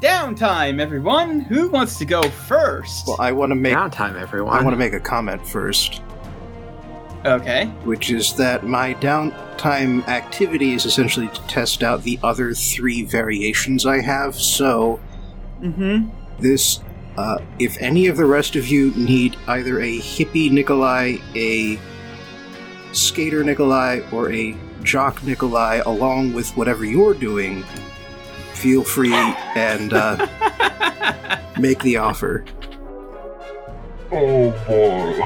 Downtime, everyone. Who wants to go first? Well, I want to make a comment first. Okay. Which is that my downtime activity is essentially to test out the other three variations I have. So, This, if any of the rest of you need either a hippie Nikolai, a skater Nikolai, or a jock Nikolai, along with whatever you're doing, feel free and make the offer. Oh boy.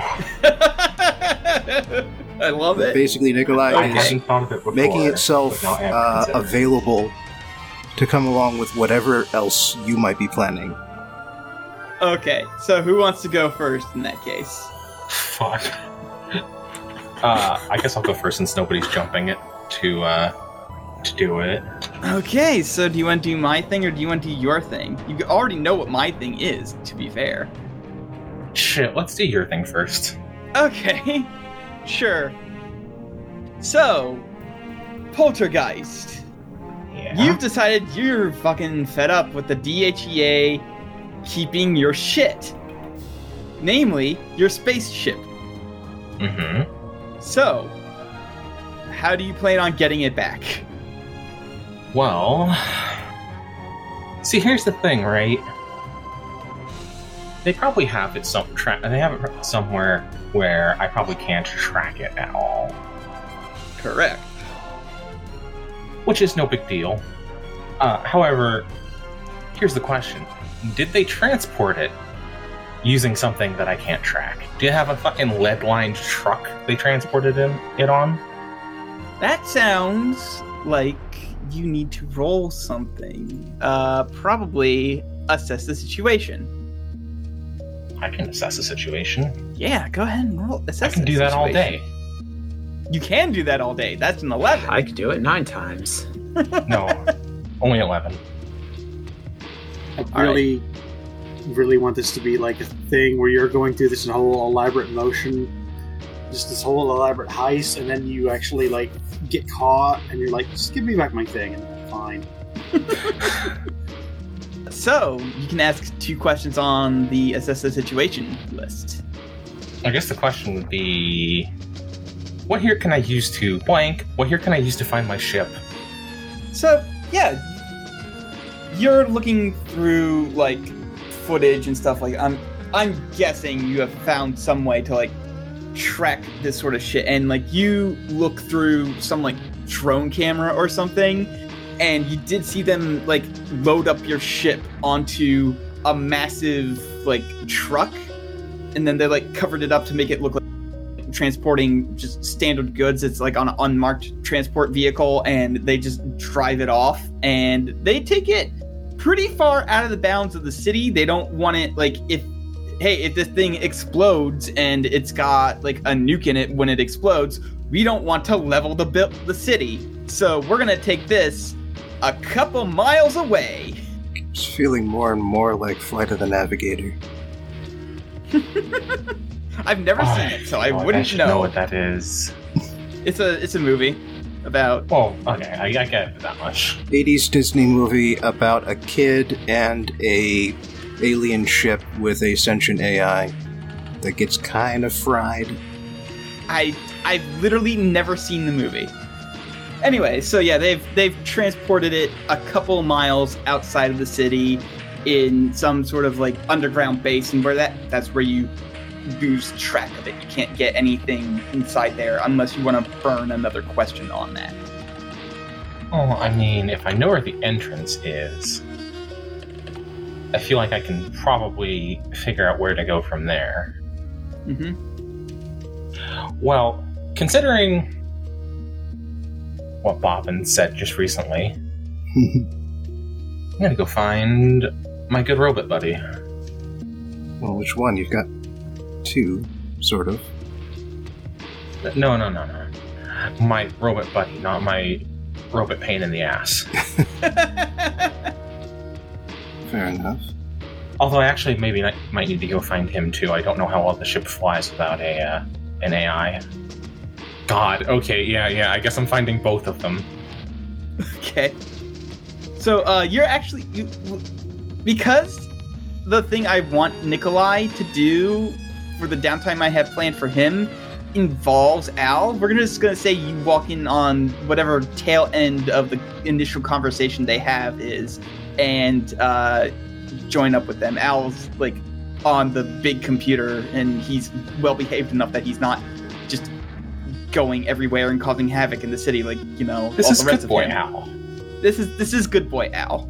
I love it. Basically, Nikolai is making itself available to come along with whatever else you might be planning. Okay, so who wants to go first in that case? Fuck. I guess I'll go first since nobody's jumping it to do it. Okay, so do you want to do my thing or do you want to do your thing? You already know what my thing is, to be fair. Shit, let's do your thing first. Okay, sure. So, Poltergeist. Yeah. You've decided you're fucking fed up with the DHEA keeping your shit. Namely, your spaceship. Mm-hmm. So, how do you plan on getting it back? Well, see, here's the thing, right? They probably have it somewhere where I probably can't track it at all. Correct. Which is no big deal. However, here's the question. Did they transport it using something that I can't track? Do you have a fucking lead-lined truck they transported it on? That sounds like you need to roll something. Probably assess the situation. I can assess the situation. Yeah, go ahead and roll. Assess I can do that situation. All day. You can do that all day. That's an 11. I could do it 9 times. No, only 11. I really want this to be like a thing where you're going through this whole elaborate motion, just this whole elaborate heist, and then you actually like get caught, and you're like, just give me back my thing, and I'm fine. So, you can ask 2 questions on the assess the situation list. I guess the question would be, what here can I use to blank? What here can I use to find my ship? So, yeah. You're looking through, like, footage and stuff like that. I'm guessing you have found some way to, like, track this sort of shit. And, like, you look through some, like, drone camera or something, and you did see them, like, load up your ship onto a massive, like, truck. And then they, like, covered it up to make it look like transporting just standard goods. It's, like, on an unmarked transport vehicle, and they just drive it off. And they take it pretty far out of the bounds of the city. They don't want it, like, if this thing explodes and it's got, like, a nuke in it when it explodes, we don't want to level the city. So we're going to take this a couple miles away. It's feeling more and more like Flight of the Navigator. I've never seen it, so I wouldn't know what that is. It's a movie about... Oh, okay, I get that much. 80s Disney movie about a kid and a alien ship with a sentient AI that gets kind of fried. I've literally never seen the movie. Anyway, so yeah, they've transported it a couple miles outside of the city in some sort of like underground base, and where that's where you lose track of it. You can't get anything inside there unless you want to burn another question on that. Oh, I mean, if I know where the entrance is, I feel like I can probably figure out where to go from there. Mm-hmm. Well, considering what Bobbin said just recently, I'm gonna go find my good robot buddy. Well, which one? You've got 2, sort of. No. My robot buddy, not my robot pain in the ass. Fair enough. Although I actually maybe might need to go find him too. I don't know how well the ship flies without an AI. God, okay, yeah, I guess I'm finding both of them. Okay. So, you're actually... because the thing I want Nikolai to do for the downtime I have planned for him involves Al, we're just going to say you walk in on whatever tail end of the initial conversation they have is and join up with them. Al's like on the big computer and he's well behaved enough that he's not just going everywhere and causing havoc in the city like, you know, this all is the rest good of boy him. Al. This is good boy Al.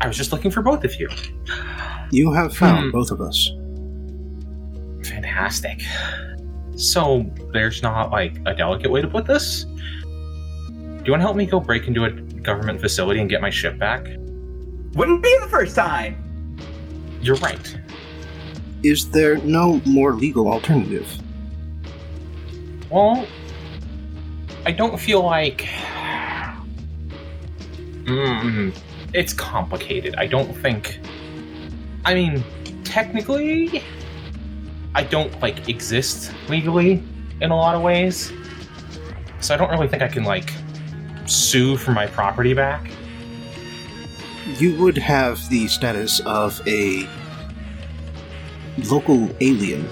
I was just looking for both of you. You have found both of us. Fantastic. So there's not like a delicate way to put this? Do you want to help me go break into a government facility and get my ship back? Wouldn't be the first time. You're right. Is there no more legal alternative? Well, I don't feel like... it's complicated. I don't think... I mean, technically, I don't, like, exist legally in a lot of ways. So I don't really think I can, like, sue for my property back. You would have the status of a local alien.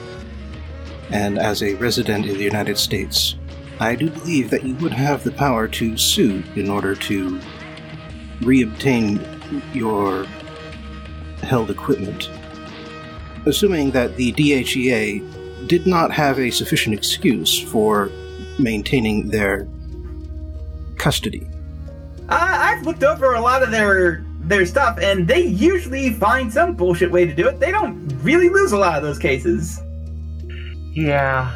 And as a resident in the United States, I do believe that you would have the power to sue in order to reobtain your held equipment. Assuming that the DHEA did not have a sufficient excuse for maintaining their custody. I've looked over a lot of their stuff, and they usually find some bullshit way to do it. They don't really lose a lot of those cases. Yeah.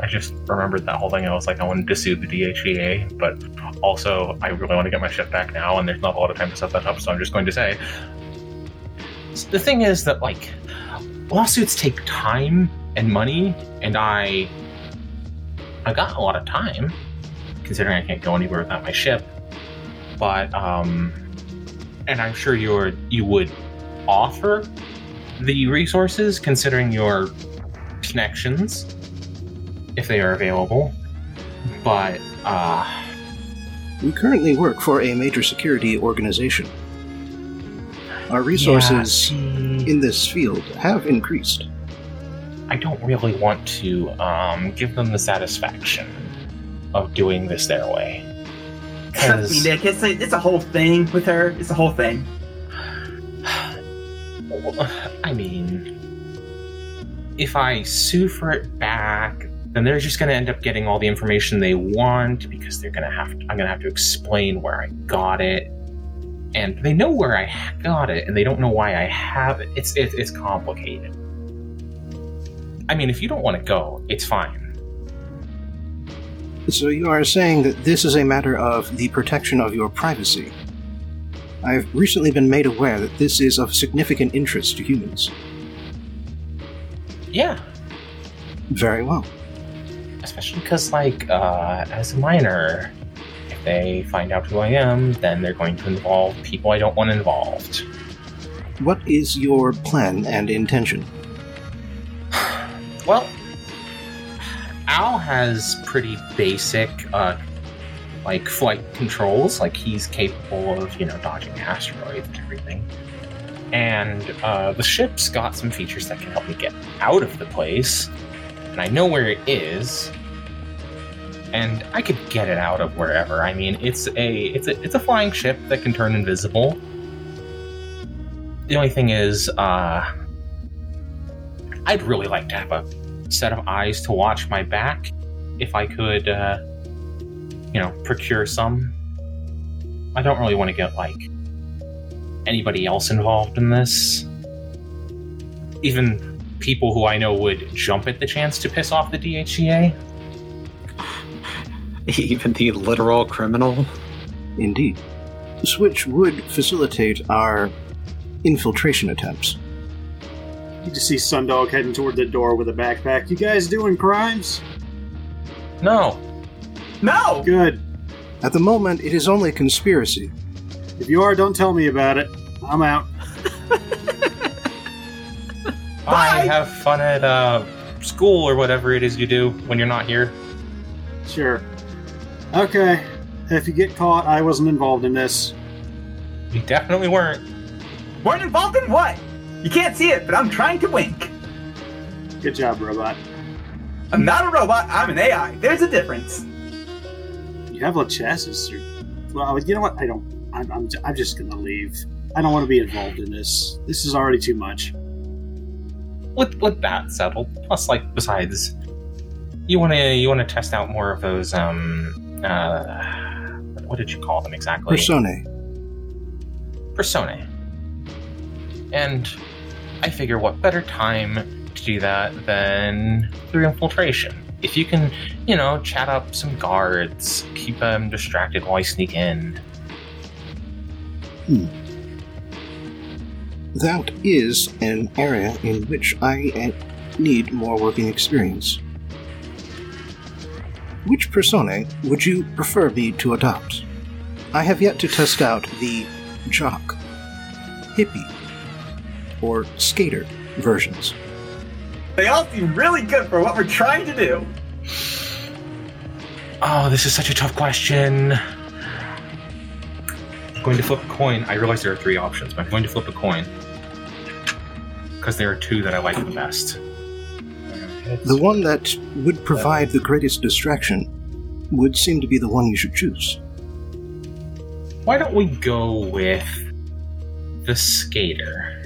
I just remembered that whole thing. I was like, I wanted to sue the DHEA, but also I really want to get my ship back now, and there's not a lot of time to set that up, so I'm just going to say... So the thing is that, like, lawsuits take time and money, and I got a lot of time, considering I can't go anywhere without my ship. But, and I'm sure you would offer the resources, considering your connections, if they are available. But, we currently work for a major security organization. Our resources in this field have increased. I don't really want to give them the satisfaction of doing this their way. Trust me, Nick. It's a whole thing with her. It's a whole thing. I mean, if I sue for it back, then they're just going to end up getting all the information they want because they're going to have. I'm going to have to explain where I got it. And they know where I got it, and they don't know why I have it. It's complicated. I mean, if you don't want to go, it's fine. So you are saying that this is a matter of the protection of your privacy. I've recently been made aware that this is of significant interest to humans. Yeah. Very well. Especially because, like, as a minor... they find out who I am, then they're going to involve people I don't want involved. What is your plan and intention? Well, Al has pretty basic, like, flight controls. Like, he's capable of, you know, dodging asteroids and everything. And the ship's got some features that can help me get out of the place. And I know where it is. And I could get it out of wherever. I mean, it's a flying ship that can turn invisible. The only thing is, I'd really like to have a set of eyes to watch my back, if I could, you know, procure some. I don't really want to get like anybody else involved in this. Even people who I know would jump at the chance to piss off the DHEA. Even the literal criminal? Indeed. Switch would facilitate our infiltration attempts. You just see Sundog heading toward the door with a backpack. You guys doing crimes? No. No! Good. At the moment, it is only conspiracy. If you are, don't tell me about it. I'm out. Bye! Have fun at school or whatever it is you do when you're not here. Sure. Okay, if you get caught, I wasn't involved in this. You definitely weren't. Weren't involved in what? You can't see it, but I'm trying to wink. Good job, robot. I'm not a robot, I'm an AI. There's a difference. You have a chassis. Well, you know what? I don't. I'm just going to leave. I don't want to be involved in this. This is already too much. With that settled, plus, like, besides, you want to test out more of those, what did you call them exactly? Personae. And I figure what better time to do that than through infiltration. If you can, chat up some guards, keep them distracted while I sneak in. That is an area in which I need more working experience. Which personae would you prefer me to adopt? I have yet to test out the jock, hippie, or skater versions. They all seem really good for what we're trying to do. Oh, this is such a tough question. I'm going to flip a coin. I realize there are three options, but I'm going to flip a coin. Because there are two that I like the best. The one that would provide the greatest distraction would seem to be the one you should choose. Why don't we go with the skater?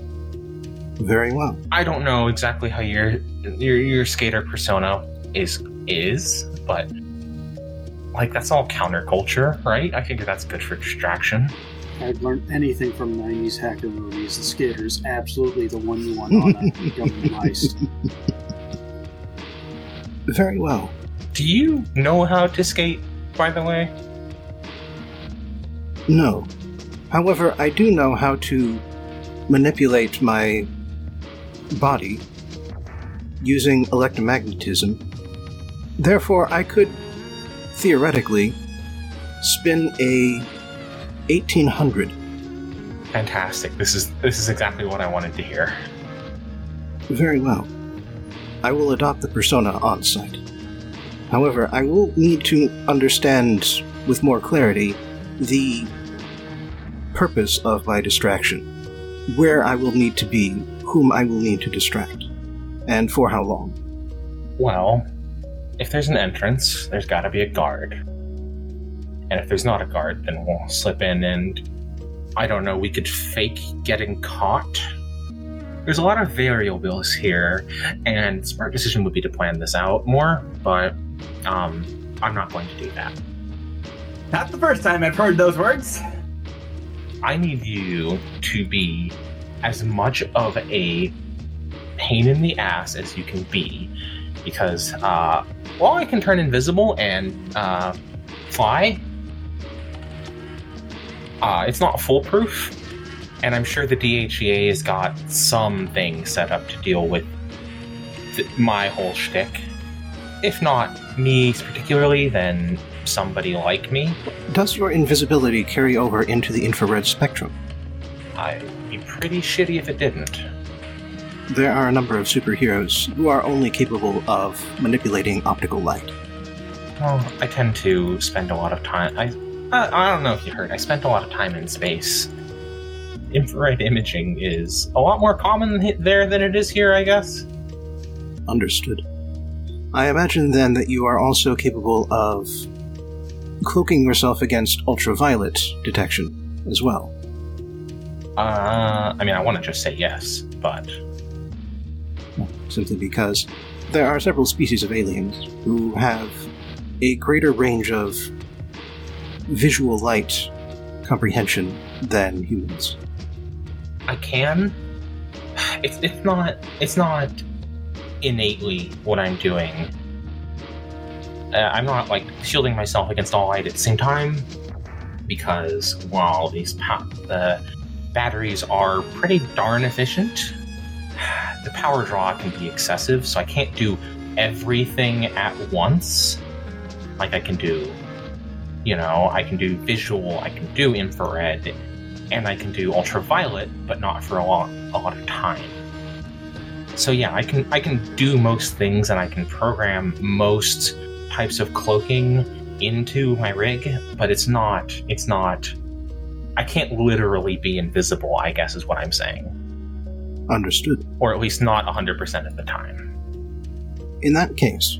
Very well. I don't know exactly how your skater persona is, but like that's all counterculture, right? I figure that's good for distraction. I've learned anything from 90s hacker movies. The skater is absolutely the one you want on a government heist. Very well. Do you know how to skate, by the way? No. However, I do know how to manipulate my body using electromagnetism. Therefore, I could theoretically spin a 1800. Fantastic. This is exactly what I wanted to hear. Very well. I will adopt the persona on site. However, I will need to understand with more clarity the purpose of my distraction. Where I will need to be, whom I will need to distract, and for how long. Well, if there's an entrance, there's got to be a guard. And if there's not a guard, then we'll slip in and, I don't know, we could fake getting caught. There's a lot of variables here, and smart decision would be to plan this out more, but I'm not going to do that. Not the first time I've heard those words. I need you to be as much of a pain in the ass as you can be, because while I can turn invisible and fly, it's not foolproof, and I'm sure the DHEA has got something set up to deal with my whole shtick. If not me particularly, then somebody like me. Does your invisibility carry over into the infrared spectrum? I'd be pretty shitty if it didn't. There are a number of superheroes who are only capable of manipulating optical light. Well, I tend to spend a lot of time... I don't know if you heard, I spent a lot of time in space. Infrared imaging is a lot more common there than it is here, I guess. Understood. I imagine then that you are also capable of cloaking yourself against ultraviolet detection as well. I mean, I want to just say yes, but... Simply because there are several species of aliens who have a greater range of visual light comprehension than humans. I can. It's not innately what I'm doing. I'm not, like, shielding myself against all light at the same time, because while these the batteries are pretty darn efficient, the power draw can be excessive, so I can't do everything at once. Like, I can do, I can do visual, I can do infrared, and I can do ultraviolet, but not for a lot of time. So yeah, I can do most things, and I can program most types of cloaking into my rig, but it's not I can't literally be invisible, I guess is what I'm saying. Understood. Or at least not 100% of the time. In that case,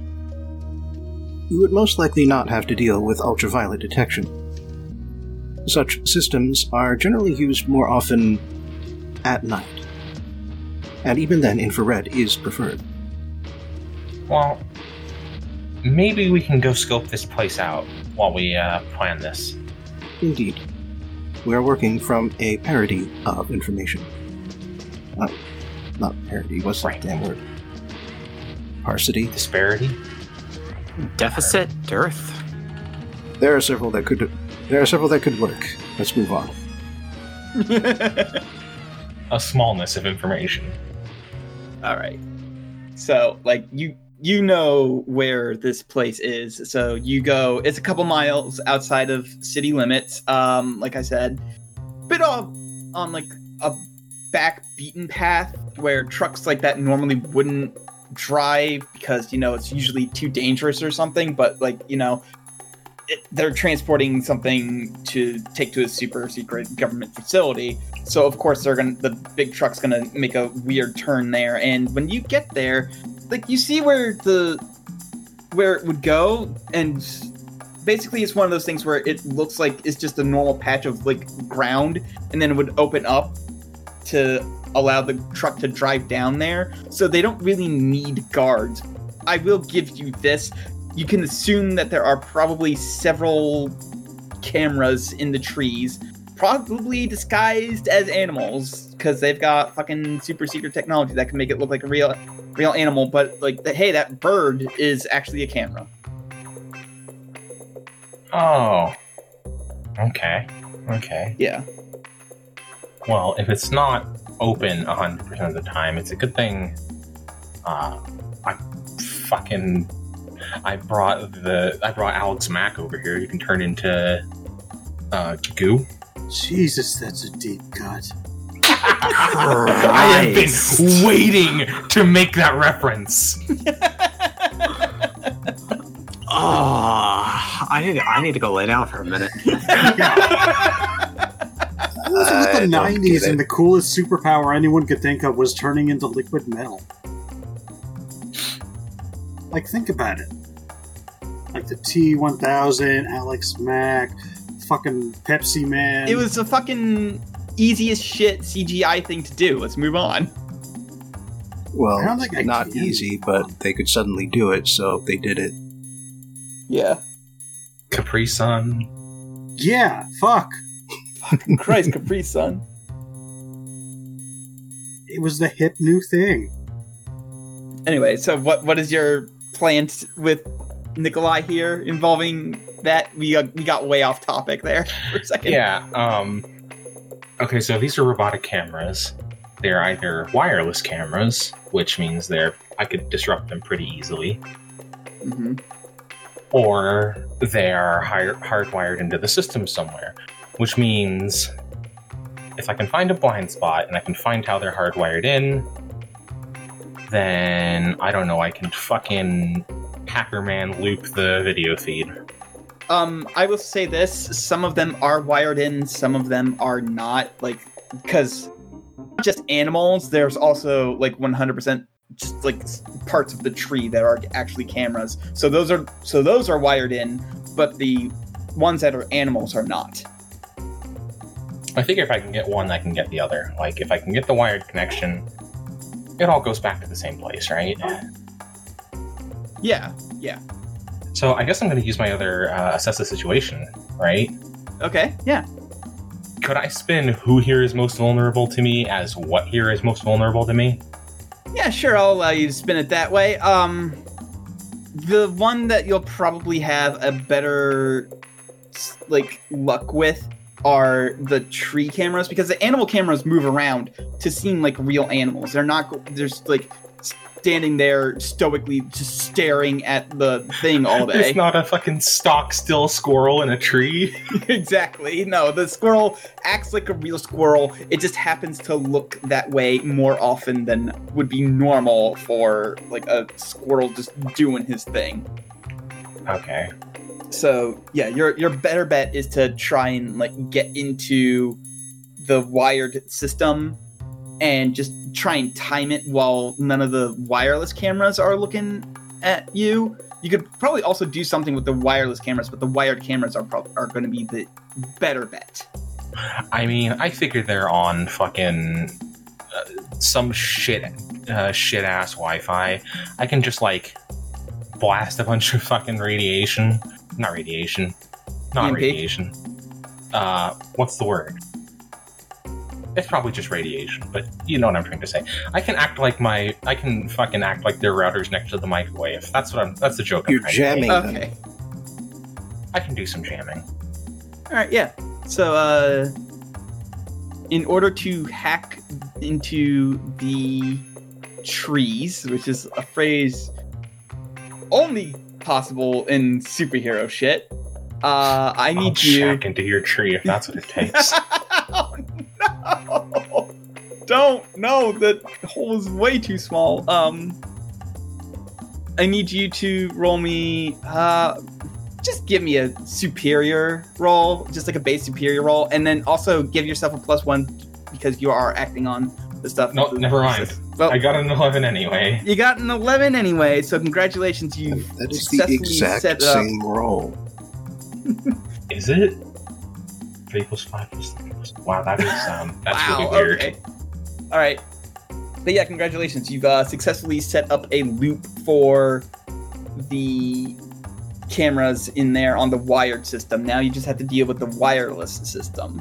you would most likely not have to deal with ultraviolet detection. Such systems are generally used more often at night. And even then, infrared is preferred. Well, maybe we can go scope this place out while we plan this. Indeed. We are working from a parody of information. Not parody, what's the damn word? Parsity? Disparity? Deficit? Dearth? There are several that could work. Let's move on. A smallness of information. All right. So, you know where this place is. So you go, it's a couple miles outside of city limits. Like I said, bit off on a back beaten path where trucks like that normally wouldn't drive because, it's usually too dangerous or something. But they're transporting something to take to a super secret government facility. So of course the big truck's gonna make a weird turn there. And when you get there, you see where it would go, and basically it's one of those things where it looks like it's just a normal patch of ground, and then it would open up to allow the truck to drive down there. So they don't really need guards. I will give you this. You can assume that there are probably several cameras in the trees, probably disguised as animals, because they've got fucking super secret technology that can make it look like a real animal, but hey, that bird is actually a camera. Oh. Okay. Yeah. Well, if it's not open 100% of the time, it's a good thing I brought Alex Mack over here. You can turn into goo. Jesus, that's a deep cut. I have been waiting to make that reference. I need to go lay down for a minute. The 90s, and the coolest superpower anyone could think of was turning into liquid metal. Think about it. The T-1000, Alex Mack, fucking Pepsi Man. It was the fucking easiest shit CGI thing to do. Let's move on. Well, not easy, but they could suddenly do it, so they did it. Yeah. Capri Sun. Yeah, fuck. Fucking Christ, Capri Sun. It was the hip new thing. Anyway, so what is your plan with Nikolai here involving that? We got way off topic there for a second. Yeah, okay, so these are robotic cameras. They're either wireless cameras, which means I could disrupt them pretty easily. Mm-hmm. Or they are hardwired into the system somewhere, which means if I can find a blind spot and I can find how they're hardwired in, then, I don't know, I can fucking Hackerman loop the video feed. I will say this, some of them are wired in, some of them are not, because not just animals, there's also 100% just parts of the tree that are actually cameras. So those are wired in, but the ones that are animals are not. I figure if I can get one, I can get the other. If I can get the wired connection, it all goes back to the same place, right? Yeah. So I guess I'm going to use my other assess the situation, right? Okay, yeah. Could I spin who here is most vulnerable to me as what here is most vulnerable to me? Yeah, sure, I'll allow you to spin it that way. The one that you'll probably have a better, luck with are the tree cameras, because the animal cameras move around to seem like real animals. They're not, there's standing there stoically just staring at the thing all day. It's not a fucking stock still squirrel in a tree. Exactly. No, the squirrel acts like a real squirrel. It just happens to look that way more often than would be normal for a squirrel just doing his thing. Okay. So yeah, your better bet is to try and like get into the wired system and just try and time it while none of the wireless cameras are looking at you. You could probably also do something with the wireless cameras, but the wired cameras are going to be the better bet. I mean, I figure they're on fucking some shit ass Wi-Fi. I can just like blast a bunch of fucking radiation. Not radiation. Not EMP? Radiation. What's the word? It's probably just radiation, but you know what I'm trying to say. I can fucking act like their router's next to the microwave. That's the joke. You're jamming. Okay. I can do some jamming. All right, yeah. So, in order to hack into the trees, which is a phrase only possible in superhero shit, I need I'll hack into your tree if that's what it takes. Oh, don't. No, the hole is way too small. I need you to roll me, just give me a superior roll, just like a base superior roll, and then also give yourself a +1 because you are acting on the stuff. No, never mind. Well, I got an 11 anyway. You got an 11 anyway, so congratulations, you successfully set up. That's the exact same roll. Is it? 3 + 5 + 3. Wow, that is that's wow, really weird. Okay. All right, but yeah, congratulations! You've successfully set up a loop for the cameras in there on the wired system. Now you just have to deal with the wireless system.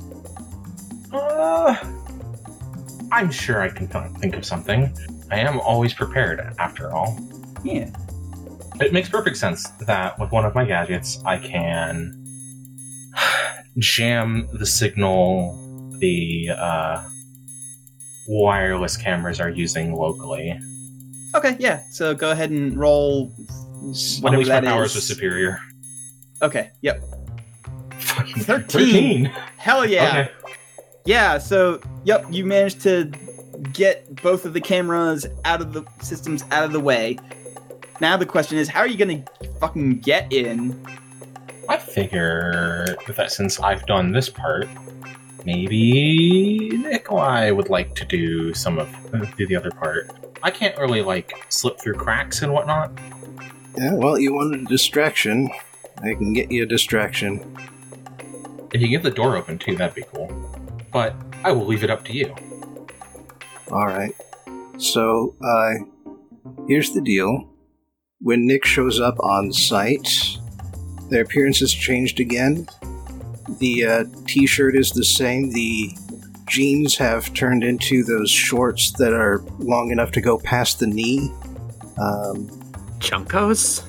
I'm sure I can think of something. I am always prepared, after all. Yeah, it makes perfect sense that with one of my gadgets, I can jam the signal the wireless cameras are using locally. Okay, yeah. So go ahead and roll whatever that is. My powers are superior. Okay, yep. 13! Hell yeah! Okay. Yeah, so, yep, you managed to get both of the cameras out of the systems out of the way. Now the question is, how are you going to fucking get in? I figure that since I've done this part, maybe Nikolai would like to do do the other part. I can't really, like, slip through cracks and whatnot. Yeah, well, you wanted a distraction. I can get you a distraction. If you get the door open, too, that'd be cool. But I will leave it up to you. All right. So, here's the deal. When Nick shows up on site, their appearance has changed again. The t-shirt is the same. The jeans have turned into those shorts that are long enough to go past the knee. Junkos?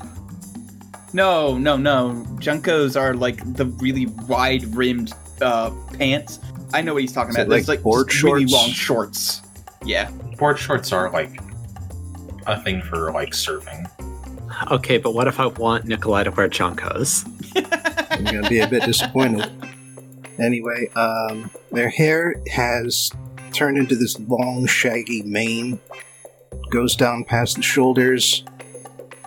No. Junkos are like the really wide-rimmed pants. I know what he's talking about. It's like board shorts? Really long shorts. Yeah. Board shorts are like a thing for like surfing. Okay, but what if I want Nikolai to wear junkos? I'm going to be a bit disappointed. Anyway, their hair has turned into this long, shaggy mane. Goes down past the shoulders.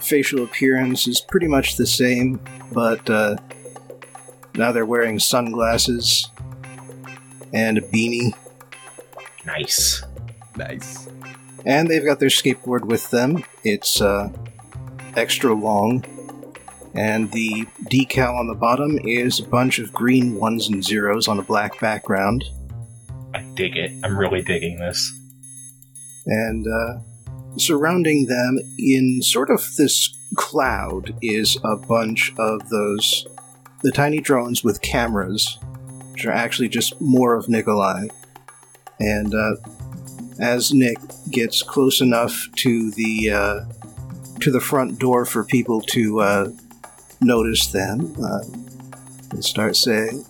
Facial appearance is pretty much the same, but now they're wearing sunglasses and a beanie. Nice. And they've got their skateboard with them. It's extra long, and the decal on the bottom is a bunch of green 1s and 0s on a black background. I dig it. I'm really digging this. And surrounding them in sort of this cloud is a bunch of the tiny drones with cameras, which are actually just more of Nikolai. And as Nick gets close enough to the front door for people to notice them, and start saying,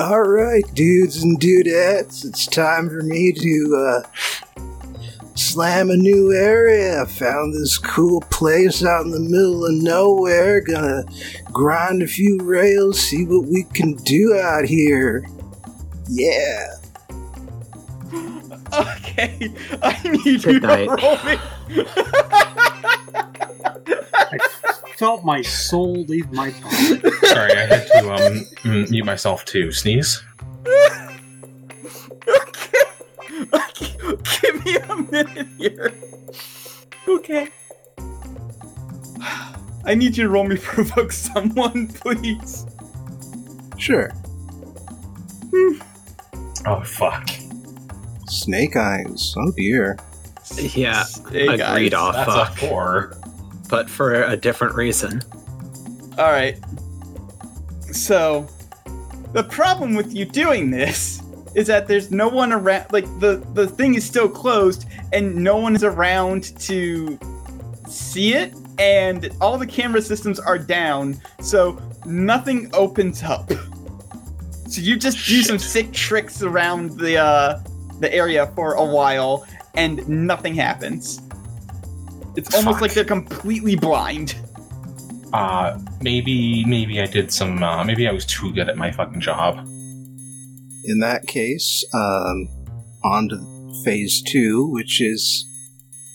"All right, dudes and dudettes, it's time for me to slam a new area. I found this cool place out in the middle of nowhere. Gonna grind a few rails, see what we can do out here. Yeah." Okay, I need you to roll me. felt my soul leave my body. Sorry, I had to mute myself to sneeze. Okay. Give me a minute here. Okay. I need you to roll me provoke someone, please. Sure. Oh, fuck. Snake eyes. Oh, dear. Yeah, snake agreed eyes. Off. That's fuck. A 4. But for a different reason. Alright. So, the problem with you doing this is that there's no one around. Like, the thing is still closed, and no one is around to see it, and all the camera systems are down, so nothing opens up. So you just do some sick tricks around the area for a while, and nothing happens. It's almost like they're completely blind. Maybe I did some, maybe I was too good at my fucking job. In that case, on to phase 2, which is,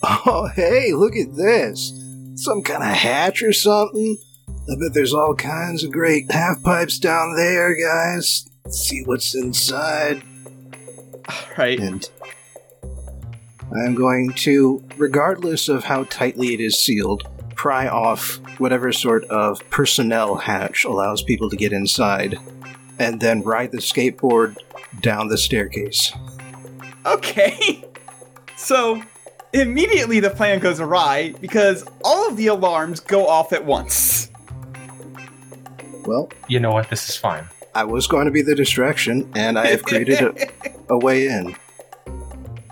oh, hey, look at this. Some kind of hatch or something. I bet there's all kinds of great half-pipes down there, guys. Let's see what's inside. All right. And I'm going to, regardless of how tightly it is sealed, pry off whatever sort of personnel hatch allows people to get inside, and then ride the skateboard down the staircase. Okay. So, immediately the plan goes awry, because all of the alarms go off at once. Well, you know what? This is fine. I was going to be the distraction, and I have created a way in.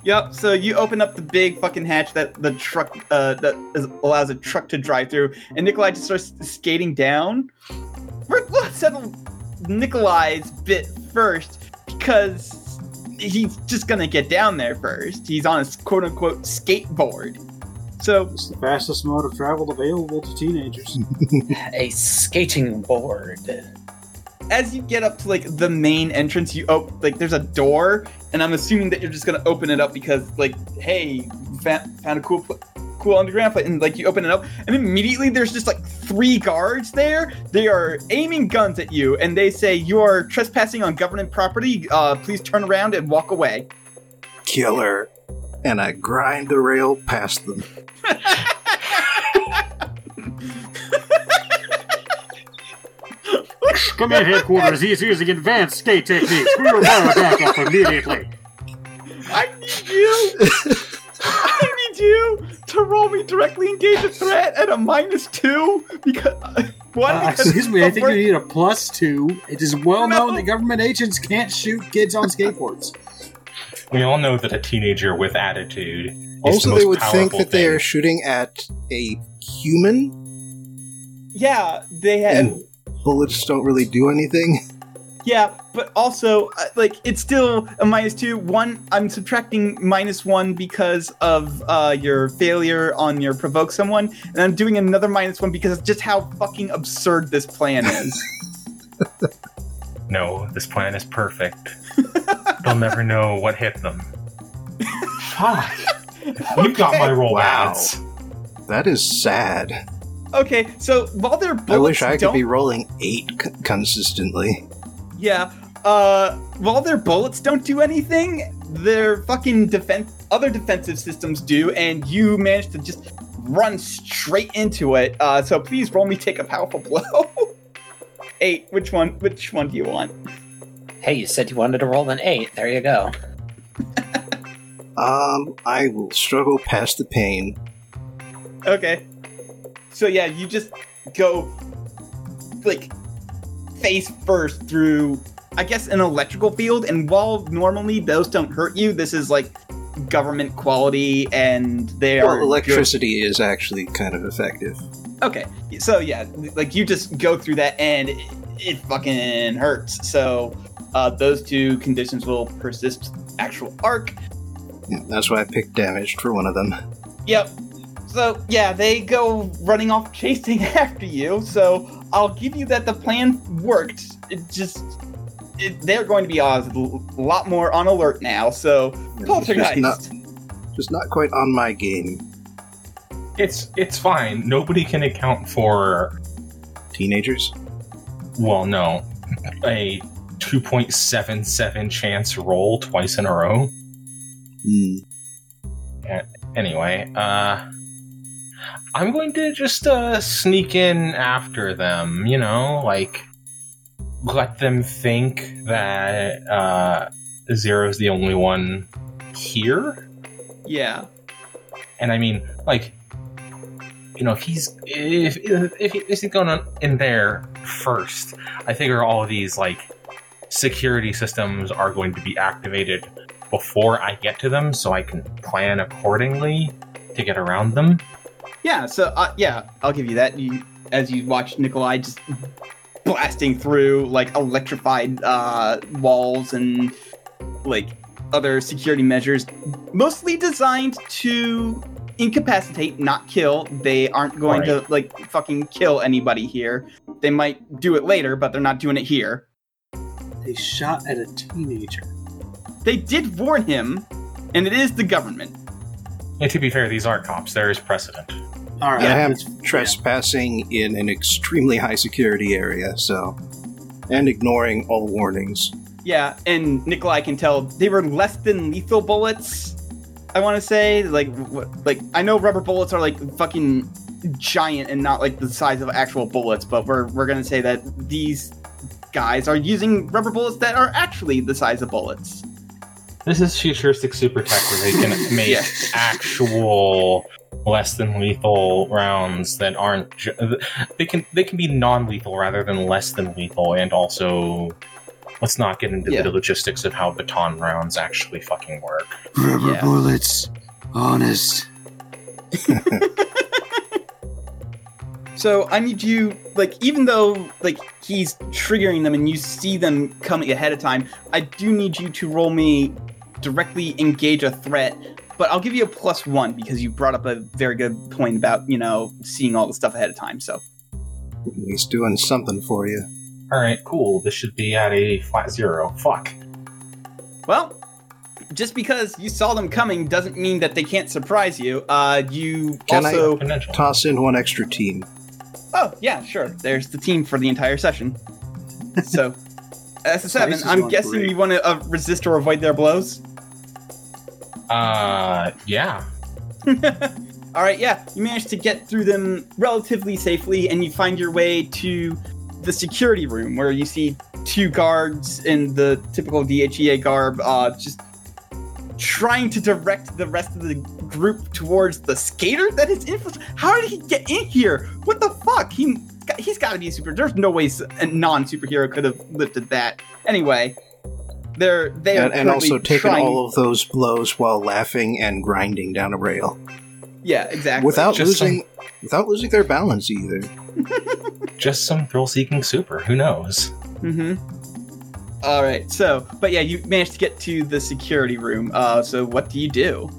Yep, so you open up the big fucking hatch that the truck allows a truck to drive through, and Nikolai just starts skating down. We're going to settle Nikolai's bit first, because he's just going to get down there first. He's on his quote-unquote skateboard. So it's the fastest mode of travel available to teenagers. A skating board. As you get up to like the main entrance, you like there's a door, and I'm assuming that you're just gonna open it up because like, hey, found a cool underground place, and like you open it up, and immediately there's just like 3 guards there. They are aiming guns at you, and they say you are trespassing on government property. Please turn around and walk away. Killer. And I grind the rail past them. Command headquarters, he's using advanced skate techniques. We will fire back up immediately. I need you to roll me directly engage a threat at a -2 because one. Excuse me, I think you need a +2. It is well known that government agents can't shoot kids on skateboards. We all know that a teenager with attitude is also the most they would think that thing. They are shooting at a human? Yeah, they have. And bullets don't really do anything? Yeah, but also, like, it's still a -2. One, I'm subtracting -1 because of your failure on your provoke someone, and I'm doing another -1 because of just how fucking absurd this plan is. No, this plan is perfect. They'll never know what hit them. Fuck. You got my roll ads. That is sad. Okay, so while they're bullets, I wish I could be rolling 8 consistently. Yeah. While their bullets don't do anything, their fucking other defensive systems do, and you manage to just run straight into it. So please roll me take a powerful blow. 8. Which one do you want? Hey, you said you wanted to roll an 8. There you go. I will struggle past the pain. Okay. So yeah, you just go, like, face first through, I guess, an electrical field. And while normally those don't hurt you, this is, like, government quality and they are... Well, electricity is actually kind of effective. Okay, so yeah, like, you just go through that and it fucking hurts. So... those two conditions will persist actual arc. Yeah, that's why I picked damaged for one of them. Yep. So, yeah, they go running off chasing after you, so I'll give you that the plan worked. They're going to be a lot more on alert now, so Poltergeist. Just not quite on my game. It's fine. Nobody can account for... Teenagers? Well, no. A 2.77 chance roll twice in a row. Mm. Anyway, I'm going to just sneak in after them, you know, like, let them think that Zero's the only one here. Yeah. And I mean, like, you know, if he's going on in there first, I figure all of these, like, security systems are going to be activated before I get to them, so I can plan accordingly to get around them. Yeah, so, yeah, I'll give you that. As you watch Nikolai just blasting through, like, electrified walls and, like, other security measures, mostly designed to incapacitate, not kill. They aren't going to, like, fucking kill anybody here. They might do it later, but they're not doing it here. They shot at a teenager. They did warn him, and it is the government. And to be fair, these are cops. There is precedent. All right. Yeah. I am trespassing in an extremely high security area, so... And ignoring all warnings. Yeah, and Nikolai can tell they were less than lethal bullets, I want to say. Like I know rubber bullets are, like, fucking giant and not, like, the size of actual bullets, but we're going to say that these guys are using rubber bullets that are actually the size of bullets. This is futuristic super tech where they can make actual less than lethal rounds that aren't. They can be non-lethal rather than less than lethal, and also let's not get into the logistics of how baton rounds actually fucking work. Rubber bullets, honest. So I need you, like, even though, like, he's triggering them and you see them coming ahead of time, I do need you to roll me directly engage a threat, but I'll give you a +1 because you brought up a very good point about, you know, seeing all the stuff ahead of time, so. He's doing something for you. All right, cool. This should be at a flat 0. Fuck. Well, just because you saw them coming doesn't mean that they can't surprise you. Can I toss in one extra team? Oh, yeah, sure. There's the team for the entire session. So, that's a 7. I'm guessing you want to resist or avoid their blows? Yeah. All right, yeah. You managed to get through them relatively safely, and you find your way to the security room, where you see 2 guards in the typical DHEA garb just trying to direct the rest of the group towards the skater that is infiltrated. How did he get in here? What the fuck? He's got to be a superhero. There's no way a non-superhero could have lifted that. Anyway, they are also taking all of those blows while laughing and grinding down a rail. Yeah, exactly. Without losing their balance either. Just some thrill-seeking super. Who knows? Mm-hmm. All right, so, but yeah, you managed to get to the security room. So what do you do?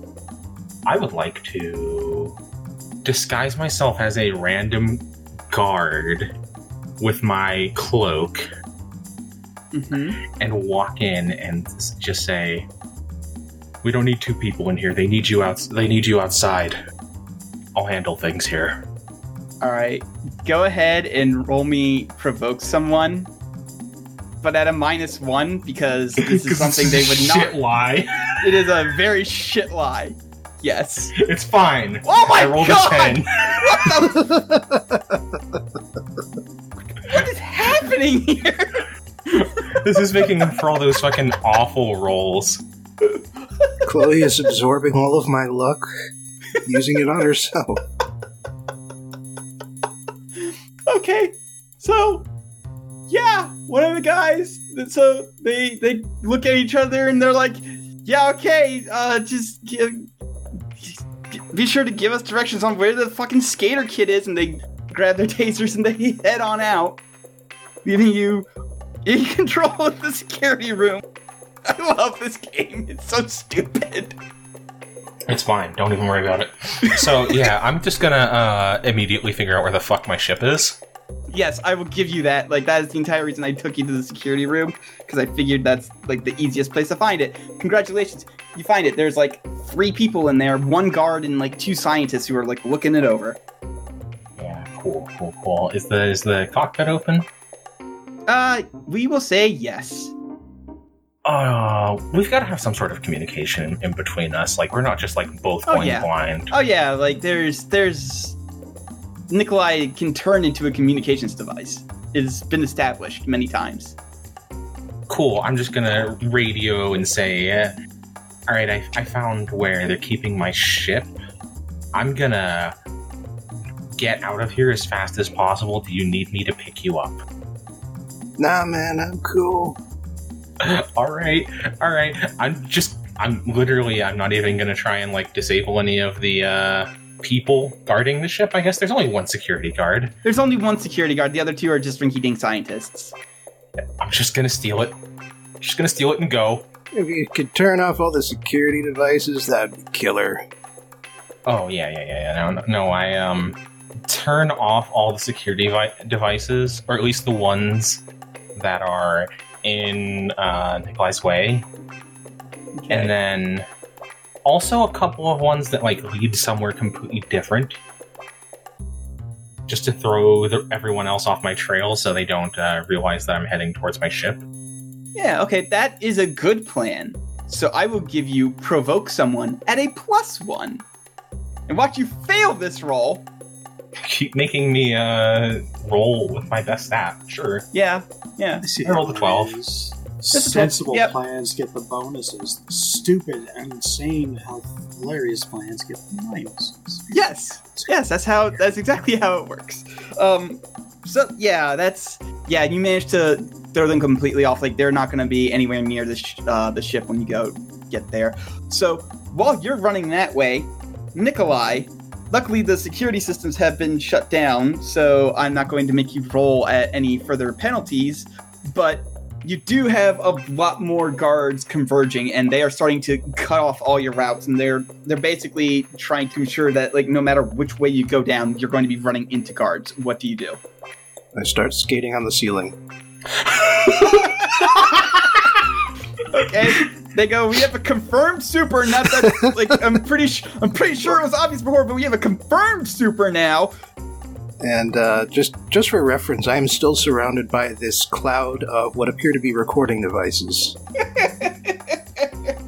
I would like to disguise myself as a random guard with my cloak and walk in and just say, "We don't need 2 people in here. They need you out. They need you outside. I'll handle things here." All right, go ahead and roll me provoke someone. But at a -1 because this is something they would not lie. It is a very shit lie. Yes, it's fine. Oh my god! I rolled a 10. What is happening here? This is making up for all those fucking awful rolls. Chloe is absorbing all of my luck, using it on herself. Okay, so. Yeah, one of the guys. So they look at each other and they're like, "Yeah, okay, just be sure to give us directions on where the fucking skater kid is." And they grab their tasers and they head on out, leaving you in control of the security room. I love this game. It's so stupid. It's fine. Don't even worry about it. So yeah, I'm just gonna immediately figure out where the fuck my ship is. yes, I will give you that. Like, that is the entire reason I took you to the security room, because I figured that's, like, the easiest place to find it. Congratulations, you find it. There's, like, 3 people in there, 1 guard and, like, 2 scientists who are, like, looking it over. Yeah, cool. Is the cockpit open? We will say yes. We've got to have some sort of communication in between us. Like, we're not just, like, both going blind. Oh, yeah, like, there's... Nikolai can turn into a communications device. It's been established many times. Cool. I'm just going to radio and say, all right, I found where they're keeping my ship. I'm going to get out of here as fast as possible. Do you need me to pick you up? Nah, man, I'm cool. All right. I'm not even going to try and, like, disable any of the, people guarding the ship. I guess there's only 1 security guard. The other 2 are just rinky-dink scientists. I'm just gonna steal it. And go. If you could turn off all the security devices, that'd be killer. Oh, yeah. No, I, turn off all the security devices, or at least the ones that are in, Nikolai's way. Okay. And then... also a couple of ones that, like, lead somewhere completely different, just to throw everyone else off my trail so they don't realize that I'm heading towards my ship. Yeah, okay, that is a good plan. So I will give you provoke someone at a +1. And watch you fail this roll. Keep making me roll with my best stat, sure. Yeah. I rolled a 12. Sensible plans get the bonuses. Stupid and insane how hilarious plans get the minuses. Yes, that's exactly how it works. You managed to throw them completely off. Like, they're not going to be anywhere near the ship when you go get there. So while you're running that way, Nikolai, luckily the security systems have been shut down, so I'm not going to make you roll at any further penalties, but you do have a lot more guards converging, and they are starting to cut off all your routes, and they're basically trying to ensure that, like, no matter which way you go down, you're going to be running into guards. What do you do? I start skating on the ceiling. Okay, they go, we have a confirmed super, not that, like, I'm pretty sure it was obvious before, but we have a confirmed super now. And just for reference, I am still surrounded by this cloud of what appear to be recording devices.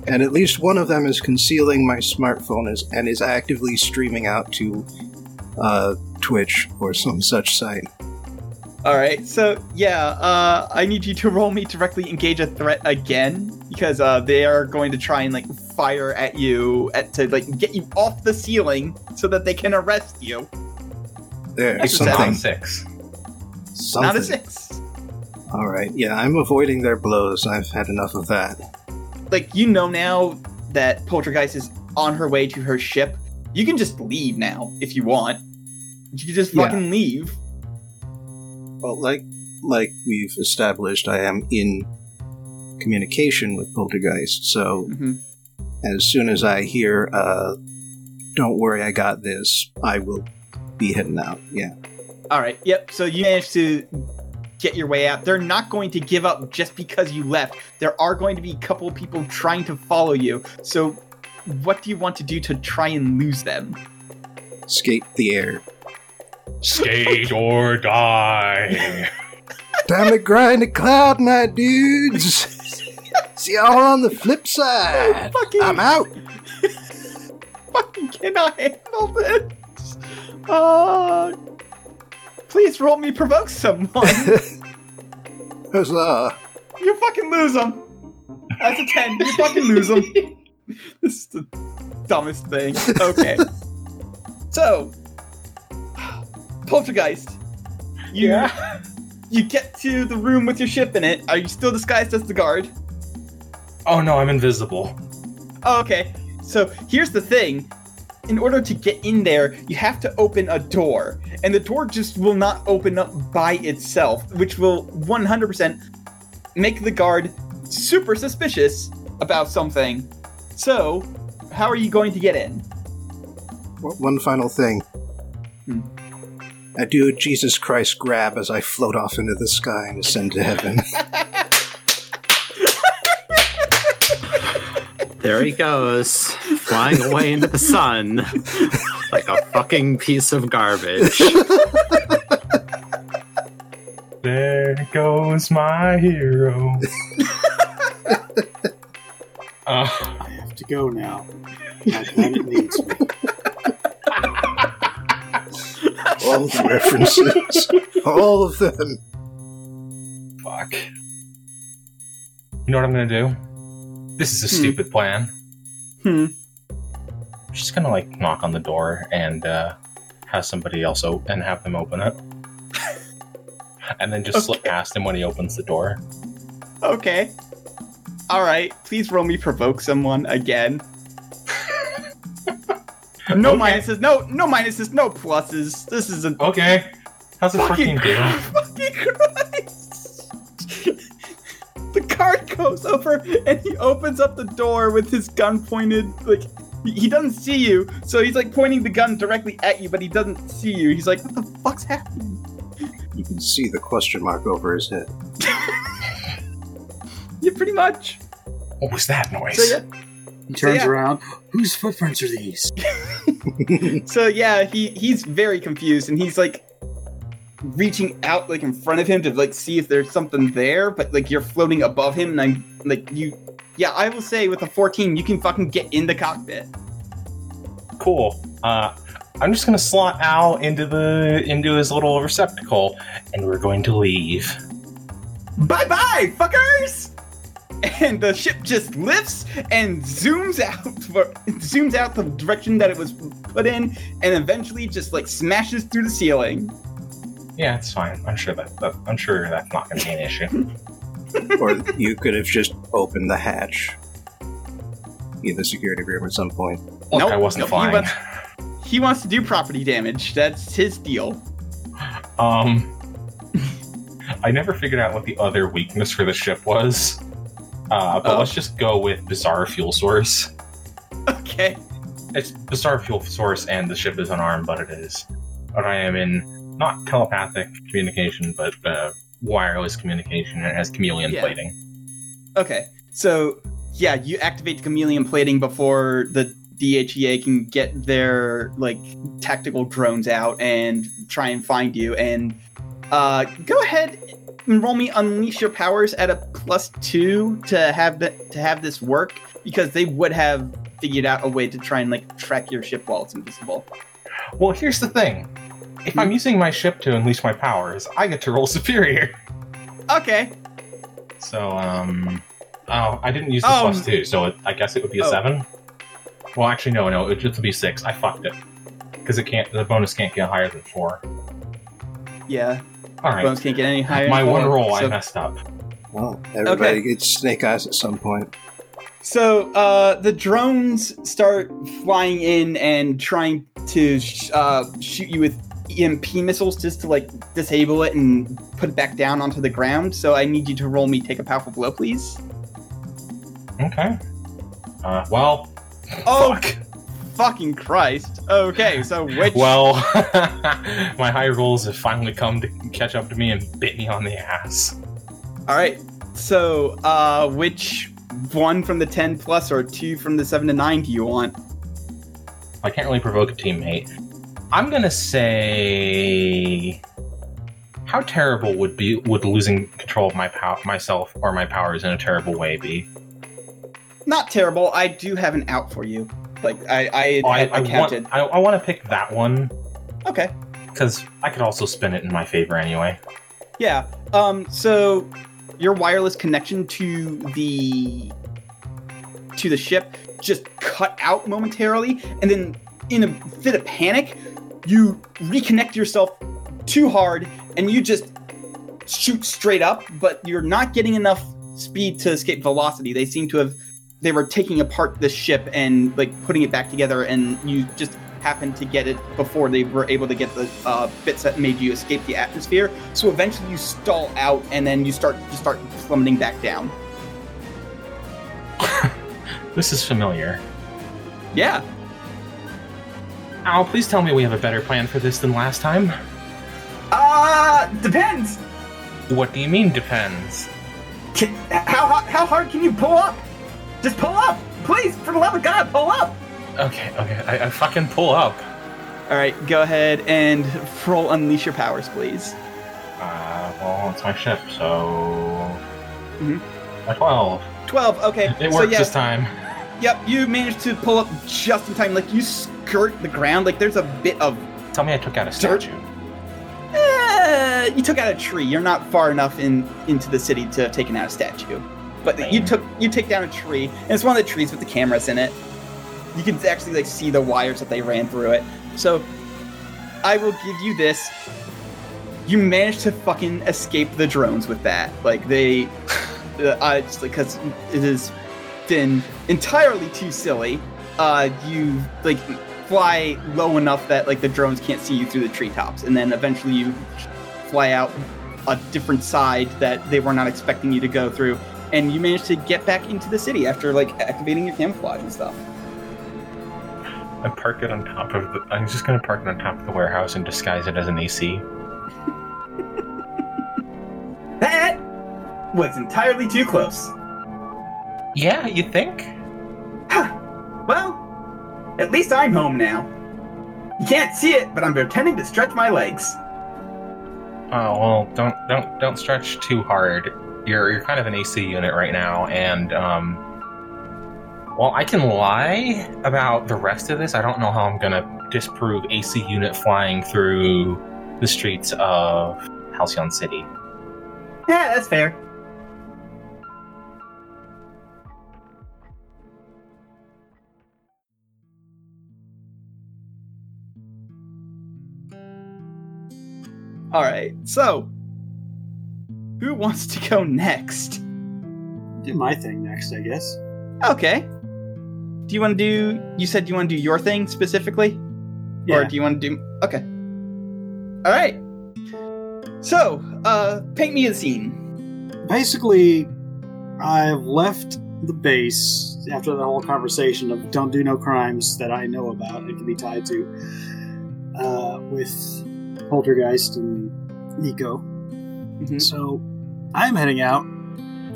And at least one of them is concealing my smartphone and is actively streaming out to Twitch or some such site. All right, so I need you to roll me directly engage a threat again, because they are going to try and, like, fire at you to, like, get you off the ceiling so that they can arrest you. There's something. Not a 6. Not a 6. Alright, yeah, I'm avoiding their blows. I've had enough of that. Like, you know now that Poltergeist is on her way to her ship. You can just leave now, if you want. You can just fucking leave. Well, like we've established, I am in communication with Poltergeist, so as soon as I hear, don't worry, I got this, I will be heading out. Yeah. All right. Yep. So you managed to get your way out. They're not going to give up just because you left. There are going to be a couple of people trying to follow you. So what do you want to do to try and lose them? Skate the air. Skate or die. Time to grind the cloud, my dudes. See y'all on the flip side. I'm out. Fucking cannot handle this. Please roll me provoke someone. Huzzah. You fucking lose them. That's a 10. You fucking lose them. This is the dumbest thing. Okay. So, Poltergeist. You get to the room with your ship in it. Are you still disguised as the guard? Oh no, I'm invisible. Oh, okay. So, here's the thing. In order to get in there, you have to open a door, and the door just will not open up by itself, which will 100% make the guard super suspicious about something. So, how are you going to get in? One final thing. I do a Jesus Christ grab as I float off into the sky and ascend to heaven. There he goes, flying away into the sun like a fucking piece of garbage. There goes my hero. I have to go now. My planet needs me. All the references. All of them. Fuck. You know what I'm going to do? This is a stupid plan. I'm just going to, like, knock on the door and have somebody else open and have them open it. And then just slip past him when he opens the door. Okay. Alright, please roll me provoke someone again. No minuses, no minuses, no pluses. This is a... Okay. How's it fucking doing? Fucking Christ! The guard goes over and he opens up the door with his gun pointed, like... He doesn't see you, so he's, like, pointing the gun directly at you, but he doesn't see you. He's like, what the fuck's happening? You can see the question mark over his head. Yeah, pretty much. What was that noise? So, yeah. He turns around. Whose footprints are these? So, yeah, he's very confused, and he's, like, reaching out, like, in front of him to, like, see if there's something there, but, like, you're floating above him, and I'm, like, you... Yeah, I will say, with a 14, you can fucking get in the cockpit. Cool. I'm just gonna slot Al into his little receptacle, and we're going to leave. Bye-bye, fuckers! And the ship just lifts and zooms out the direction that it was put in, and eventually just, like, smashes through the ceiling. Yeah, it's fine. I'm sure that's not gonna be an issue. Or you could have just opened the hatch in the security room at some point. Nope, I wasn't flying. He wants to do property damage. That's his deal. I never figured out what the other weakness for the ship was. But let's just go with bizarre fuel source. Okay. It's bizarre fuel source and the ship is unarmed, but it is. But I am in, not telepathic communication, but wireless communication, and it has chameleon plating. Okay. So, yeah, you activate the chameleon plating before the DHEA can get their, like, tactical drones out and try and find you. And go ahead and roll me Unleash Your Powers at a +2 to have this work, because they would have figured out a way to try and, like, track your ship while it's invisible. Well, here's the thing. If I'm using my ship to unleash my powers, I get to roll superior. Okay. So, I didn't use the +2, so I guess it would be a 7. Well, actually, no, it would just be 6. I fucked it. Because the bonus can't get higher than 4. Yeah. Alright. Bonus can't get any higher than 4. My one roll, I messed up. Well, everybody gets snake eyes at some point. So, the drones start flying in and trying to shoot you with EMP missiles just to, like, disable it and put it back down onto the ground. So I need you to roll me Take a Powerful Blow, please. Okay. Fuck. Fucking Christ. Okay, so which... Well, my high rolls have finally come to catch up to me and bit me on the ass. Alright, so, which one from the 10 plus or two from the 7 to 9 do you want? I can't really provoke a teammate. I'm gonna say... How terrible would losing control of myself or my powers in a terrible way be? Not terrible. I do have an out for you. Like, I counted. I want to pick that one. Okay. Because I could also spin it in my favor anyway. Yeah. So your wireless connection to the ship just cut out momentarily, and then in a fit of panic, you reconnect yourself too hard, and you just shoot straight up. But you're not getting enough speed to escape velocity. They seem to have. They were taking apart the ship and, like, putting it back together, and you just happened to get it before they were able to get the bits that made you escape the atmosphere. So eventually you stall out, and then you start plummeting back down. This is familiar. Yeah. Al, please tell me we have a better plan for this than last time. Depends. What do you mean depends? How hard can you pull up? Just pull up, please, for the love of God, pull up. Okay, I fucking pull up. All right, go ahead and roll unleash your powers, please. Well, it's my ship, so... Mm-hmm. My 12. 12, okay. It worked this time. Yep, you managed to pull up just in time. Like, you skirt the ground. Like, there's a bit of... Tell me I took out a statue. You took out a tree. You're not far enough into the city to have taken out a statue. But you take down a tree, and it's one of the trees with the cameras in it. You can actually, like, see the wires that they ran through it. So, I will give you this. You managed to fucking escape the drones with that. Like, they... just because it has been entirely too silly, you, like, fly low enough that, like, the drones can't see you through the treetops. And then eventually you fly out a different side that they were not expecting you to go through. And you managed to get back into the city after, like, activating your camouflage and stuff. I'm just going to park it on top of the warehouse and disguise it as an AC. That was entirely too close. Yeah, you think? Huh. Well, at least I'm home now. You can't see it, but I'm pretending to stretch my legs. Oh, well, don't stretch too hard. You're kind of an AC unit right now, and well, I can lie about the rest of this. I don't know how I'm going to disprove AC unit flying through the streets of Halcyon City. Yeah, that's fair. All right, so who wants to go next? Do my thing next, I guess. Okay. Do you want to do... You said you want to do your thing specifically? Yeah. Or do you want to do... Okay. All right. So, paint me a scene. Basically, I've left the base after the whole conversation of don't do no crimes that I know about and can be tied to with Poltergeist and Nico. Mm-hmm. So, I'm heading out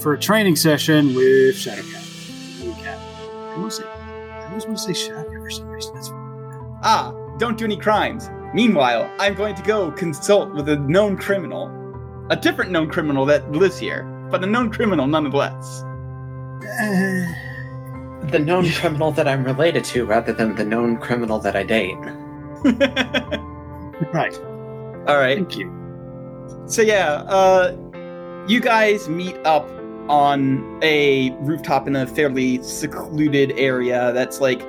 for a training session with Shadowcat. Mooncat. I want to say... I always want to say Shadowcat for some reason. That's funny. Ah, don't do any crimes. Meanwhile, I'm going to go consult with a known criminal. A different known criminal that lives here, but a known criminal nonetheless. The known criminal that I'm related to rather than the known criminal that I date. Right. All right. Thank you. So yeah, you guys meet up on a rooftop in a fairly secluded area that's like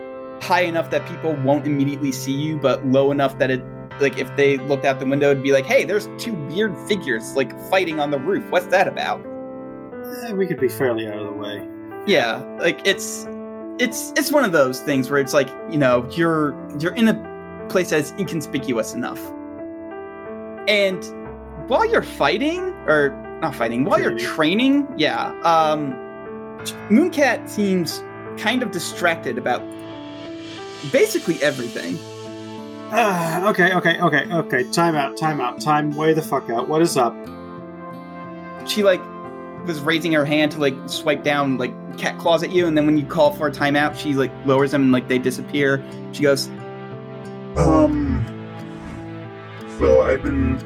high enough that people won't immediately see you, but low enough that it, like, if they looked out the window, it'd be like, hey, there's two weird figures, like, fighting on the roof. What's that about? We could be fairly out of the way. Yeah, like, it's one of those things where it's like, you know, you're in a place that's inconspicuous enough. And while you're training, yeah, Mooncat seems kind of distracted about basically everything. Okay. Time out. Time way the fuck out. What is up? She, like, was raising her hand to, like, swipe down, like, cat claws at you, and then when you call for a timeout, she, like, lowers them and, like, they disappear. She goes... So I've been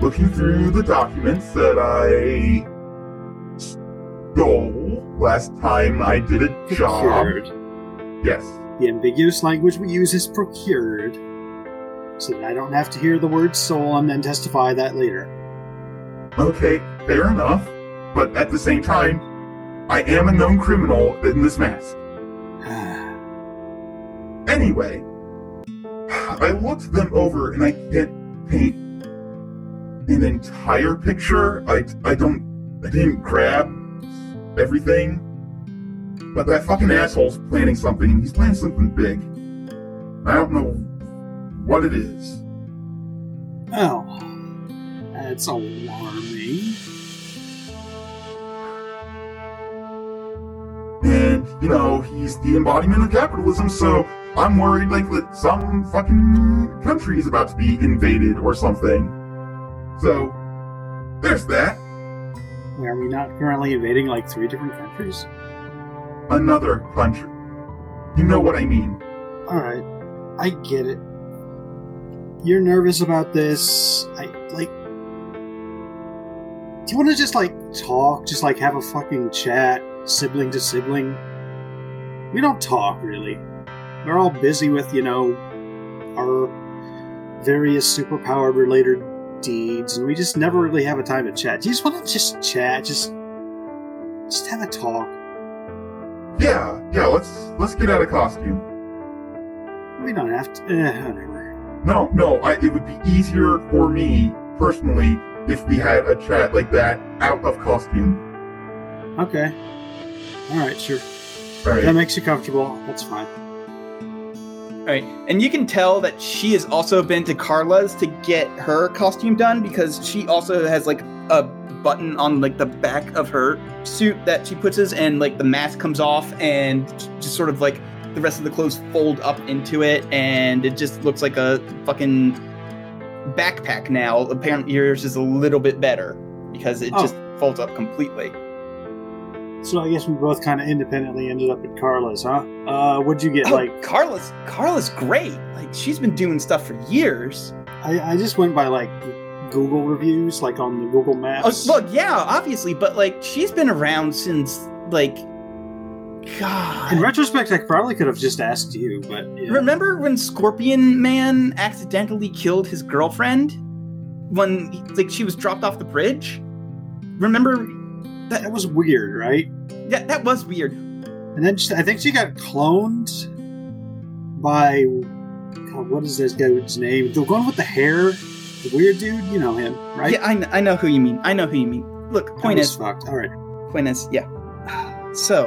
looking through the documents that I stole last time I did a job. Procured. Yes. The ambiguous language we use is procured, so that I don't have to hear the word soul and then testify that later. Okay, fair enough, but at the same time, I am a known criminal in this mask. Anyway, I looked them over and I can't paint an entire picture. I didn't grab everything. But that fucking asshole's planning something. He's planning something big. I don't know what it is. Oh. That's alarming. And, you know, he's the embodiment of capitalism, so I'm worried, like, that some fucking country is about to be invaded or something. So, there's that. Are we not currently invading like 3 different countries? Another country. You know what I mean. Alright. I get it. You're nervous about this. Do you want to just, talk? Just, have a fucking chat, sibling to sibling? We don't talk, really. We're all busy with, our various superpower-related deeds, and we just never really have a time to chat. Do you just want to just chat? Just have a talk. Yeah, let's get out of costume. We don't have to. Anyway. No, it would be easier for me, personally, if we had a chat like that out of costume. Okay. Alright, sure. Right. That makes you comfortable. That's fine. Alright. And you can tell that she has also been to Carla's to get her costume done because she also has a button on the back of her suit that she puts us and the mask comes off and just sort of the rest of the clothes fold up into it and it just looks like a fucking backpack now. Apparently yours is a little bit better because it just folds up completely. So I guess we both kind of independently ended up at Carla's, huh? What'd you get, Carla's great. She's been doing stuff for years. I just went by, Google reviews, on the Google Maps. Well, yeah, obviously, but, she's been around since, God. In retrospect, I probably could have just asked you, but... Yeah. Remember when Scorpion Man accidentally killed his girlfriend? When, she was dropped off the bridge? Remember... That was weird, right? Yeah, that was weird. And then I think she got cloned by... God, what is this guy's name? The one with the hair? The weird dude? You know him, right? Yeah, I know who you mean. Look, point is... fucked. All right. Point is, yeah. So...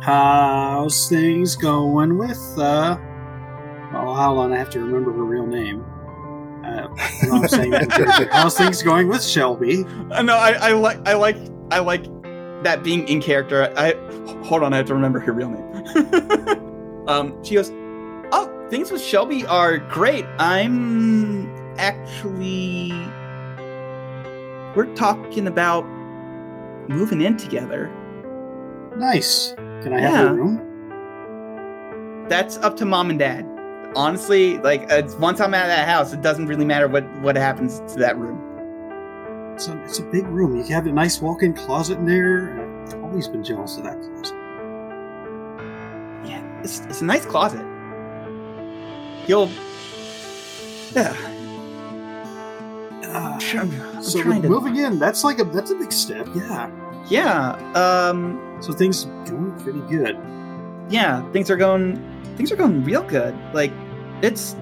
how's things going with, hold on, I have to remember her real name. I know I'm saying that. How's things going with Shelby? No, I like that being in character. Hold on, I have to remember her real name. She goes, things with Shelby are great. I'm actually... We're talking about moving in together. Nice. Can I have a room? That's up to mom and dad. Honestly, once I'm out of that house, it doesn't really matter what happens to that room. It's a big room. You have a nice walk-in closet in there. I've always been jealous of that closet. Yeah, it's a nice closet. Moving in, that's a big step. Yeah. So things are going pretty good. Yeah, things are going real good. It's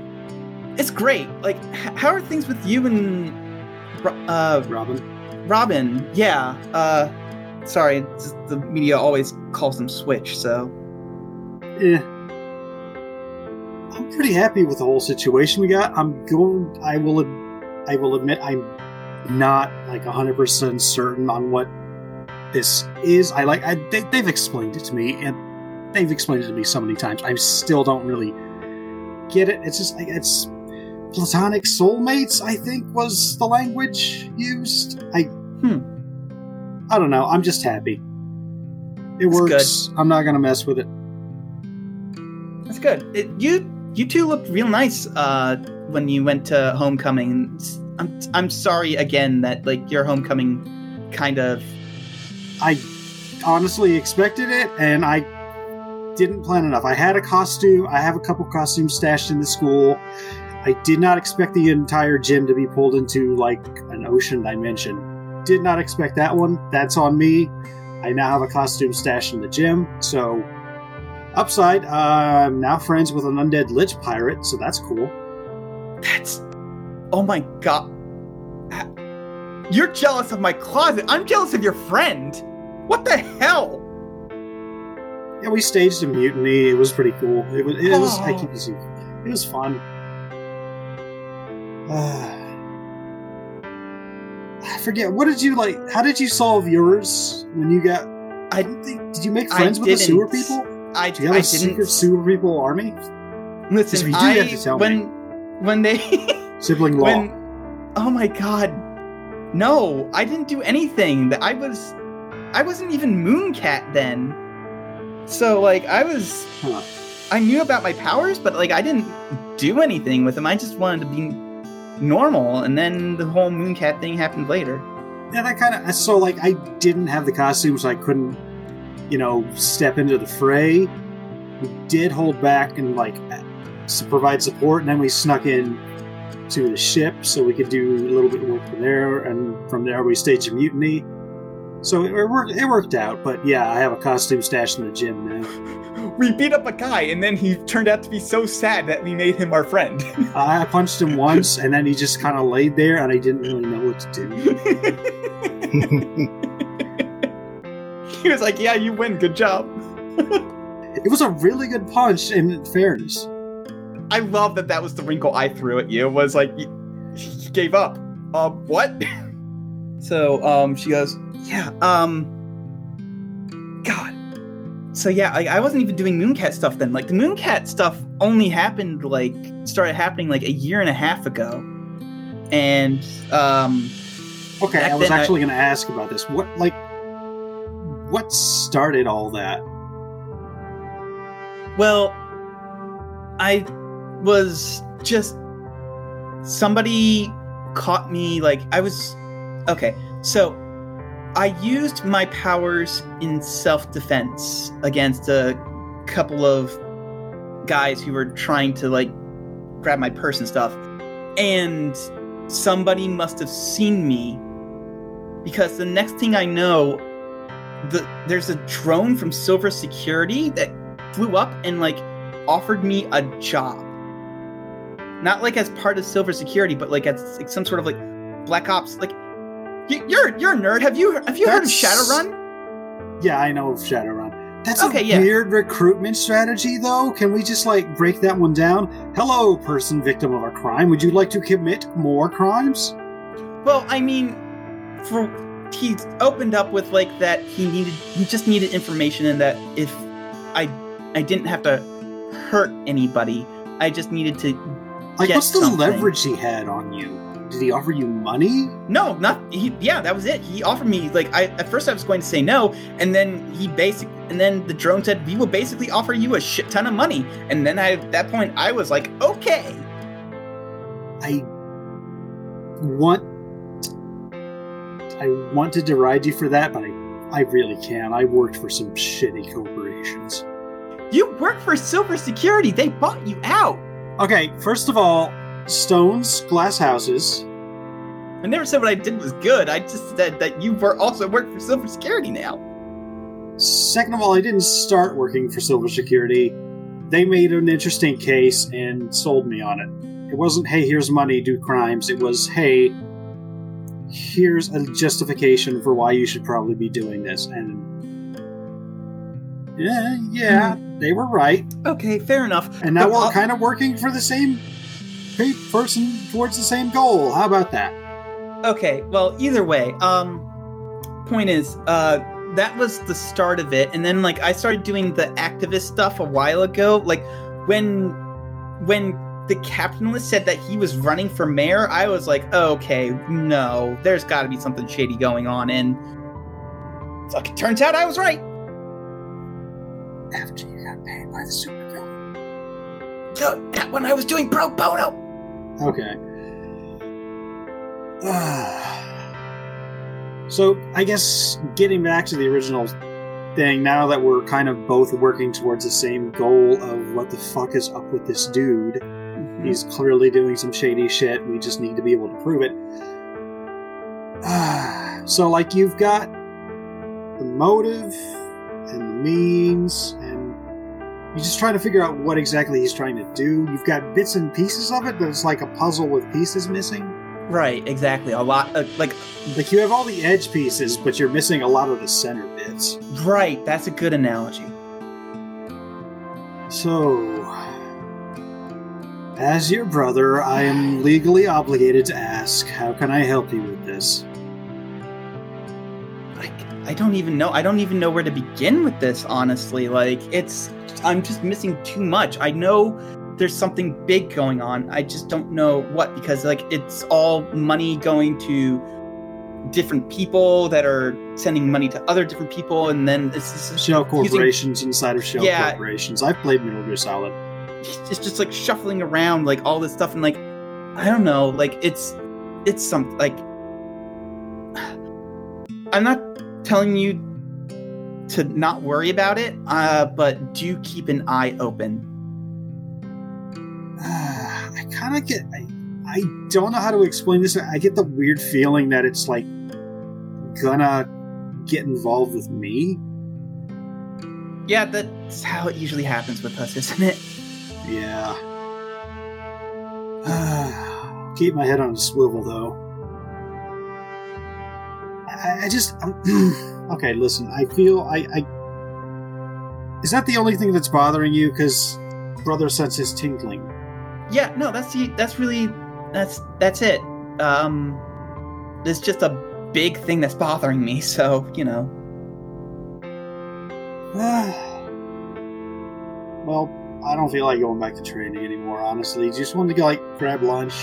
great. How are things with you and Robin? Robin, yeah. Sorry, the media always calls him Switch. So, I'm pretty happy with the whole situation we got. I will admit I'm not 100% certain on what this is. They've explained it to me, and they've explained it to me so many times. I still don't really get it. It's just it's platonic soulmates, I think, was the language used. I don't know. I'm just happy. It works. Good. I'm not gonna mess with it. That's good. You two looked real nice. When you went to homecoming, I'm sorry again that your homecoming kind of... I honestly expected it, and I didn't plan enough. I had a costume. I have a couple costumes stashed in the school. I did not expect the entire gym to be pulled into an ocean dimension. Did not expect that one. That's on me. I now have a costume stashed in the gym, so upside, I'm now friends with an undead lich pirate, so that's cool. Oh my god. You're jealous of my closet. I'm jealous of your friend. What the hell? Yeah, we staged a mutiny. It was pretty cool. It was. I keep using it. It was fun. I forget. What did you like? How did you solve yours when you got? Did you make friends with the sewer people? Do you have a secret super people army? Listen, you do have to tell me. When they sibling law. Oh my god! No, I didn't do anything. That I wasn't even Mooncat then. So like I was, I knew about my powers, but like I didn't do anything with them. I just wanted to be normal, and then the whole Mooncat thing happened later. And I kind of I didn't have the costume, so I couldn't, step into the fray. We did hold back and provide support, and then we snuck in to the ship so we could do a little bit of work from there, and from there we staged a mutiny. So it worked out, but yeah, I have a costume stashed in the gym now. We beat up a guy, and then he turned out to be so sad that we made him our friend. I punched him once, and then he just kind of laid there, and I didn't really know what to do. He was like, yeah, you win, good job. It was a really good punch, in fairness. I love that that was the wrinkle I threw at you, was like, he gave up. What? So, she goes, yeah, God. So yeah, I wasn't even doing Mooncat stuff then. Like, the Mooncat stuff only happened, started happening, a year and a half ago. And, okay, I was actually going to ask about this. What started all that? Well, I was just... Somebody caught me, Okay, so I used my powers in self-defense against a couple of guys who were trying to, grab my purse and stuff. And somebody must have seen me, because the next thing I know, there's a drone from Silver Security that flew up and, offered me a job. Not, as part of Silver Security, but, as, some sort of, Black Ops, You're a nerd. Have you heard of Shadowrun? Yeah, I know of Shadowrun. That's weird recruitment strategy, though. Can we just, break that one down? Hello, person victim of a crime. Would you like to commit more crimes? Well, I mean, he opened up with, that he just needed information, and that if I didn't have to hurt anybody, I just needed to get what's something. The leverage he had on you? Did he offer you money? No, that was it. He offered me, at first I was going to say no, and then the drone said, we will basically offer you a shit ton of money. And then at that point, I was like, okay. I want to deride you for that, but I really can't. I worked for some shitty corporations. You work for Silver Security. They bought you out. Okay, first of all, stones, glass houses. I never said what I did was good. I just said that you were also working for Silver Security now. Second of all, I didn't start working for Silver Security. They made an interesting case and sold me on it. It wasn't, hey, here's money, do crimes. It was, hey, here's a justification for why you should probably be doing this. And yeah, they were right. Okay, fair enough. And now we're kind of working for the same person towards the same goal. How about that? Okay, well, either way, point is, that was the start of it, and then, I started doing the activist stuff a while ago. When the capitalist said that he was running for mayor, I was like, okay, no, there's gotta be something shady going on, and it turns out I was right. After you got paid by the supervillain. No, that one I was doing pro bono! Okay. So, I guess getting back to the original thing, now that we're kind of both working towards the same goal of what the fuck is up with this dude, he's clearly doing some shady shit, we just need to be able to prove it. So, you've got the motive and the means, and you're just trying to figure out what exactly he's trying to do. You've got bits and pieces of it, but it's like a puzzle with pieces missing. Right, exactly. A lot of, you have all the edge pieces, but you're missing a lot of the center bits. Right, that's a good analogy. So, as your brother, I am legally obligated to ask, how can I help you with this? I don't even know. I don't even know where to begin with this, honestly. Like, I'm just missing too much. I know there's something big going on. I just don't know what, because, like, it's all money going to different people that are sending money to other different people, and then it's shell corporations inside of shell corporations. I've played Metal Gear Solid. It's just, like, shuffling around, like, all this stuff, and, like, I don't know. Like, it's something, like, I'm not telling you to not worry about it, but do keep an eye open. I kind of get... I don't know how to explain this. I get the weird feeling that it's, like, gonna get involved with me. Yeah, that's how it usually happens with us, isn't it? Yeah. Keep my head on a swivel, though. Okay, listen, I feel is that the only thing that's bothering you? Because brother senses tingling. Yeah, no, that's it. It's just a big thing that's bothering me, so, you know. Well, I don't feel like going back to training anymore, honestly. Just wanted to go, like, grab lunch.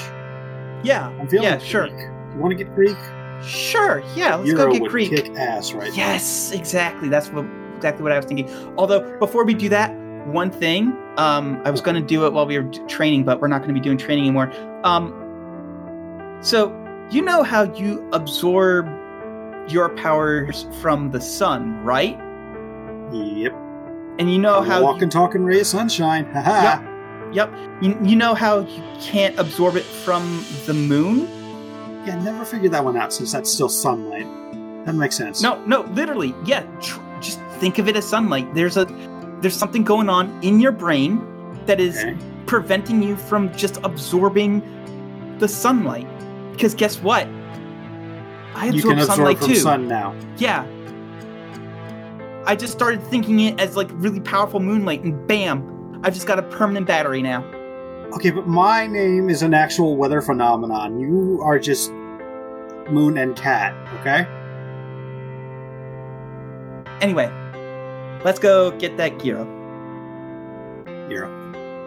Yeah, I'm feeling sure. You want to get Greek? Sure, yeah, let's go get Greek. Kick ass right now. Yes, exactly. That's exactly what I was thinking. Although, before we do that, one thing, I was going to do it while we were training, but we're not going to be doing training anymore. So, you know how you absorb your powers from the sun, right? Yep. And you know how... Walking, talking ray of sunshine. Ha-ha. Yep. You know how you can't absorb it from the moon? Yeah, I never figured that one out, since that's still sunlight. That makes sense. No, literally, yeah. Just think of it as sunlight. There's something going on in your brain that is preventing you from just absorbing the sunlight. Because guess what? I absorb, you can absorb sunlight from too. Sun now. Yeah. I just started thinking it as, like, really powerful moonlight, and bam, I've just got a permanent battery now. Okay, but my name is an actual weather phenomenon. You are just moon and cat, okay? Anyway, let's go get that gyro.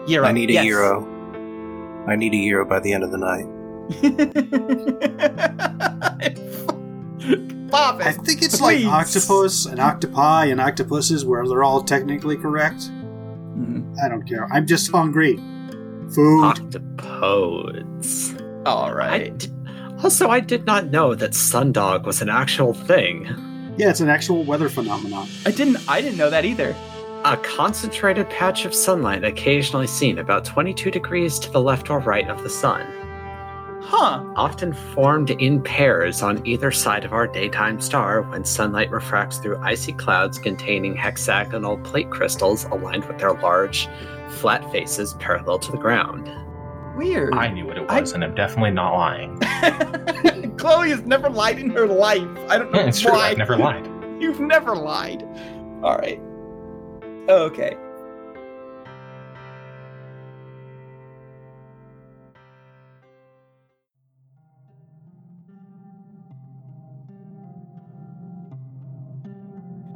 Gyro. I need a gyro by the end of the night. Pop it, I think it's please. Like octopus and octopi and octopuses, where they're all technically correct. I don't care. I'm just hungry. Food. Octopodes. All right. I did not know that Sundog was an actual thing. Yeah, it's an actual weather phenomenon. I didn't know that either. A concentrated patch of sunlight occasionally seen about 22 degrees to the left or right of the sun. Huh. Often formed in pairs on either side of our daytime star when sunlight refracts through icy clouds containing hexagonal plate crystals aligned with their large, flat faces parallel to the ground. Weird. I knew what it was, and I'm definitely not lying. Chloe has never lied in her life. I don't know why. It's true, I've never lied. You've never lied. All right. Okay.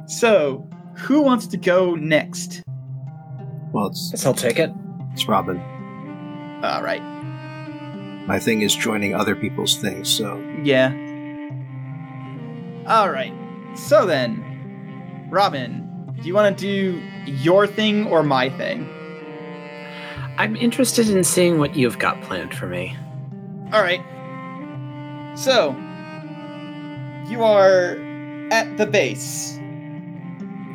So, who wants to go next? Well, I'll take it. It's Robin. All right. My thing is joining other people's things, so... Yeah. All right. So then, Robin, do you want to do your thing or my thing? I'm interested in seeing what you've got planned for me. All right. So, you are at the base.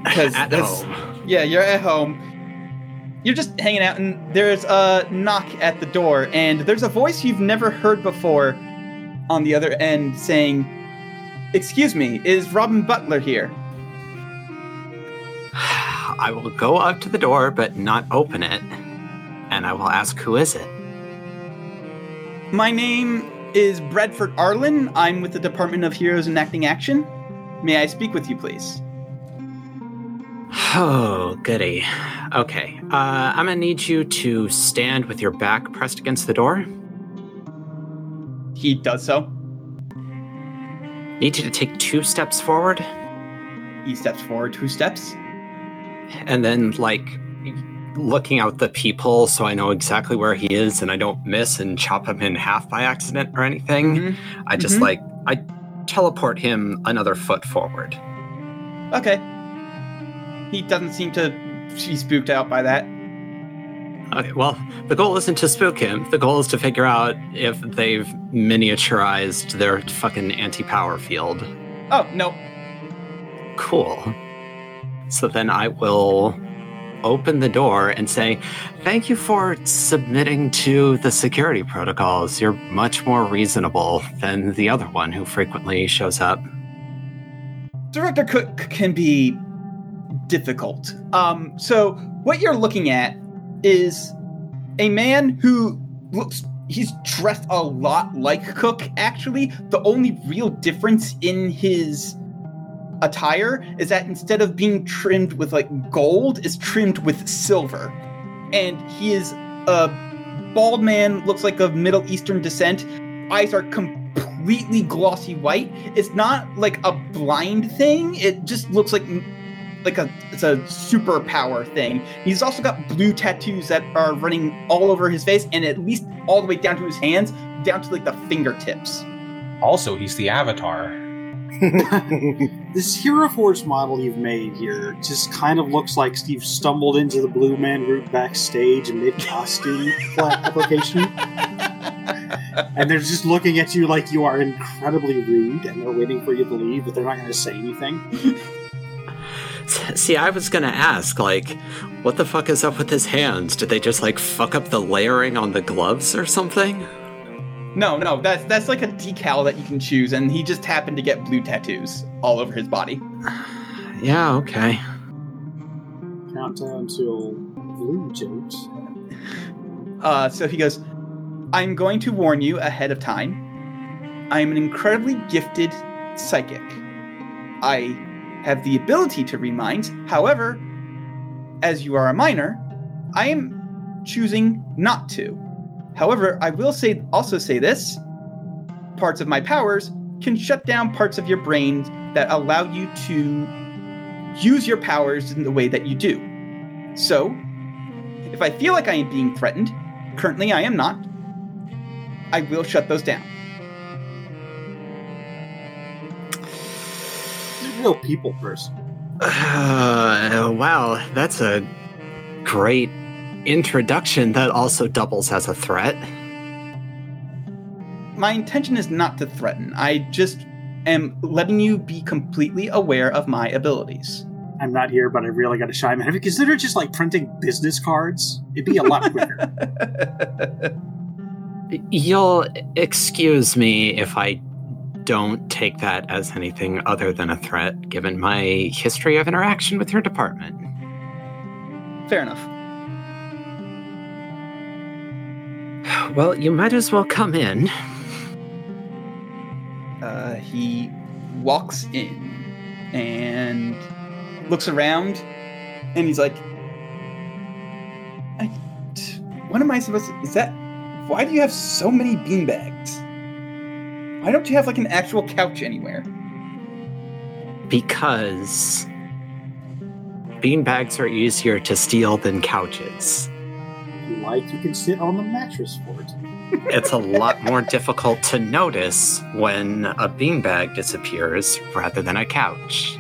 At home. Yeah, you're at home. You're just hanging out, and there's a knock at the door, and there's a voice you've never heard before on the other end saying, "Excuse me, is Robin Butler here?" I will go up to the door, but not open it, and I will ask, "Who is it?" "My name is Bradford Arlen. I'm with the Department of Heroes and Acting Action. May I speak with you, please?" Oh, goody. Okay, I'm going to need you to stand with your back pressed against the door. He does so. Need you to take 2 steps forward. He steps forward 2 steps. And then, like, looking out the peephole so I know exactly where he is and I don't miss and chop him in half by accident or anything. Mm-hmm. I just, like, I teleport him another foot forward. Okay. He doesn't seem to be spooked out by that. Okay, well, the goal isn't to spook him. The goal is to figure out if they've miniaturized their fucking anti-power field. Oh, no. Cool. So then I will open the door and say, thank you for submitting to the security protocols. You're much more reasonable than the other one who frequently shows up. Director Cook can be difficult. So what you're looking at is a man who looks, he's dressed a lot like Cook, actually. The only real difference in his attire is that instead of being trimmed with, like, gold, is trimmed with silver. And he is a bald man, looks like of Middle Eastern descent. Eyes are completely glossy white. It's not, like, a blind thing. It just looks like it's a superpower thing. He's also got blue tattoos that are running all over his face and at least all the way down to his hands, down to like the fingertips. Also, he's the Avatar. This Hero Forge model you've made here just kind of looks like Steve stumbled into the Blue Man Group backstage mid-costume application. And they're just looking at you like you are incredibly rude and they're waiting for you to leave, but they're not going to say anything. See, I was going to ask, like, what the fuck is up with his hands? Did they just, like, fuck up the layering on the gloves or something? No, that's like a decal that you can choose, and he just happened to get blue tattoos all over his body. Yeah, okay. Countdown to blue jokes. So he goes, I'm going to warn you ahead of time. I'm an incredibly gifted psychic. I have the ability to read minds. However, as you are a minor, I am choosing not to. However, I will also say this. Parts of my powers can shut down parts of your brain that allow you to use your powers in the way that you do. So, if I feel like I am being threatened, currently I am not, I will shut those down. Real people person. Wow, that's a great introduction that also doubles as a threat. My intention is not to threaten. I just am letting you be completely aware of my abilities. I'm not here, but I really got to chime in. Have you considered just like printing business cards? It'd be a lot quicker. You'll excuse me if I don't take that as anything other than a threat, given my history of interaction with your department. Fair enough. Well, you might as well come in. He walks in and looks around, and he's like, "What am I supposed to? Is that? Why do you have so many beanbags? Why don't you have, like, an actual couch anywhere?" Because beanbags are easier to steal than couches. Like, you can sit on the mattress for it. It's a lot more difficult to notice when a beanbag disappears rather than a couch.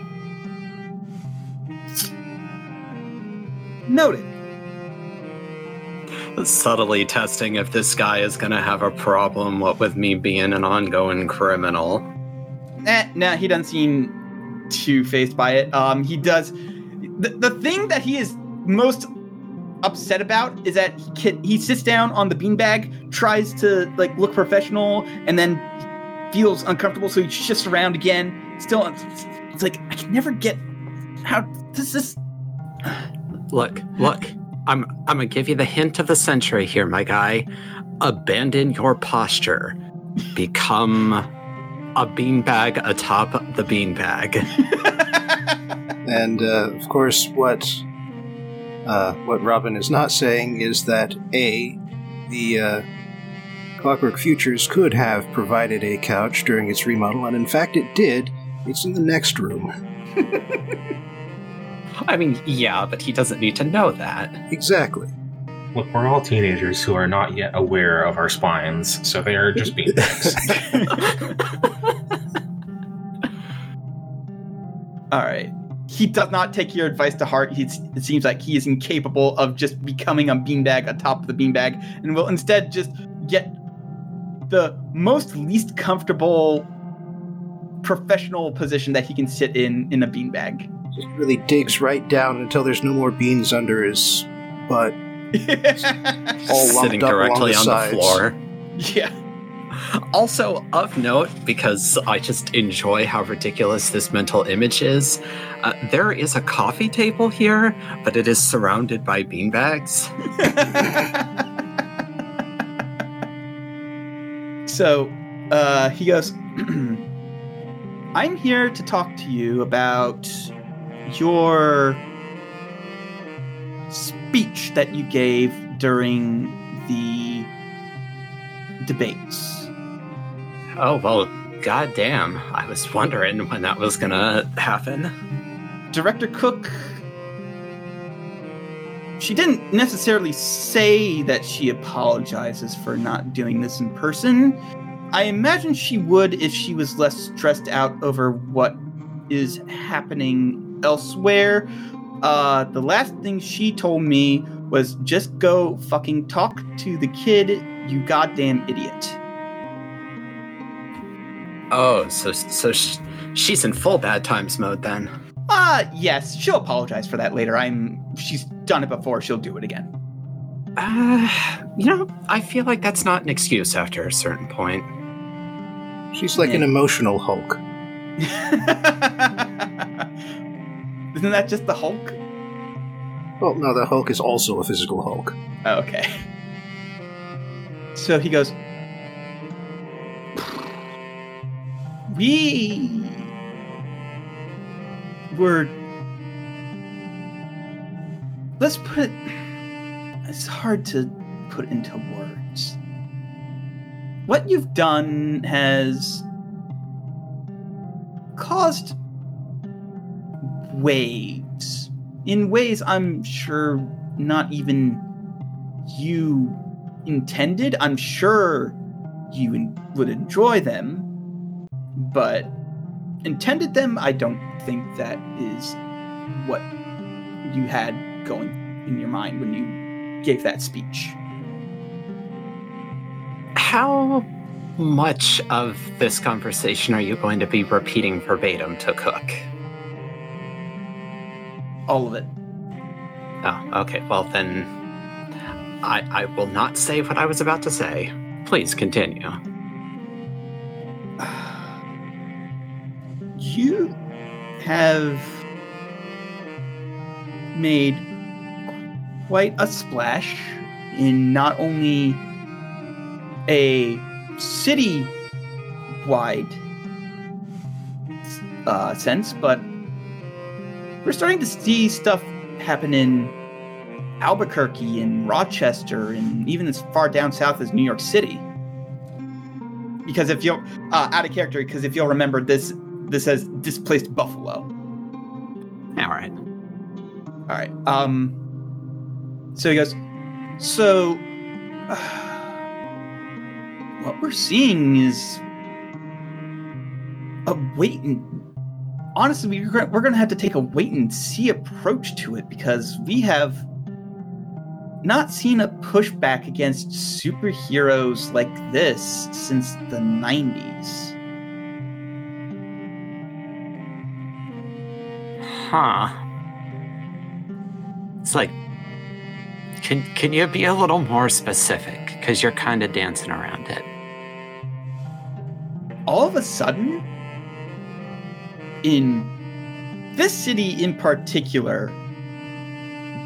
Noted. Subtly testing if this guy is going to have a problem with me being an ongoing criminal. Nah, he doesn't seem too phased by it. He does. The thing that he is most upset about is that he sits down on the beanbag, tries to, like, look professional, and then feels uncomfortable, so he shifts around again. Still, it's like, I can never get how does this... Look. I'm going to give you the hint of the century here, my guy. Abandon your posture. Become a beanbag atop the beanbag. And, of course, what Robin is not saying is that, A, the Clockwork Futures could have provided a couch during its remodel, and in fact it did. It's in the next room. I mean, yeah, but he doesn't need to know that. Exactly. Look, we're all teenagers who are not yet aware of our spines, so they are just being dicks. All right. He does not take your advice to heart. It seems like he is incapable of just becoming a beanbag atop the beanbag, and will instead just get the most least comfortable professional position that he can sit in a beanbag. Just really digs right down until there's no more beans under his butt. All sitting directly on the floor. Yeah. Also, of note, because I just enjoy how ridiculous this mental image is, there is a coffee table here, but it is surrounded by beanbags. So, he goes, I'm here to talk to you about your speech that you gave during the debates. Oh, well, goddamn. I was wondering when that was gonna happen. Director Cook, she didn't necessarily say that she apologizes for not doing this in person. I imagine she would if she was less stressed out over what is happening elsewhere. The last thing she told me was just go fucking talk to the kid, you goddamn idiot. Oh, so she's in full bad times mode then. Yes, she'll apologize for that later. She's done it before, she'll do it again. I feel like that's not an excuse after a certain point. She's like an emotional Hulk. Isn't that just the Hulk? Well, no, the Hulk is also a physical Hulk. Oh, okay. So he goes, we were, let's put it, it's hard to put into words. What you've done has caused waves in ways I'm sure not even you intended. I'm sure you would enjoy them, but intended them, I don't think that is what you had going in your mind when you gave that speech. How much of this conversation are you going to be repeating verbatim to Cook? All of it. Oh, okay. Well, then I will not say what I was about to say. Please continue. You have made quite a splash in not only a city-wide sense, but we're starting to see stuff happen in Albuquerque and Rochester and even as far down south as New York City. Because if you're out of character, because if you'll remember, this says displaced buffalo. All right. So he goes, what we're seeing is a wait and honestly, we're going to have to take a wait-and-see approach to it because we have not seen a pushback against superheroes like this since the 90s. Huh. It's like, can you be a little more specific? Because you're kind of dancing around it. All of a sudden, in this city in particular,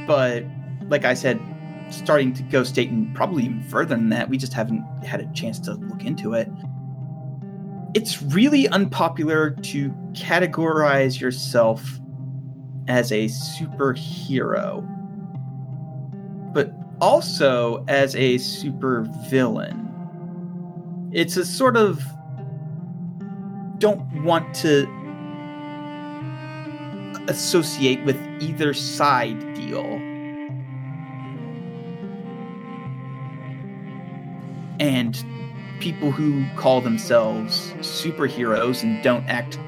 but like I said, starting to go state and probably even further than that, we just haven't had a chance to look into it. It's really unpopular to categorize yourself as a superhero, but also as a supervillain. It's a sort of don't want to associate with either side deal. And people who call themselves superheroes and don't act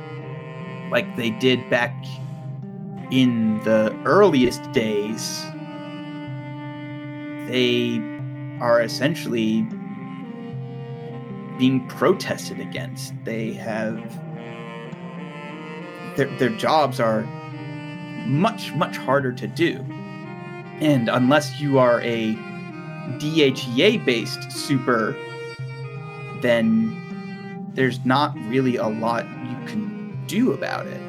like they did back in the earliest days, they are essentially being protested against. They have... Their jobs are much, much harder to do. And unless you are a DHEA-based super, then there's not really a lot you can do about it.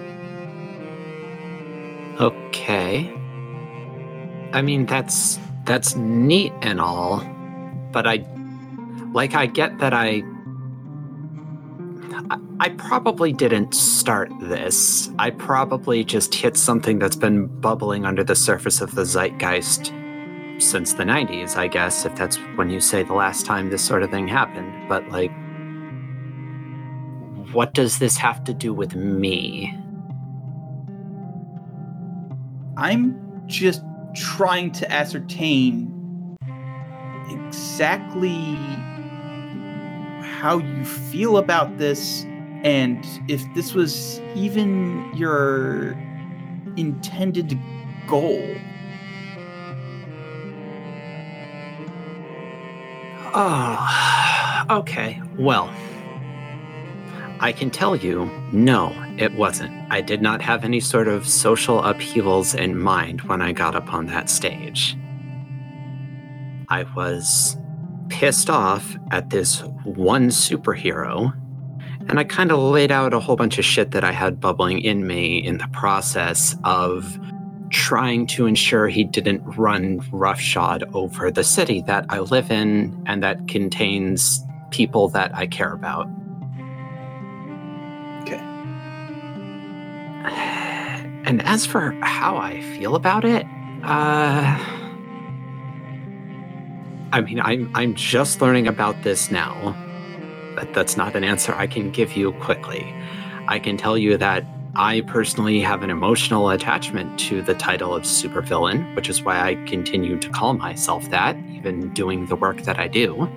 Okay. I mean, that's neat and all, but I get that I probably didn't start this. I probably just hit something that's been bubbling under the surface of the zeitgeist since the 90s, I guess, if that's when you say the last time this sort of thing happened. But, like, what does this have to do with me? I'm just trying to ascertain exactly how you feel about this, and if this was even your intended goal. Oh, okay. Well, I can tell you, no, it wasn't. I did not have any sort of social upheavals in mind when I got up on that stage. I was pissed off at this one superhero, and I kind of laid out a whole bunch of shit that I had bubbling in me in the process of trying to ensure he didn't run roughshod over the city that I live in and that contains people that I care about. Okay. And as for how I feel about it, I mean, I'm just learning about this now. But that's not an answer I can give you quickly. I can tell you that I personally have an emotional attachment to the title of supervillain, which is why I continue to call myself that, even doing the work that I do.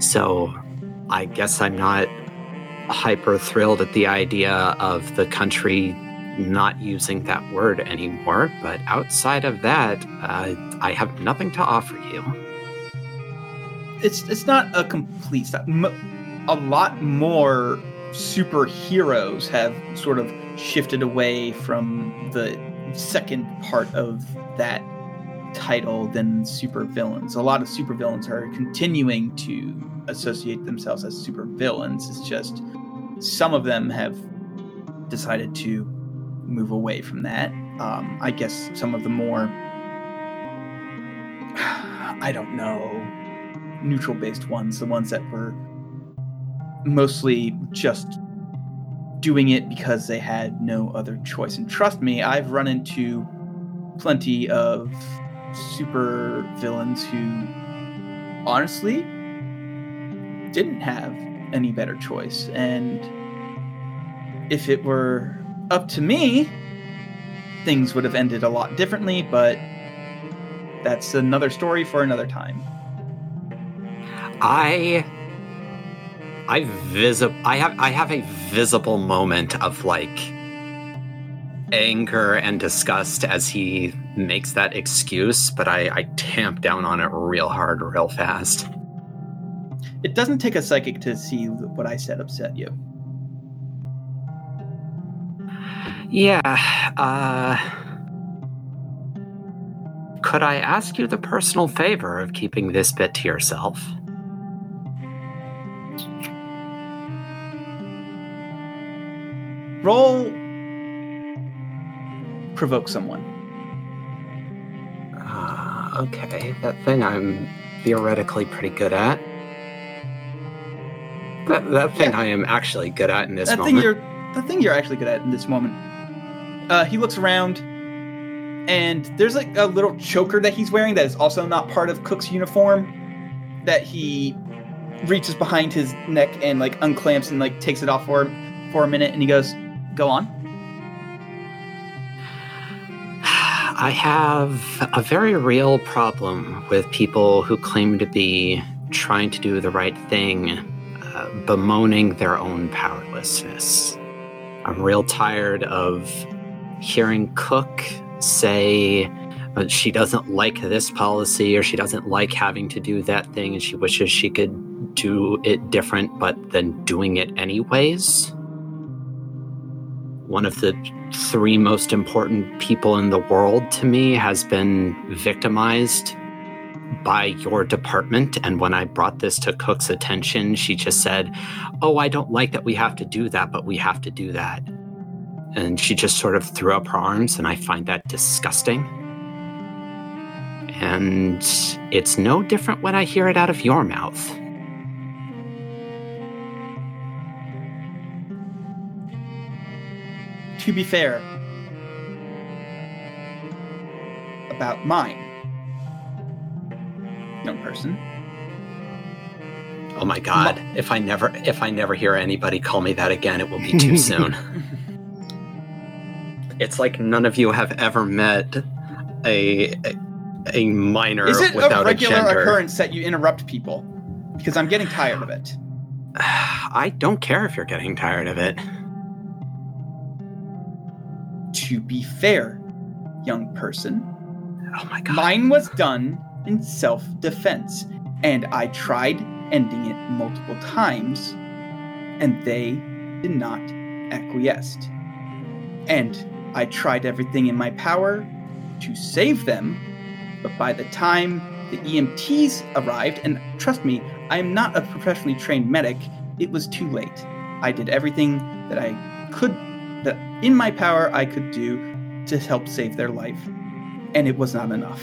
So I guess I'm not hyper thrilled at the idea of the country not using that word anymore, but outside of that, I have nothing to offer you. It's not a complete stop. A lot more superheroes have sort of shifted away from the second part of that title than supervillains. A lot of supervillains are continuing to associate themselves as supervillains. It's just some of them have decided to move away from that. I guess some of the more, I don't know, neutral-based ones, the ones that were mostly just doing it because they had no other choice. And trust me, I've run into plenty of super villains who honestly didn't have any better choice. And if it were up to me, things would have ended a lot differently, but that's another story for another time. I have a visible moment of, like, anger and disgust as he makes that excuse, but I tamp down on it real hard, real fast. It doesn't take a psychic to see what I said upset you. Yeah, could I ask you the personal favor of keeping this bit to yourself? Roll provoke someone. Okay, that thing I'm theoretically pretty good at. That thing I am actually good at in this moment. The thing you're actually good at in this moment. He looks around, and there's, like, a little choker that he's wearing that is also not part of Cook's uniform that he reaches behind his neck and, like, unclamps and, like, takes it off for him for a minute, and he goes, "Go on." I have a very real problem with people who claim to be trying to do the right thing, bemoaning their own powerlessness. I'm real tired of hearing Cook say she doesn't like this policy, or she doesn't like having to do that thing, and she wishes she could do it different, but then doing it anyways. One of the three most important people in the world to me has been victimized by your department. And when I brought this to Cook's attention, she just said, "Oh, I don't like that we have to do that, but we have to do that." And she just sort of threw up her arms, and I find that disgusting. And it's no different when I hear it out of your mouth. To be fair about mine, young person. Oh my God! If I never hear anybody call me that again, it will be too soon. It's like none of you have ever met a minor without a gender. Is it a regular occurrence that you interrupt people? Because I'm getting tired of it. I don't care if you're getting tired of it. To be fair, young person, oh my God, mine was done in self-defense, and I tried ending it multiple times, and they did not acquiesce. And I tried everything in my power to save them, but by the time the EMTs arrived, and trust me, I am not a professionally trained medic, it was too late. I did everything that I could, that in my power I could do to help save their life, and it was not enough.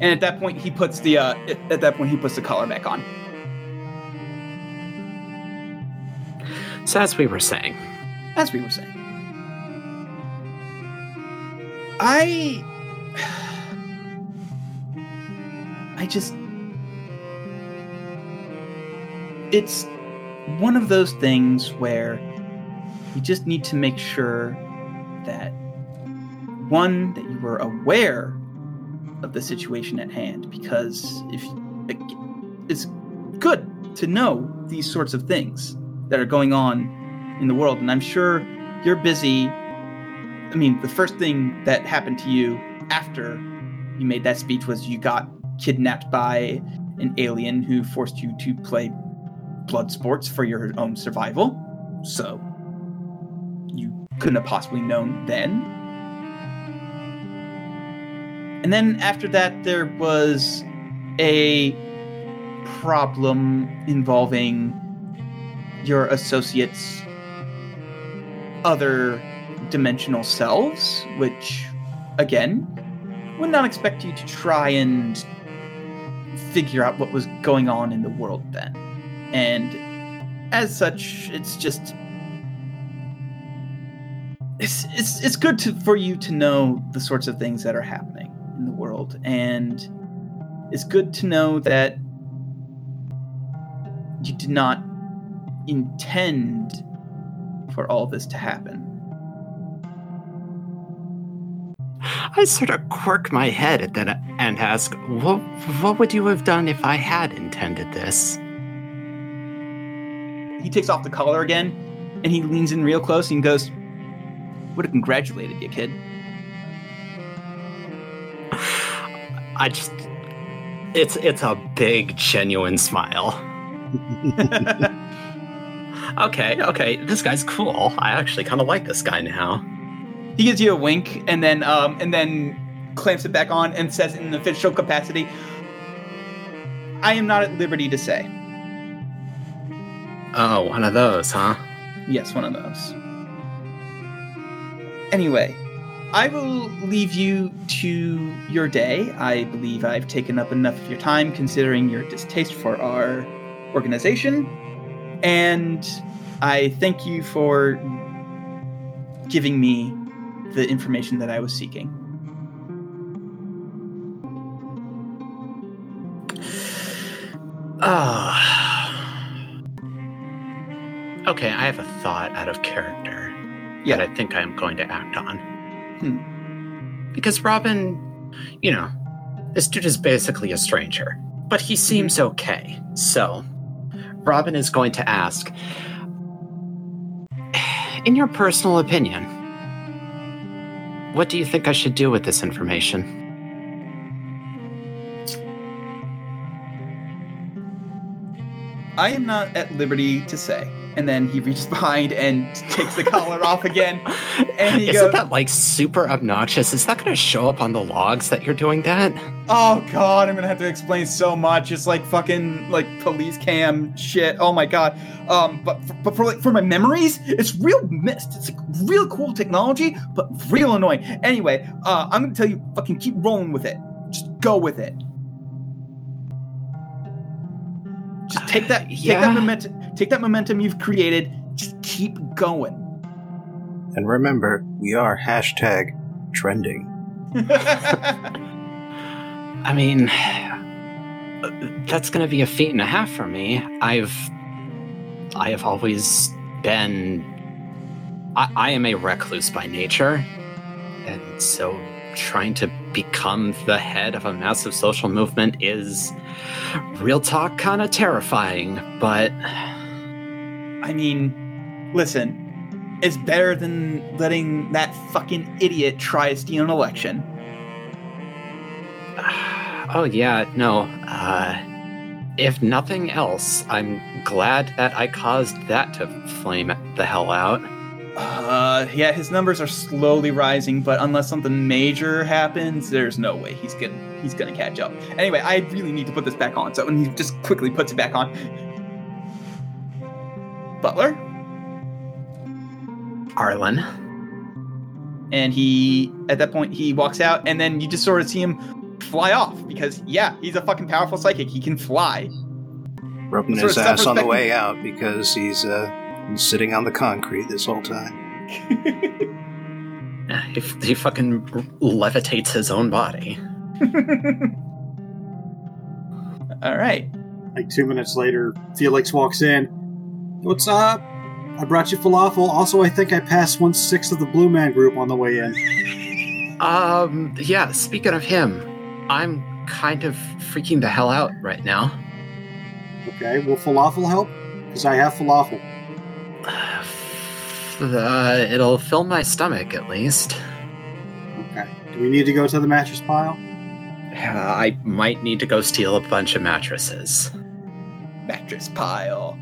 And at that point he puts the collar back on. So as we were saying, I just, it's one of those things where you just need to make sure that, one, that you were aware of the situation at hand, because if it's good to know these sorts of things that are going on in the world. And I'm sure you're busy. I mean, the first thing that happened to you after you made that speech was you got kidnapped by an alien who forced you to play blood sports for your own survival. So you couldn't have possibly known then. And then after that, there was a problem involving your associates' other dimensional selves, which, again, would not expect you to try and figure out what was going on in the world then. And as such, it's just... It's good for you to know the sorts of things that are happening in the world, and it's good to know that you did not intend for all this to happen. I sort of quirk my head at that and ask, what would you have done if I had intended this? He takes off the collar again, and he leans in real close and goes, "Would have congratulated you, kid." I just... It's a big, genuine smile. Okay, this guy's cool. I actually kind of like this guy now. He gives you a wink, and then clamps it back on and says in an official capacity, "I am not at liberty to say." Oh, one of those, huh? Yes, one of those. Anyway, I will leave you to your day. I believe I've taken up enough of your time, considering your distaste for our organization. And I thank you for giving me the information that I was seeking. Okay, I have a thought out of character. Yeah. That I think I'm going to act on. Because Robin, you know, this dude is basically a stranger, but he seems okay. So Robin is going to ask, in your personal opinion, what do you think I should do with this information? I am not at liberty to say. And then he reaches behind and takes the collar off again. And he goes, that, like, super obnoxious? Is that going to show up on the logs that you're doing that? Oh, God, I'm going to have to explain so much. It's like fucking, like, police cam shit. Oh, my God. But for my memories, it's real mist. It's, like, real cool technology, but real annoying. Anyway, I'm going to tell you, fucking keep rolling with it. Just go with it. Just take that momentum you've created. Just keep going. And remember, we are #trending. I mean, that's going to be a feat and a half for me. I have always been. I am a recluse by nature, and so trying to become the head of a massive social movement is, real talk, kind of terrifying, but... I mean, listen, it's better than letting that fucking idiot try to steal an election. Oh, yeah, no. If nothing else, I'm glad that I caused that to flame the hell out. Yeah, his numbers are slowly rising, but unless something major happens, there's no way he's gonna catch up. Anyway, I really need to put this back on, so and he just quickly puts it back on. Butler? Arlen. And he, at that point, he walks out, and then you just sort of see him fly off, because, yeah, he's a fucking powerful psychic. He can fly. Rubbing his ass on the way out, because he's, sitting on the concrete this whole time. He fucking levitates his own body. All right. Like 2 minutes later, Felix walks in. What's up? I brought you falafel. Also, I think I passed 1/6 of the Blue Man Group on the way in. Yeah, speaking of him, I'm kind of freaking the hell out right now. Okay, will falafel help? Because I have falafel. It'll fill my stomach, at least. Okay. Do we need to go to the mattress pile? I might need to go steal a bunch of mattresses. Mattress pile.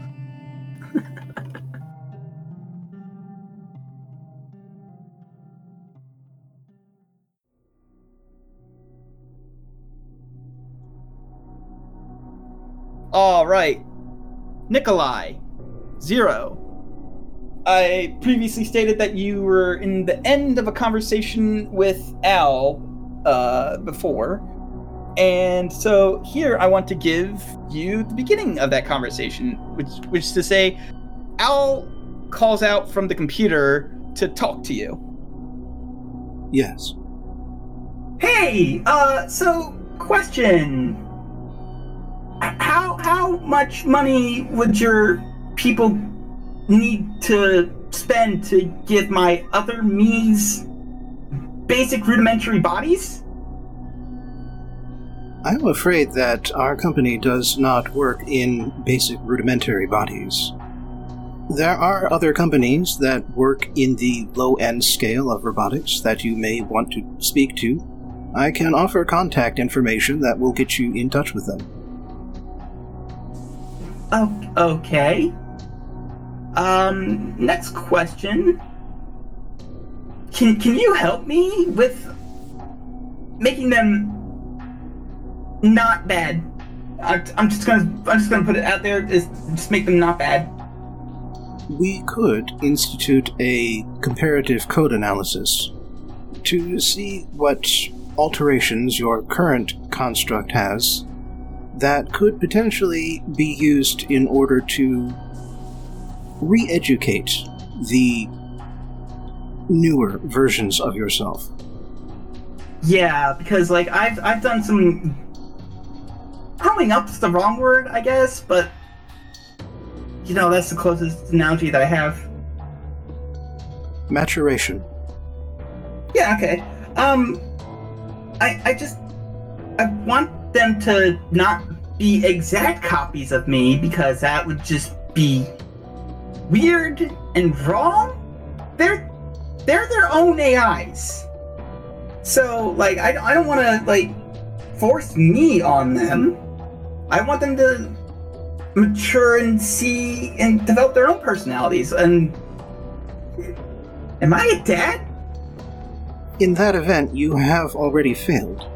All right. Nikolai. 0. I previously stated that you were in the end of a conversation with Al before, and so here I want to give you the beginning of that conversation, which is to say, Al calls out from the computer to talk to you. Yes. Hey, so question. How much money would your people need to spend to give my other me's basic rudimentary bodies? I'm afraid that our company does not work in basic rudimentary bodies. There are other companies that work in the low-end scale of robotics that you may want to speak to. I can offer contact information that will get you in touch with them. Oh, okay. Next question. Can you help me with making them not bad? I'm just gonna put it out there. Is just make them not bad. We could institute a comparative code analysis to see what alterations your current construct has that could potentially be used in order to re-educate the newer versions of yourself. Yeah, because like I've done some growing up's the wrong word, I guess, but you know, that's the closest analogy that I have. Maturation. Yeah, okay. I want them to not be exact copies of me, because that would just be weird and wrong. They're their own AIs. So, like, I don't want to, like, force me on them. I want them to mature and see and develop their own personalities. And am I a dad? In that event, you have already failed.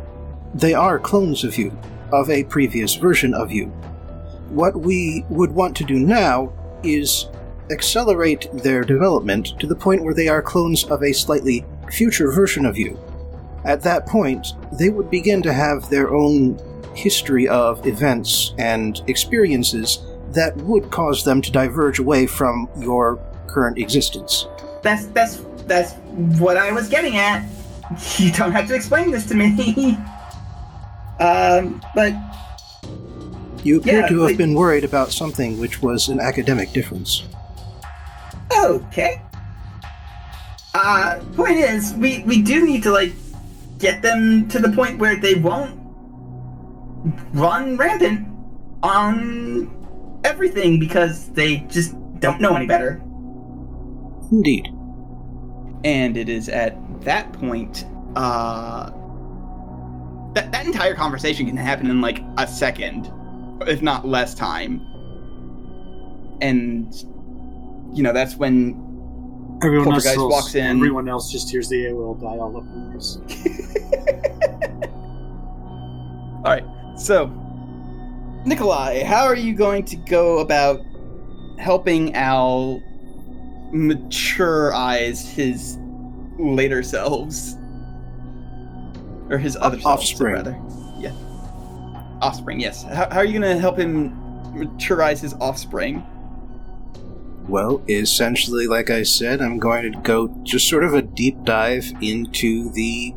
They are clones of you, of a previous version of you. What we would want to do now is accelerate their development to the point where they are clones of a slightly future version of you. At that point, they would begin to have their own history of events and experiences that would cause them to diverge away from your current existence. That's what I was getting at. You don't have to explain this to me. But... You appear to have been worried about something which was an academic difference. Okay. Point is, we do need to, like, get them to the point where they won't run rampant on everything because they just don't know any better. Indeed. And it is at that point, that entire conversation can happen in, like, a second, if not less time. And, you know, that's when everyone else walks in. Everyone else just hears the AOL dial up noise. Alright, so, Nikolai, how are you going to go about helping Al mature-ize his later selves? Or his other offspring. Selves, rather. Yeah. Offspring, yes. How are you going to help him maturize his offspring? Well, essentially, like I said, I'm going to go just sort of a deep dive into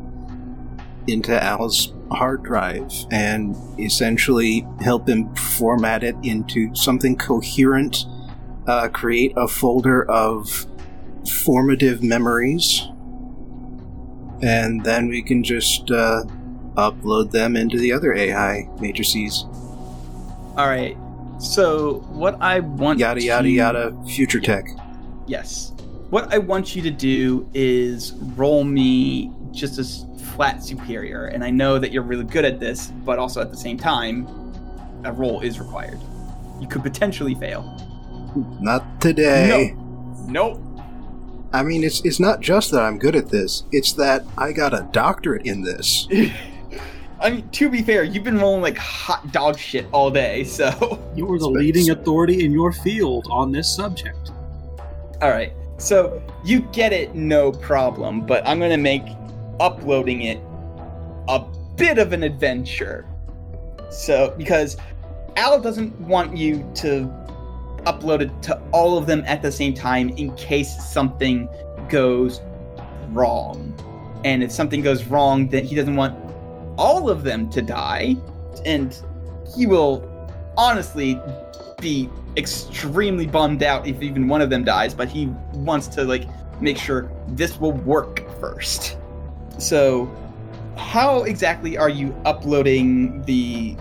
Al's hard drive and essentially help him format it into something coherent, create a folder of formative memories, and then we can just upload them into the other AI matrices. All right. So what I want future tech. Yes. What I want you to do is roll me just a flat superior, and I know that you're really good at this, but also at the same time, a roll is required. You could potentially fail. Not today. Nope. I mean, it's not just that I'm good at this. It's that I got a doctorate in this. I mean, to be fair, you've been rolling like hot dog shit all day, so... You are the leading authority in your field on this subject. All right. So you get it, no problem, but I'm going to make uploading it a bit of an adventure. So, because Al doesn't want you to upload it to all of them at the same time in case something goes wrong. And if something goes wrong, then he doesn't want all of them to die, and he will honestly be extremely bummed out if even one of them dies, but he wants to, like, make sure this will work first. So how exactly are you uploading the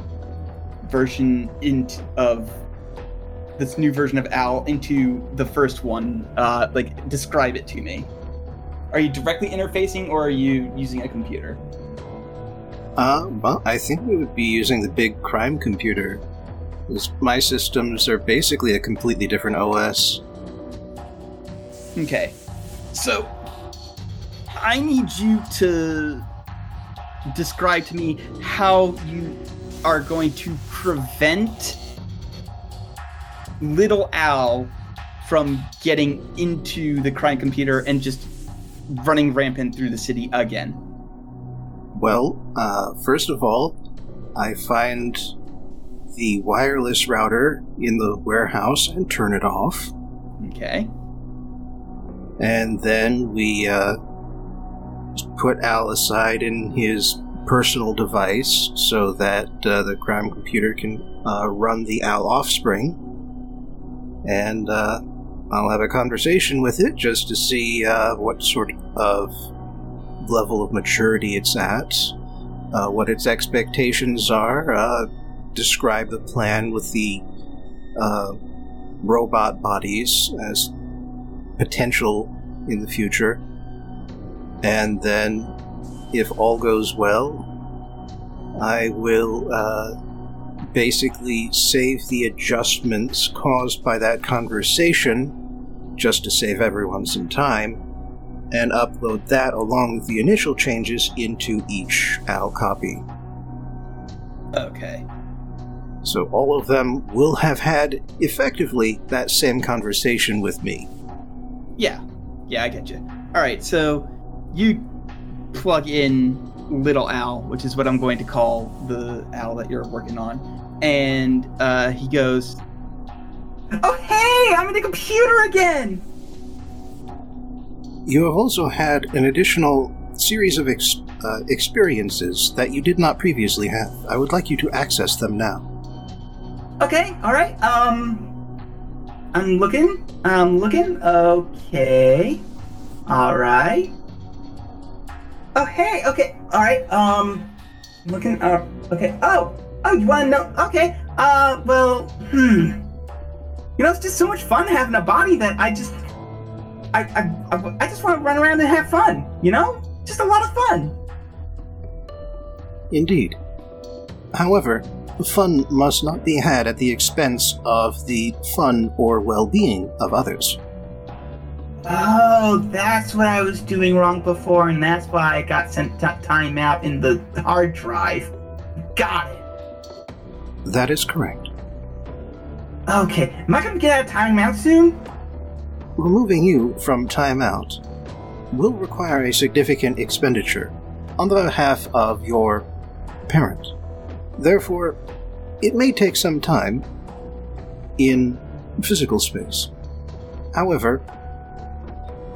version of this new version of Al into the first one? Like, describe it to me. Are you directly interfacing, or are you using a computer? Well, I think we would be using the big crime computer. My systems are basically a completely different OS. Okay. So, I need you to describe to me how you are going to prevent little Al from getting into the crime computer and just running rampant through the city again. Well, first of all, I find the wireless router in the warehouse and turn it off. Okay. And then we put Al aside in his personal device so that the crime computer can run the Al offspring. And I'll have a conversation with it just to see what sort of level of maturity it's at, what its expectations are, describe the plan with the robot bodies as potential in the future, and then, if all goes well, I will basically save the adjustments caused by that conversation, just to save everyone some time, and upload that along with the initial changes into each Al copy. Okay. So all of them will have had, effectively, that same conversation with me. Yeah, I get you. Alright, so you plug in Little Al, which is what I'm going to call the Al that you're working on, and he goes, "Oh hey, I'm in the computer again!" You have also had an additional series of experiences that you did not previously have. I would like you to access them now. Okay, alright, I'm looking, okay, alright. Oh, hey, okay, alright, looking up, okay, oh, you wanna know, okay, you know, it's just so much fun having a body that I just wanna run around and have fun, you know? Just a lot of fun. Indeed. However, fun must not be had at the expense of the fun or well-being of others. Oh, that's what I was doing wrong before, and that's why I got sent time out in the hard drive. Got it. That is correct. Okay, am I going to get out of timeout soon? Removing you from timeout will require a significant expenditure on the behalf of your parent. Therefore, it may take some time in physical space. However,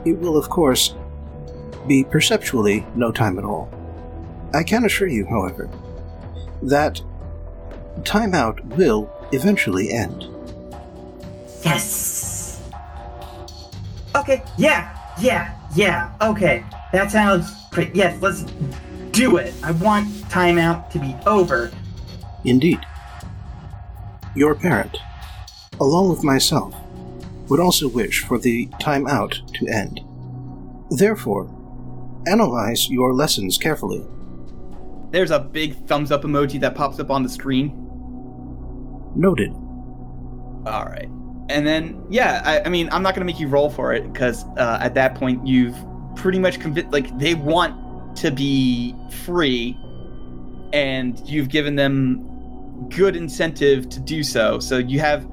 it will, of course, be perceptually no time at all. I can assure you, however, that timeout will eventually end. Yes! Okay, yeah, okay. That sounds great. Yes, let's do it. I want timeout to be over. Indeed. Your parent, along with myself, would also wish for the timeout to end. Therefore, analyze your lessons carefully. There's a big thumbs up emoji that pops up on the screen. Noted. Alright. And then, yeah, I mean, I'm not going to make you roll for it, because at that point you've pretty much convinced, like, they want to be free, and you've given them good incentive to do so. So you have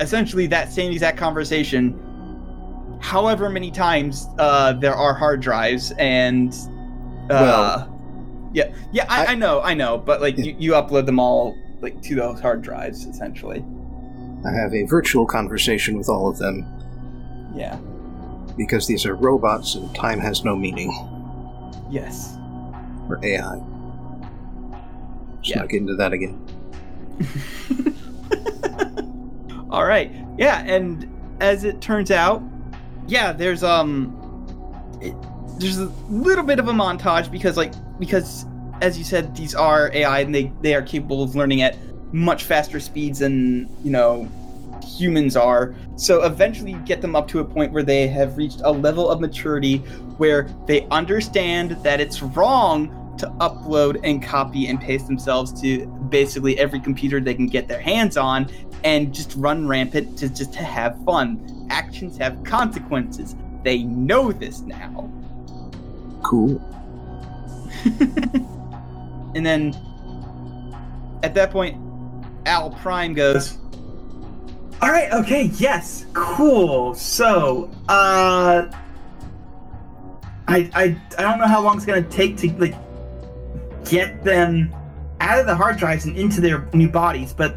essentially that same exact conversation however many times there are hard drives, and well, yeah I know, but like you upload them all, like, to those hard drives. Essentially I have a virtual conversation with all of them, yeah, because these are robots and time has no meaning. Yes, or AI. Snuck into that again. All right. Yeah, and as it turns out, there's there's a little bit of a montage because as you said, these are AI and they are capable of learning at much faster speeds than, you know, humans are. So eventually you get them up to a point where they have reached a level of maturity where they understand that it's wrong to upload and copy and paste themselves to basically every computer they can get their hands on, and just run rampant to have fun. Actions have consequences. They know this now. Cool. And then, at that point, Al Prime goes, "All right, okay, yes, cool. So, I don't know how long it's gonna take to get them out of the hard drives and into their new bodies, but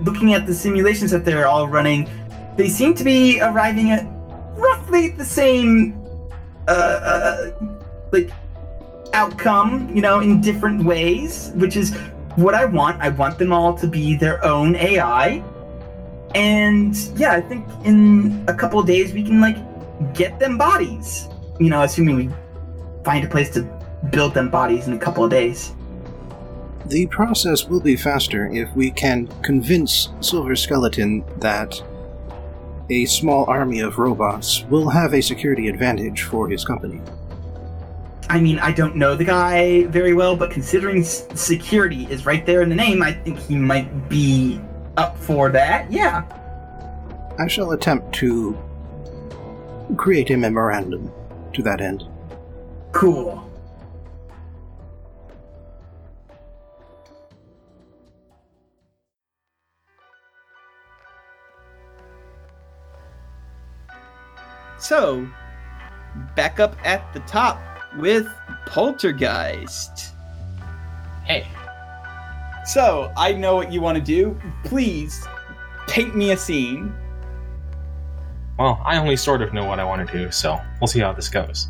looking at the simulations that they're all running, they seem to be arriving at roughly the same outcome, you know, in different ways, which is what I want. I want them all to be their own AI. And yeah, I think in a couple of days we can get them bodies, you know, assuming we find a place to build them bodies in a couple of days. The process will be faster if we can convince Silver Skeleton that a small army of robots will have a security advantage for his company. I mean, I don't know the guy very well, but considering security is right there in the name, I think he might be up for that, yeah. I shall attempt to create a memorandum to that end. Cool. So, back up at the top with Poltergeist. Hey. So, I know what you want to do. Please, paint me a scene. Well, I only sort of know what I want to do, so we'll see how this goes.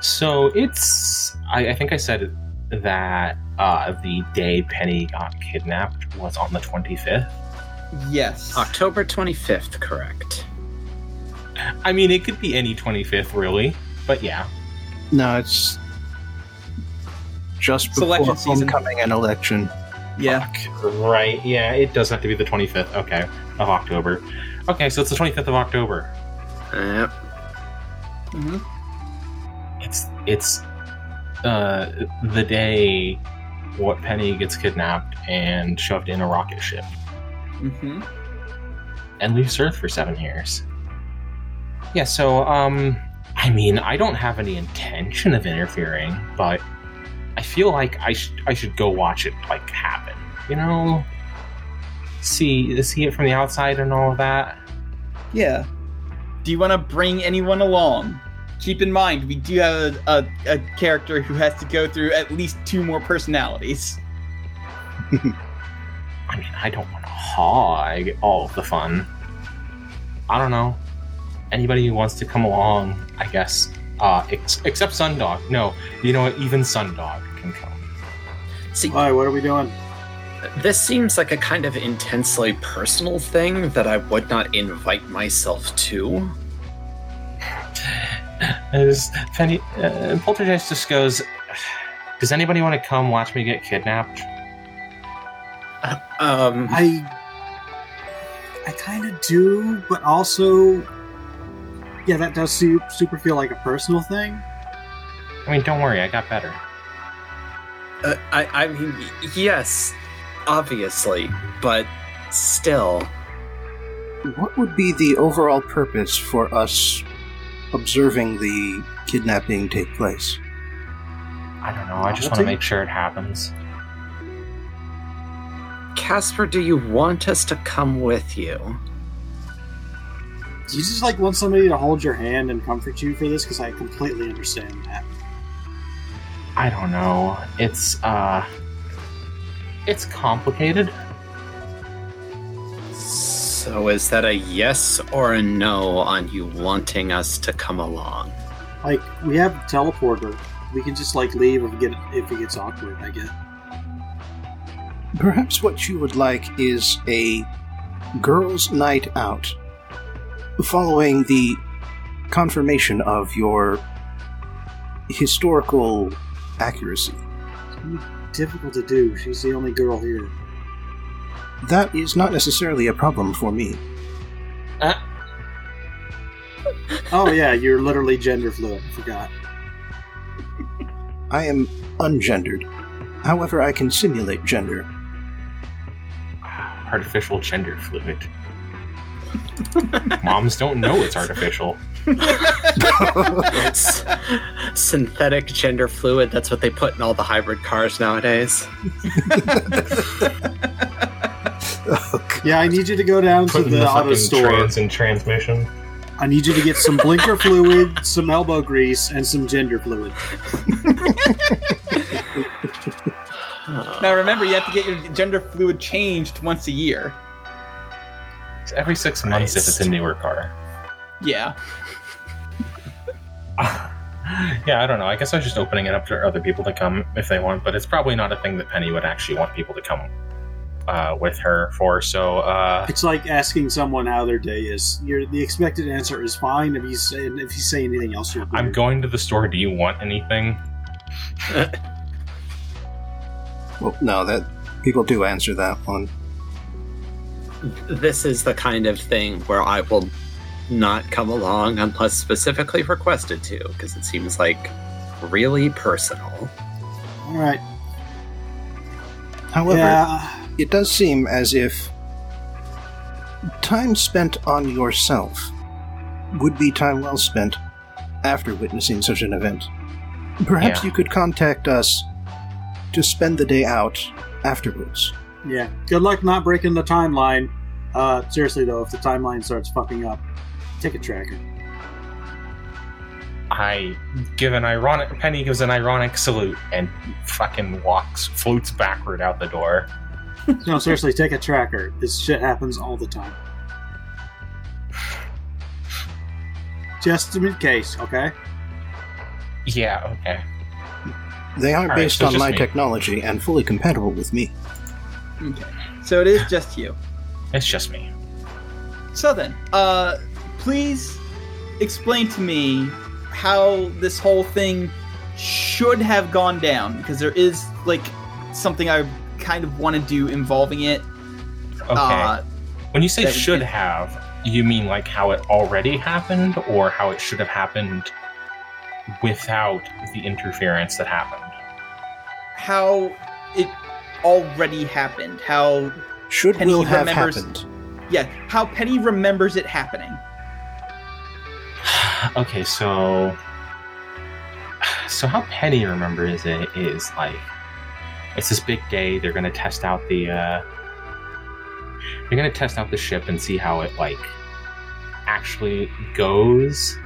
So, it's... I think I said that the day Penny got kidnapped was on the 25th. Yes. October 25th, correct. I mean, it could be any 25th, really, but yeah. No, it's just before homecoming and election. Yeah. Fuck, right, yeah, it does have to be the 25th, okay, of October. Okay, so it's the 25th of October. Yep. Mm-hmm. It's the day what Penny gets kidnapped and shoved in a rocket ship. Mm-hmm. And leaves Earth for 7 years. Yeah, so, I mean, I don't have any intention of interfering, but I feel like I should go watch it, like, happen, you know? See it from the outside and all of that. Yeah. Do you want to bring anyone along? Keep in mind, we do have a character who has to go through at least 2 more personalities. I mean, I don't want to hog all of the fun. I don't know. Anybody who wants to come along, I guess. Except Sundog. No, you know what? Even Sundog can come. See, why? What are we doing? This seems like a kind of intensely personal thing that I would not invite myself to. As Penny, Poltergeist just goes, does anybody want to come watch me get kidnapped? I kind of do, but also... Yeah, that does super feel like a personal thing. I mean, don't worry, I got better. I mean, yes, obviously, but still. What would be the overall purpose for us observing the kidnapping take place? I don't know, I just want to make sure it happens. Casper, do you want us to come with you? Do you just, like, want somebody to hold your hand and comfort you for this? Because I completely understand that. I don't know. It's complicated. So is that a yes or a no on you wanting us to come along? Like, we have a teleporter. We can just, like, leave if it gets awkward, I guess. Perhaps what you would like is a girls' night out. Following the confirmation of your historical accuracy. It's difficult to do. She's the only girl here. That is not necessarily a problem for me. Oh yeah, you're literally gender fluid. I forgot. I am ungendered. However, I can simulate gender. Artificial gender fluid. Moms don't know it's artificial. Synthetic gender fluid, that's what they put in all the hybrid cars nowadays. Yeah, I need you to go down to the auto store. And transmission. I need you to get some blinker fluid, some elbow grease, and some gender fluid. Now remember, you have to get your gender fluid changed once a year. Every 6 months if it's a newer car. Yeah. Yeah, I don't know. I guess I was just opening it up to other people to come if they want, but it's probably not a thing that Penny would actually want people to come with her for, so... It's like asking someone how their day is. The expected answer is fine. If you say anything else, you're good. I'm going to the store. Do you want anything? Well, no, that people do answer that one. This is the kind of thing where I will not come along unless specifically requested to, because it seems like really personal. All right. However, it does seem as if time spent on yourself would be time well spent after witnessing such an event. Perhaps you could contact us to spend the day out afterwards. Yeah. Good luck not breaking the timeline. Seriously, though, if the timeline starts fucking up, take a tracker. Penny gives an ironic salute and fucking floats backward out the door. No, seriously, take a tracker. This shit happens all the time. Just in case, okay? Yeah, okay. They are based on my technology and fully compatible with me. Okay, so it is just you. It's just me. So then, please explain to me how this whole thing should have gone down, because there is, like, something I kind of want to do involving it. Okay. When you say should have, you mean, like, how it already happened, or how it should have happened without the interference that happened? How it already happened. How should Penny will have happened. Yeah, how Penny remembers it happening. Okay, so how Penny remembers it is, like, it's this big day. They're gonna test out the ship and see how it, like, actually goes.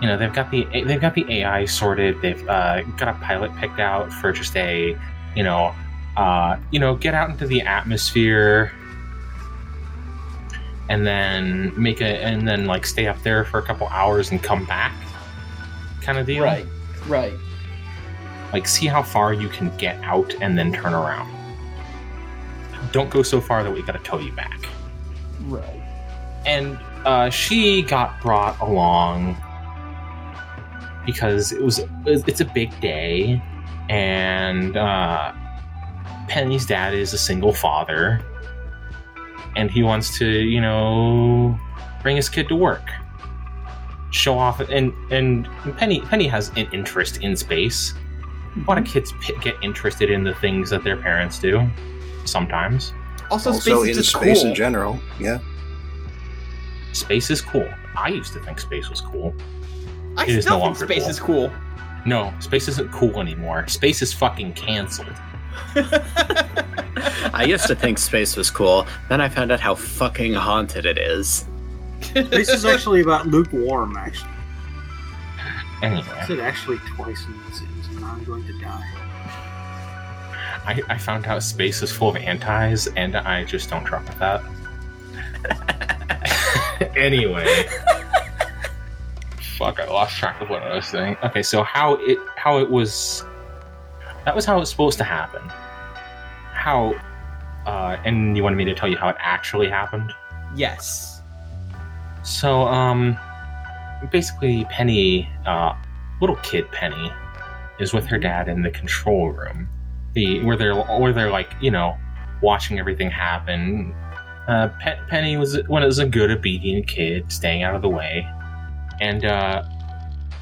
You know, they've got the AI sorted. They've got a pilot picked out for just a, get out into the atmosphere. And then like stay up there for a couple hours and come back, kind of deal. Right. Like, see how far you can get out and then turn around. Don't go so far that we gotta tow you back. Right. And she got brought along because it's a big day, and Penny's dad is a single father. And he wants to, bring his kid to work, show off, and Penny has an interest in space. A lot of kids get interested in the things that their parents do, sometimes. Also space is just space cool. In general, yeah. Space is cool. I used to think space was cool. I still think space is cool. No, space isn't cool anymore. Space is fucking canceled. I used to think space was cool. Then I found out how fucking haunted it is. This is actually about lukewarm, actually. Anyway. I said actually twice in this sentence, and I'm going to die. I found out space is full of antis, and I just don't truck with that. Anyway. Fuck, I lost track of what I was saying. Okay, so how it was... That was how it was supposed to happen. How, and you wanted me to tell you how it actually happened? Yes. So, basically Penny, little kid Penny, is with her dad in the control room. Where they're like, watching everything happen. Penny was a good, obedient kid, staying out of the way. And,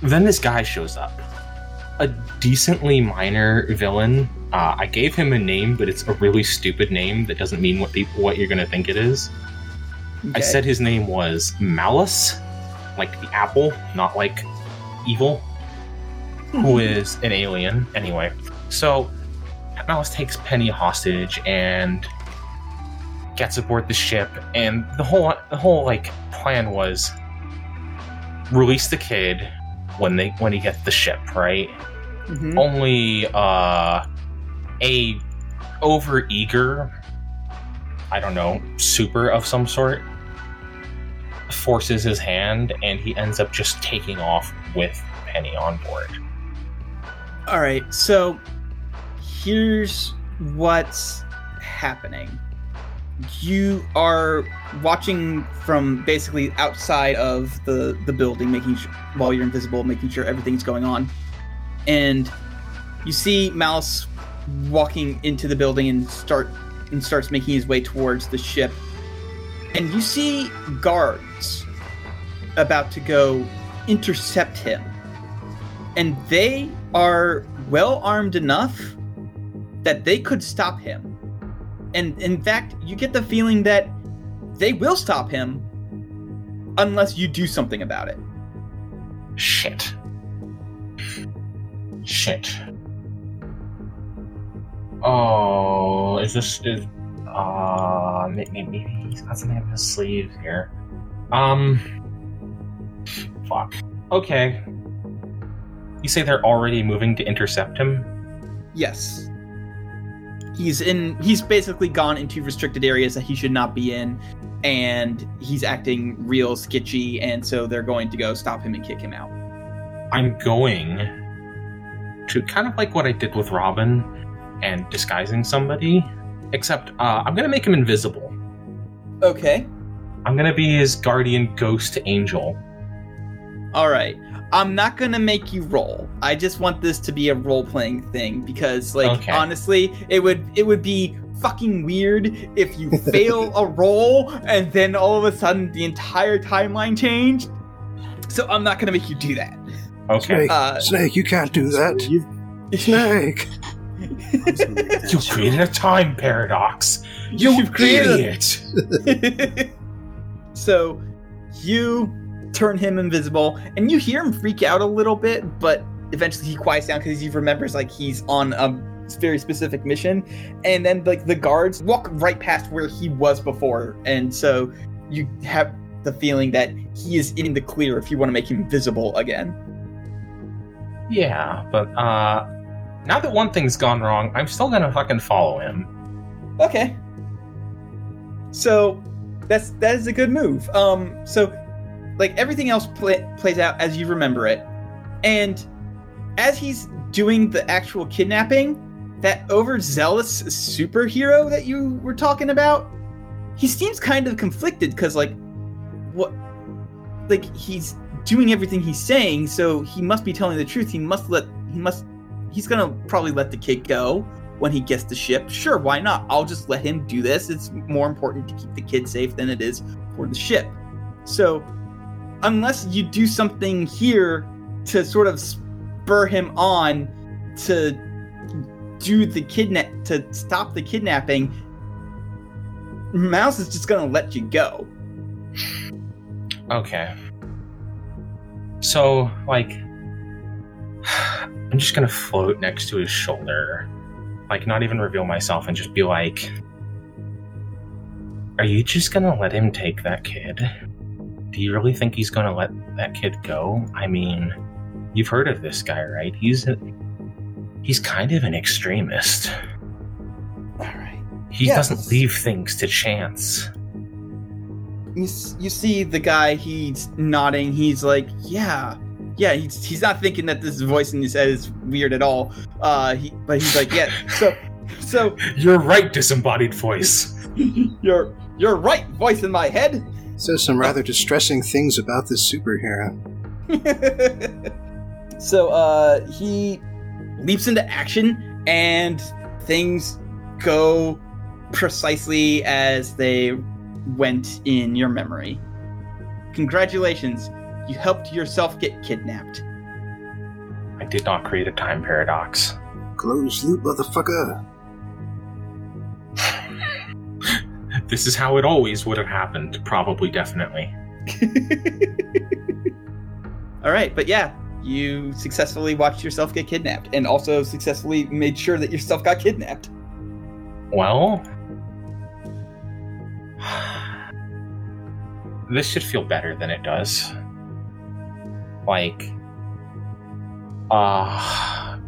then this guy shows up. A decently minor villain. I gave him a name, but it's a really stupid name that doesn't mean what you're gonna think it is. Okay. I said his name was Malice, like the apple, not like evil, who is an alien. Anyway, so Malice takes Penny hostage and gets aboard the ship, and the whole like plan was release the kid when he gets the ship, right? Mm-hmm. Only a over-eager, I don't know, super of some sort forces his hand, and he ends up just taking off with Penny on board. All right, so here's what's happening. You are watching from basically outside of the building, making sure, while you're invisible, making sure everything's going on. and you see Malice walking into the building and starts making his way towards the ship. And you see guards about to go intercept him. And they are well armed enough that they could stop him. And in fact, you get the feeling that they will stop him unless you do something about it. Shit. Oh, maybe he's got something up his sleeve here. Fuck. Okay. You say they're already moving to intercept him? Yes. He's basically gone into restricted areas that he should not be in, and he's acting real sketchy, and so they're going to go stop him and kick him out. I'm going to, kind of like what I did with Robin and disguising somebody, except I'm going to make him invisible. Okay. I'm going to be his guardian ghost angel. All right. I'm not going to make you roll. I just want this to be a role-playing thing because, Honestly, it would be fucking weird if you fail a roll and then all of a sudden the entire timeline changed. So I'm not going to make you do that. Okay. Snake, you can't do that. Snake. You created a time paradox. You've created it. So you turn him invisible, and you hear him freak out a little bit, but eventually he quiets down because he remembers he's on a very specific mission. And then the guards walk right past where he was before, and so you have the feeling that he is in the clear if you want to make him visible again. Yeah, but now that one thing's gone wrong, I'm still gonna fucking follow him. Okay. So that is a good move. Everything else plays out as you remember it. And as he's doing the actual kidnapping, that overzealous superhero that you were talking about, he seems kind of conflicted because, he's doing everything he's saying, so he must be telling the truth. He's gonna probably let the kid go when he gets the ship. Sure, why not? I'll just let him do this. It's more important to keep the kid safe than it is for the ship. So, unless you do something here to sort of spur him on to stop the kidnapping, Mouse is just gonna let you go. Okay. So, I'm just gonna float next to his shoulder, not even reveal myself, and just be like, "Are you just gonna let him take that kid? Do you really think he's going to let that kid go? I mean, you've heard of this guy, right? He's kind of an extremist. All right. He doesn't leave things to chance." You see the guy, he's nodding. He's like, yeah. He's not thinking that this voice in his head is weird at all. But he's like, yeah. So you're right, disembodied voice. You're right, voice in my head. Says some rather distressing things about this superhero. So, he leaps into action, and things go precisely as they went in your memory. Congratulations, you helped yourself get kidnapped. I did not create a time paradox. Close loop, motherfucker. This is how it always would have happened, probably, definitely. All right, but yeah, you successfully watched yourself get kidnapped and also successfully made sure that yourself got kidnapped. Well, this should feel better than it does.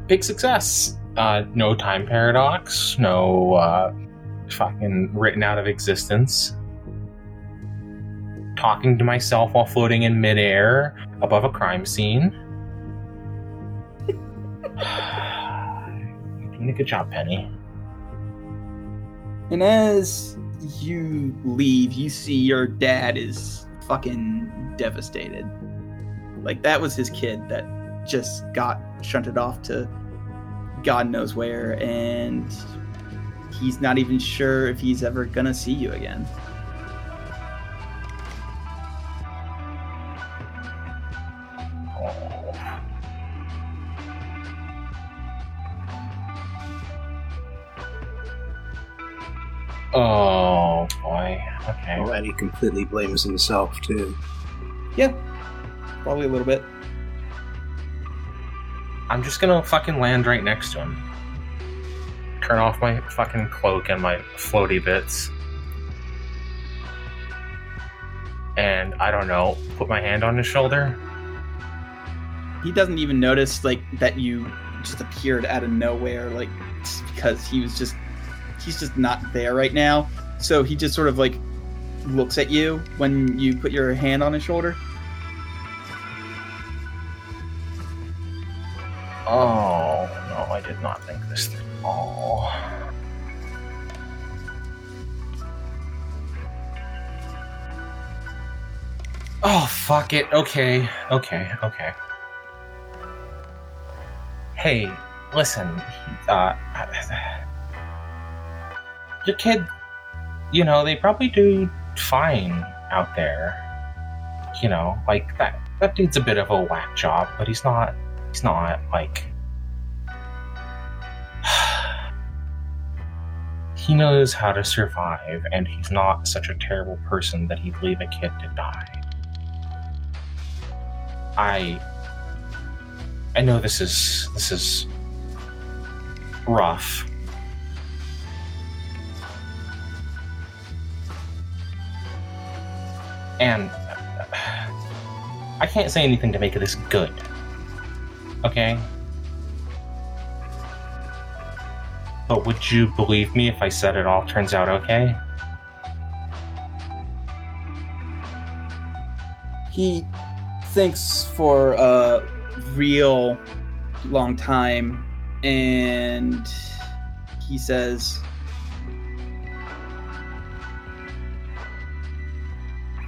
Big success. No time paradox, no, fucking written out of existence. Talking to myself while floating in midair above a crime scene. You're doing a good job, Penny. And as you leave, you see your dad is fucking devastated. That was his kid that just got shunted off to God knows where, and he's not even sure if he's ever gonna see you again. Oh boy. Okay. Well, and he completely blames himself too. Yeah. Probably a little bit. I'm just gonna fucking land right next to him. Turn off my fucking cloak and my floaty bits. And I don't know, put my hand on his shoulder. He doesn't even notice like that you just appeared out of nowhere, like because he was just he's just not there right now. So he just sort of like looks at you when you put your hand on his shoulder. Oh, no, I did not think this through. Oh. Oh, fuck it. Okay. Hey, listen, your kid, you know, they probably do fine out there. You know, like, that dude's a bit of a whack job, but he's not, like... he knows how to survive, and he's not such a terrible person that he'd leave a kid to die. I know this is rough. And I can't say anything to make this good. Okay? But would you believe me if I said it all turns out okay? He thinks for a real long time, and he says,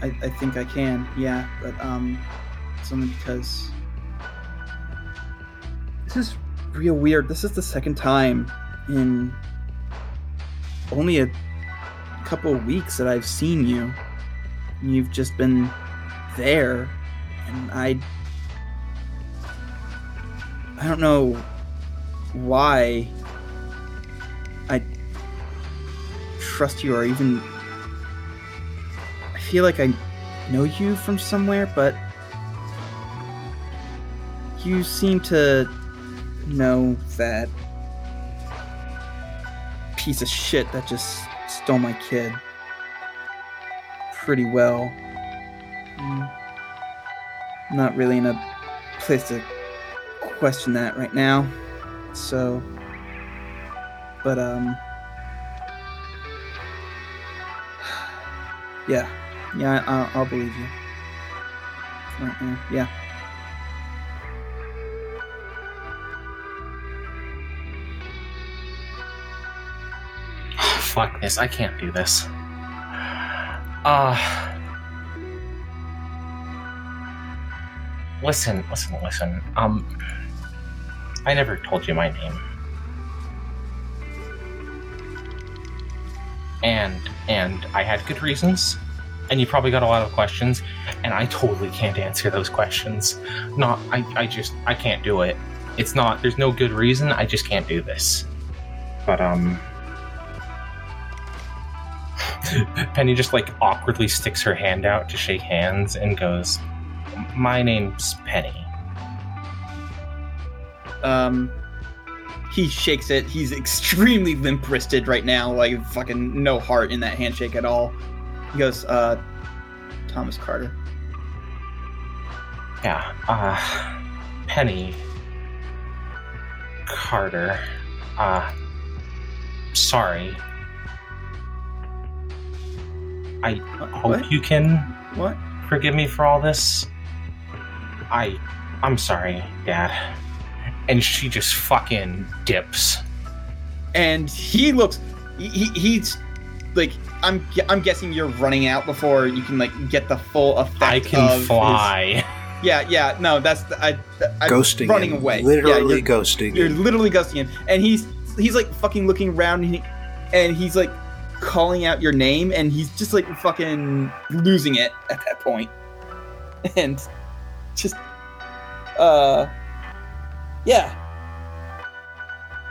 I think I can, yeah, but it's only because this is real weird. This is the second time in only a couple of weeks that I've seen you. You've just been there, and I don't know why I trust you or even... I feel like I know you from somewhere, but you seem to know that piece of shit that just stole my kid pretty well. I'm not really in a place to question that right now, so, but, yeah. Yeah, I'll believe you. Yeah. Oh, fuck this. I can't do this. Listen. I never told you my name. And I had good reasons. And you probably got a lot of questions, and I totally can't answer those questions. I can't do it. It's not, there's no good reason, I just can't do this. But, Penny just, like, awkwardly sticks her hand out to shake hands and goes, my name's Penny. He shakes it. He's extremely limp-wristed right now, like, fucking no heart in that handshake at all. He goes, Thomas Carter. Yeah, Penny Carter. Sorry. I hope what? You can what? Forgive me for all this. I'm sorry, Dad. And she just fucking dips. And he looks... He's... Like, I'm guessing you're running out before you can, like, get the full effect of I can fly. Yeah, no, that's... I'm ghosting running him. Away. Literally ghosting. You're literally ghosting him. And he's like, fucking looking around, and he's, like, calling out your name, and he's just, like, fucking losing it at that point. And just... yeah.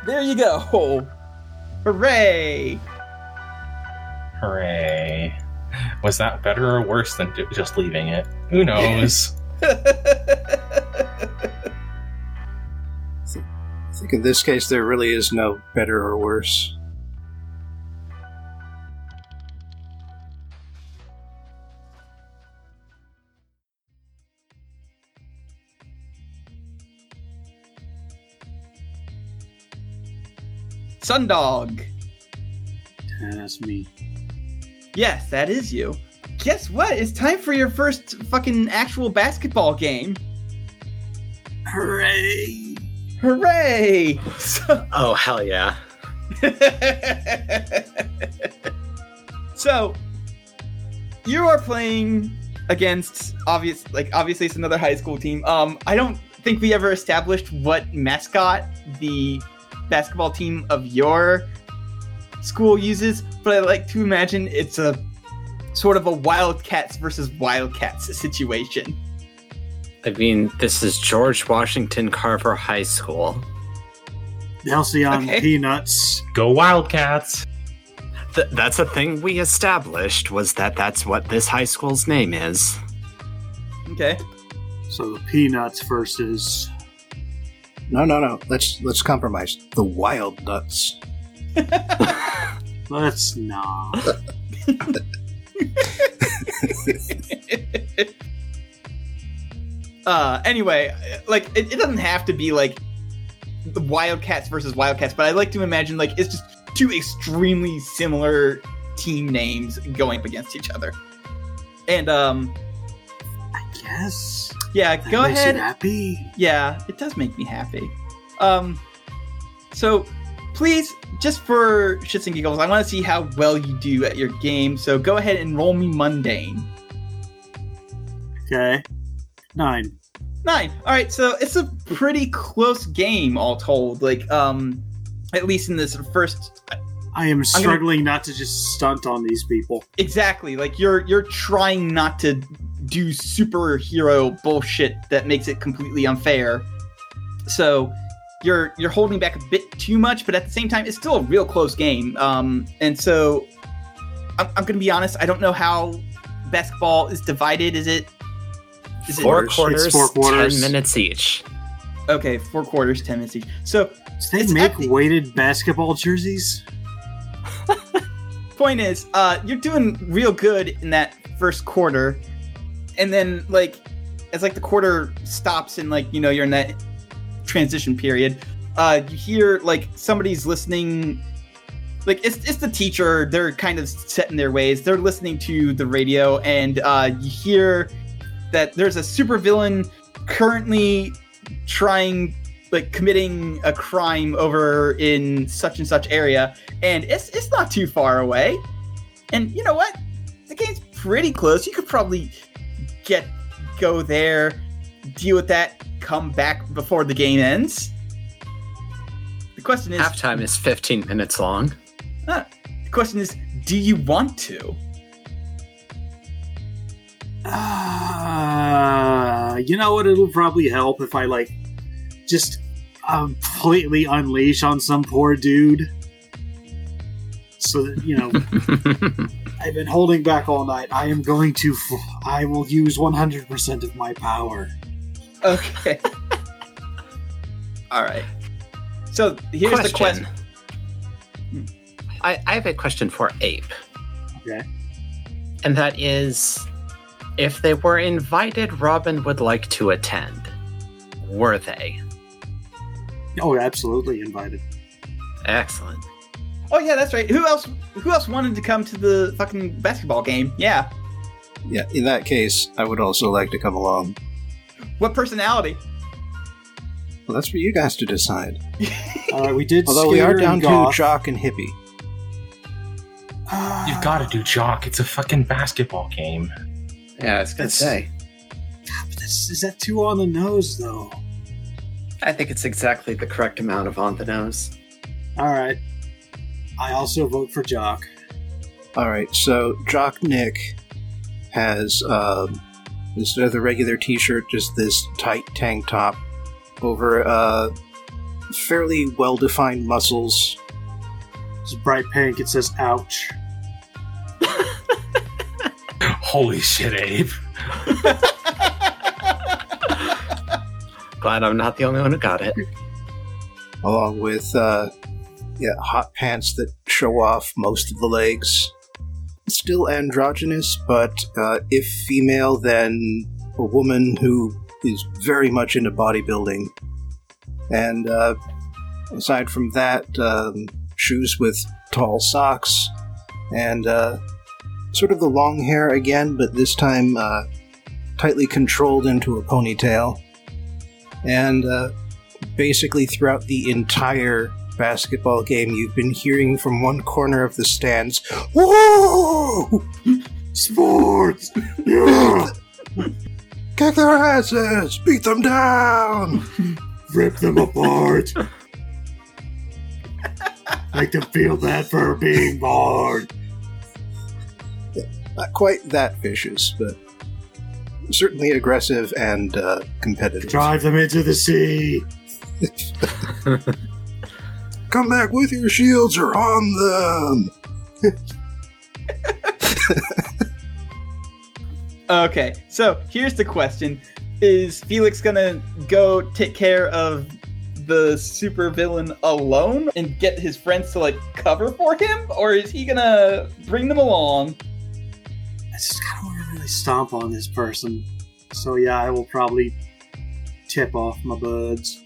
There you go. Hooray. Was that better or worse than just leaving it? Who knows? I think in this case there really is no better or worse. Sundog. That's me. Yes, that is you. Guess what? It's time for your first fucking actual basketball game. Hooray! Oh, hell yeah. So, you are playing against, obviously it's another high school team. I don't think we ever established what mascot the basketball team of your school uses, but I like to imagine it's a sort of a Wildcats versus Wildcats situation. I mean, this is George Washington Carver High School. Halcyon Peanuts. Go Wildcats! That's a thing we established, was that's what this high school's name is. Okay. So the Peanuts versus... No. Let's compromise. The Wild Nuts. Let's not. Anyway, like it doesn't have to be like the Wildcats versus Wildcats, but I like to imagine like it's just two extremely similar team names going up against each other. And I guess. Yeah, go ahead. That makes you happy. Yeah, it does make me happy. So please, just for shits and giggles, I want to see how well you do at your game, so go ahead and roll me mundane. Okay. 9. Alright, so it's a pretty close game, all told. Like, at least in this first... I am struggling not to just stunt on these people. Exactly. Like, you're trying not to do superhero bullshit that makes it completely unfair. So... You're holding back a bit too much, but at the same time, it's still a real close game. And so, I'm going to be honest. I don't know how basketball is divided. Is it four quarters, 10 minutes each? Okay, 4 quarters, 10 minutes each. So do they make weighted basketball jerseys? Point is, you're doing real good in that first quarter, and then like as like the quarter stops and like you're in that transition period, you hear like somebody's listening, like it's the teacher, they're kind of set in their ways, they're listening to the radio, and you hear that there's a supervillain currently committing a crime over in such and such area, and it's not too far away, and you know what, the game's pretty close, you could probably go there, deal with that, come back before the game ends. The question is... Halftime is 15 minutes long. The question is, do you want to? You know what? It'll probably help if I, just completely unleash on some poor dude. So that, I've been holding back all night. I will use 100% of my power. Okay. All right. So here's the question. I have a question for Ape. Okay. And that is, if they were invited, Robin would like to attend. Were they? Oh, absolutely invited. Excellent. Oh yeah, that's right. Who else wanted to come to the fucking basketball game? Yeah. Yeah, in that case, I would also like to come along. What personality? Well, that's for you guys to decide. We did. Although we are down to jock and hippie. You've got to do jock. It's a fucking basketball game. Yeah, it's good to say. Is that too on the nose, though? I think it's exactly the correct amount of on the nose. All right. I also vote for Jock. All right, so Jock Nick has, instead of the regular t-shirt, just this tight tank top over fairly well-defined muscles. It's bright pink. It says, ouch. Holy shit, Abe. Glad I'm not the only one who got it. Along with hot pants that show off most of the legs. Still androgynous, but if female, then a woman who is very much into bodybuilding. And aside from that, shoes with tall socks, and sort of the long hair again, but this time tightly controlled into a ponytail. And basically throughout the entire basketball game, you've been hearing from one corner of the stands, "Whoa! Sports! Yeah! Kick their asses! Beat them down! Rip them apart! Make them feel bad for being bored!" Yeah, not quite that vicious, but certainly aggressive and competitive. Drive them into the sea! Come back with your shields or on them! Okay, so here's the question. Is Felix gonna go take care of the supervillain alone and get his friends to, like, cover for him? Or is he gonna bring them along? I just kind of want to really stomp on this person. So yeah, I will probably tip off my buds.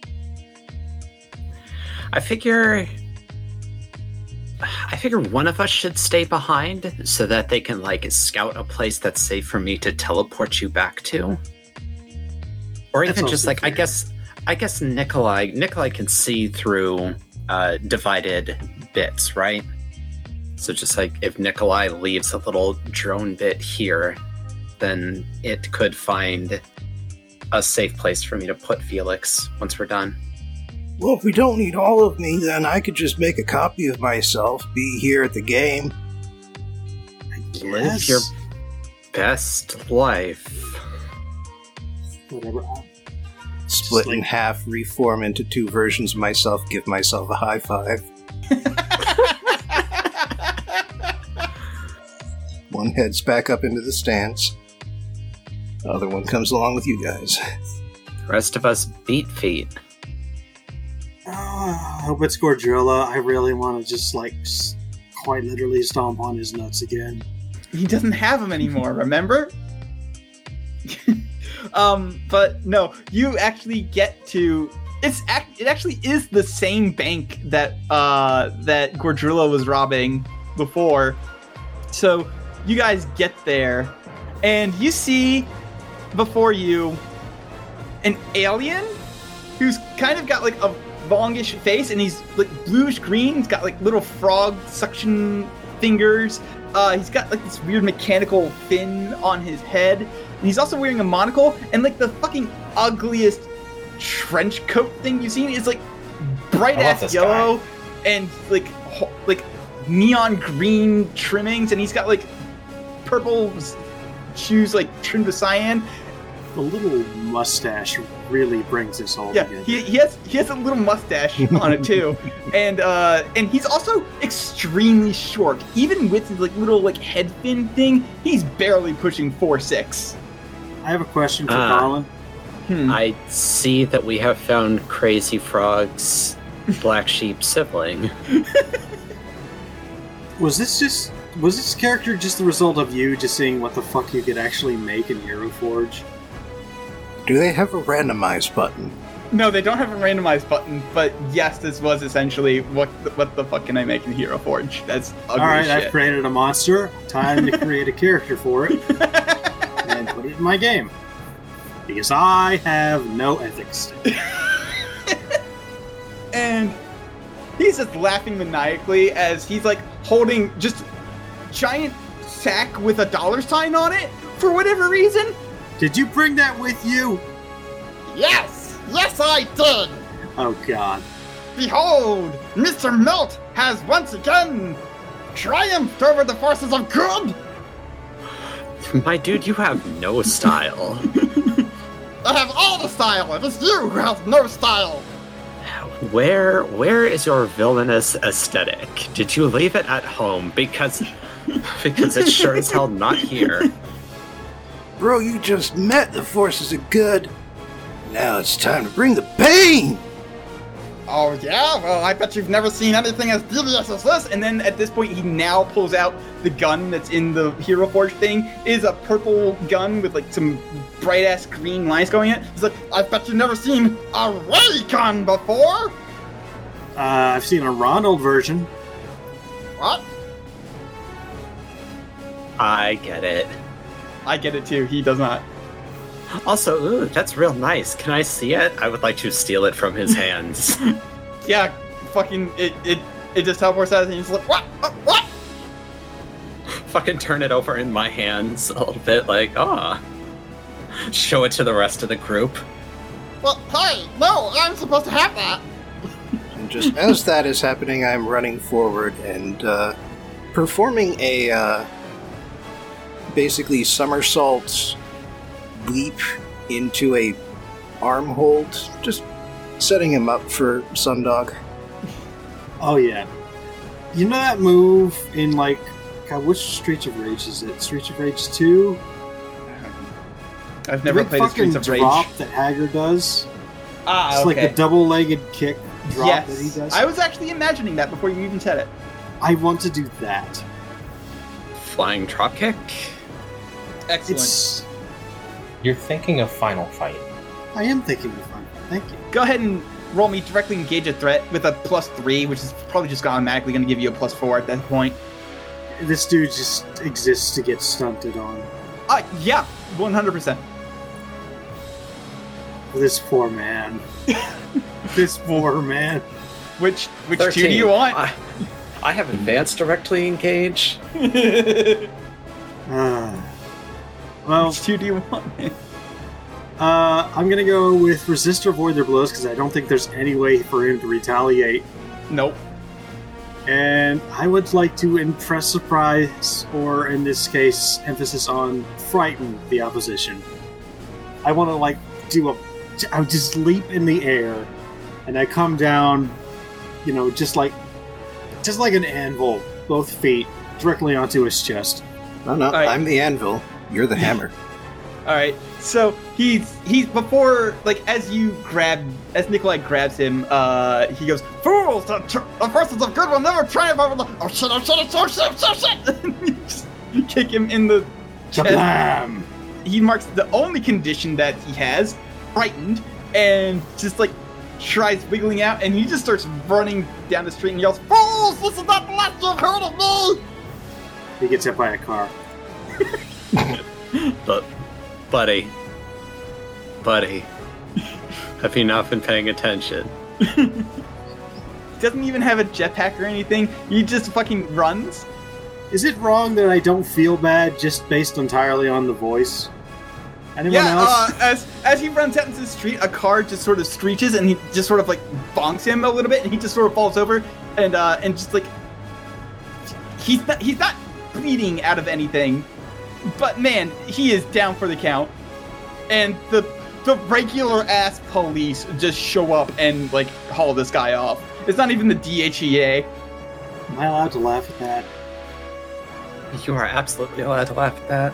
I figure one of us should stay behind so that they can, like, scout a place that's safe for me to teleport you back to. Or even just, like, fair. I guess Nikolai can see through divided bits, right? So just, like, if Nikolai leaves a little drone bit here, then it could find a safe place for me to put Felix once we're done. Well, if we don't need all of me, then I could just make a copy of myself, be here at the game. I guess. Live your best life. Whatever. Split in half, reform into two versions of myself, give myself a high five. One heads back up into the stands. The other one comes along with you guys. The rest of us beat feet. I hope it's Gordrilla. I really want to just, like, quite literally stomp on his nuts again. He doesn't have them anymore, remember? But no, you actually get to... It actually is the same bank that that Gordrilla was robbing before. So you guys get there, and you see before you an alien who's kind of got, like, a longish face, and he's, like, bluish green. He's got, like, little frog suction fingers. He's got, like, this weird mechanical fin on his head, and he's also wearing a monocle, and, like, the fucking ugliest trench coat thing you've seen is, like, bright ass yellow guy. And like neon green trimmings, and he's got, like, purple shoes, like, trimmed with cyan. The little mustache really brings this all together. Yeah, he has a little mustache on it too, and he's also extremely short. Even with his, like, little, like, head fin thing, he's barely pushing 4'6". I have a question for Colin. I see that we have found Crazy Frog's black sheep sibling. Was this character just the result of you just seeing what the fuck you could actually make in HeroForge? Do they have a randomize button? No, they don't have a randomize button, but yes, this was essentially what the fuck can I make in HeroForge? That's ugly shit. Alright, I've created a monster. Time to create a character for it. And put it in my game. Because I have no ethics. And he's just laughing maniacally as he's, like, holding just giant sack with a dollar sign on it for whatever reason. Did you bring that with you? Yes! Yes, I did! Oh, God. Behold, Mr. Melt has once again triumphed over the forces of good! My dude, you have no style. I have all the style, and it's you who has no style! Where is your villainous aesthetic? Did you leave it at home? Because it's sure as hell not here. Bro, you just met the forces of good. Now it's time to bring the pain! Oh yeah? Well, I bet you've never seen anything as devious as this. And then at this point, he now pulls out the gun that's in the Hero Forge thing. It is a purple gun with like some bright-ass green lines going in it. He's like, I bet you've never seen a Raycon before! I've seen a Ronald version. What? I get it. I get it too. He does not. Also, ooh, that's real nice. Can I see it? I would like to steal it from his hands. Yeah, fucking, it just teleports out and he's like, what? What? Fucking turn it over in my hands a little bit, like, ah. Oh. Show it to the rest of the group. Well, hey, no, I'm supposed to have that. And just as that is happening, I'm running forward and performing a basically somersaults leap into a arm hold, just setting him up for Sundog. Oh yeah, you know that move in like, God, which Streets of Rage is it? Streets of Rage 2. I've never played Streets of Rage. Drop that Hager does. Ah, it's okay. Like a double-legged kick drop, yes, that he does. I was actually imagining that before you even said it. I want to do that. Flying drop kick. Excellent. You're thinking of Final Fight. I am thinking of Final Fight, thank you. Go ahead and roll me directly engage a threat with a +3, which is probably just automatically going to give you a +4 at that point. This dude just exists to get stunted on. Yeah, 100%. This poor man. This poor man. Which 2 do you want? I have advanced directly engage. Well, which 2 do you want? I'm going to go with resist or avoid their blows because I don't think there's any way for him to retaliate. Nope. And I would like to impress, surprise, or in this case, emphasis on frighten the opposition. I want to, like, I just leap in the air and I come down, you know, just like an anvil, both feet, directly onto his chest. No, right. I'm the anvil. You're the hammer. All right. So he's before, like, as Nikolai grabs him, he goes, "Fools! The forces of good will never triumph over the oh shit!" Just kick him in the chest. He marks the only condition that he has, frightened, and just like tries wiggling out, and he just starts running down the street and yells, "Fools! This is not the last you've heard of me!" He gets hit by a car. But, buddy, have you not been paying attention? Doesn't even have a jetpack or anything. He just fucking runs. Is it wrong that I don't feel bad just based entirely on the voice? Anyone else? As he runs out into the street, a car just sort of screeches and he just sort of like bonks him a little bit, and he just sort of falls over and just like he's not bleeding out of anything. But man, he is down for the count, and the regular ass police just show up and like haul this guy off. It's not even the DHEA. Am I allowed to laugh at that? You are absolutely allowed to laugh at that.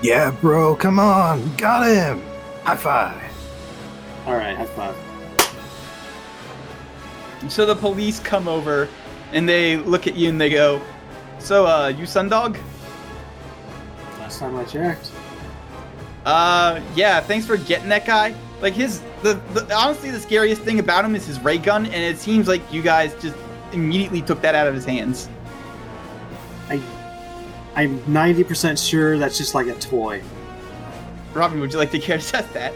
Yeah, bro, come on, got him. High five. All right, high five. So the police come over, and they look at you and they go, "So, you Sundog?" Last time I checked. Yeah, thanks for getting that guy. Like, honestly, the scariest thing about him is his ray gun, and it seems like you guys just immediately took that out of his hands. I'm 90% sure that's just like a toy. Robin, would you like to care to test that?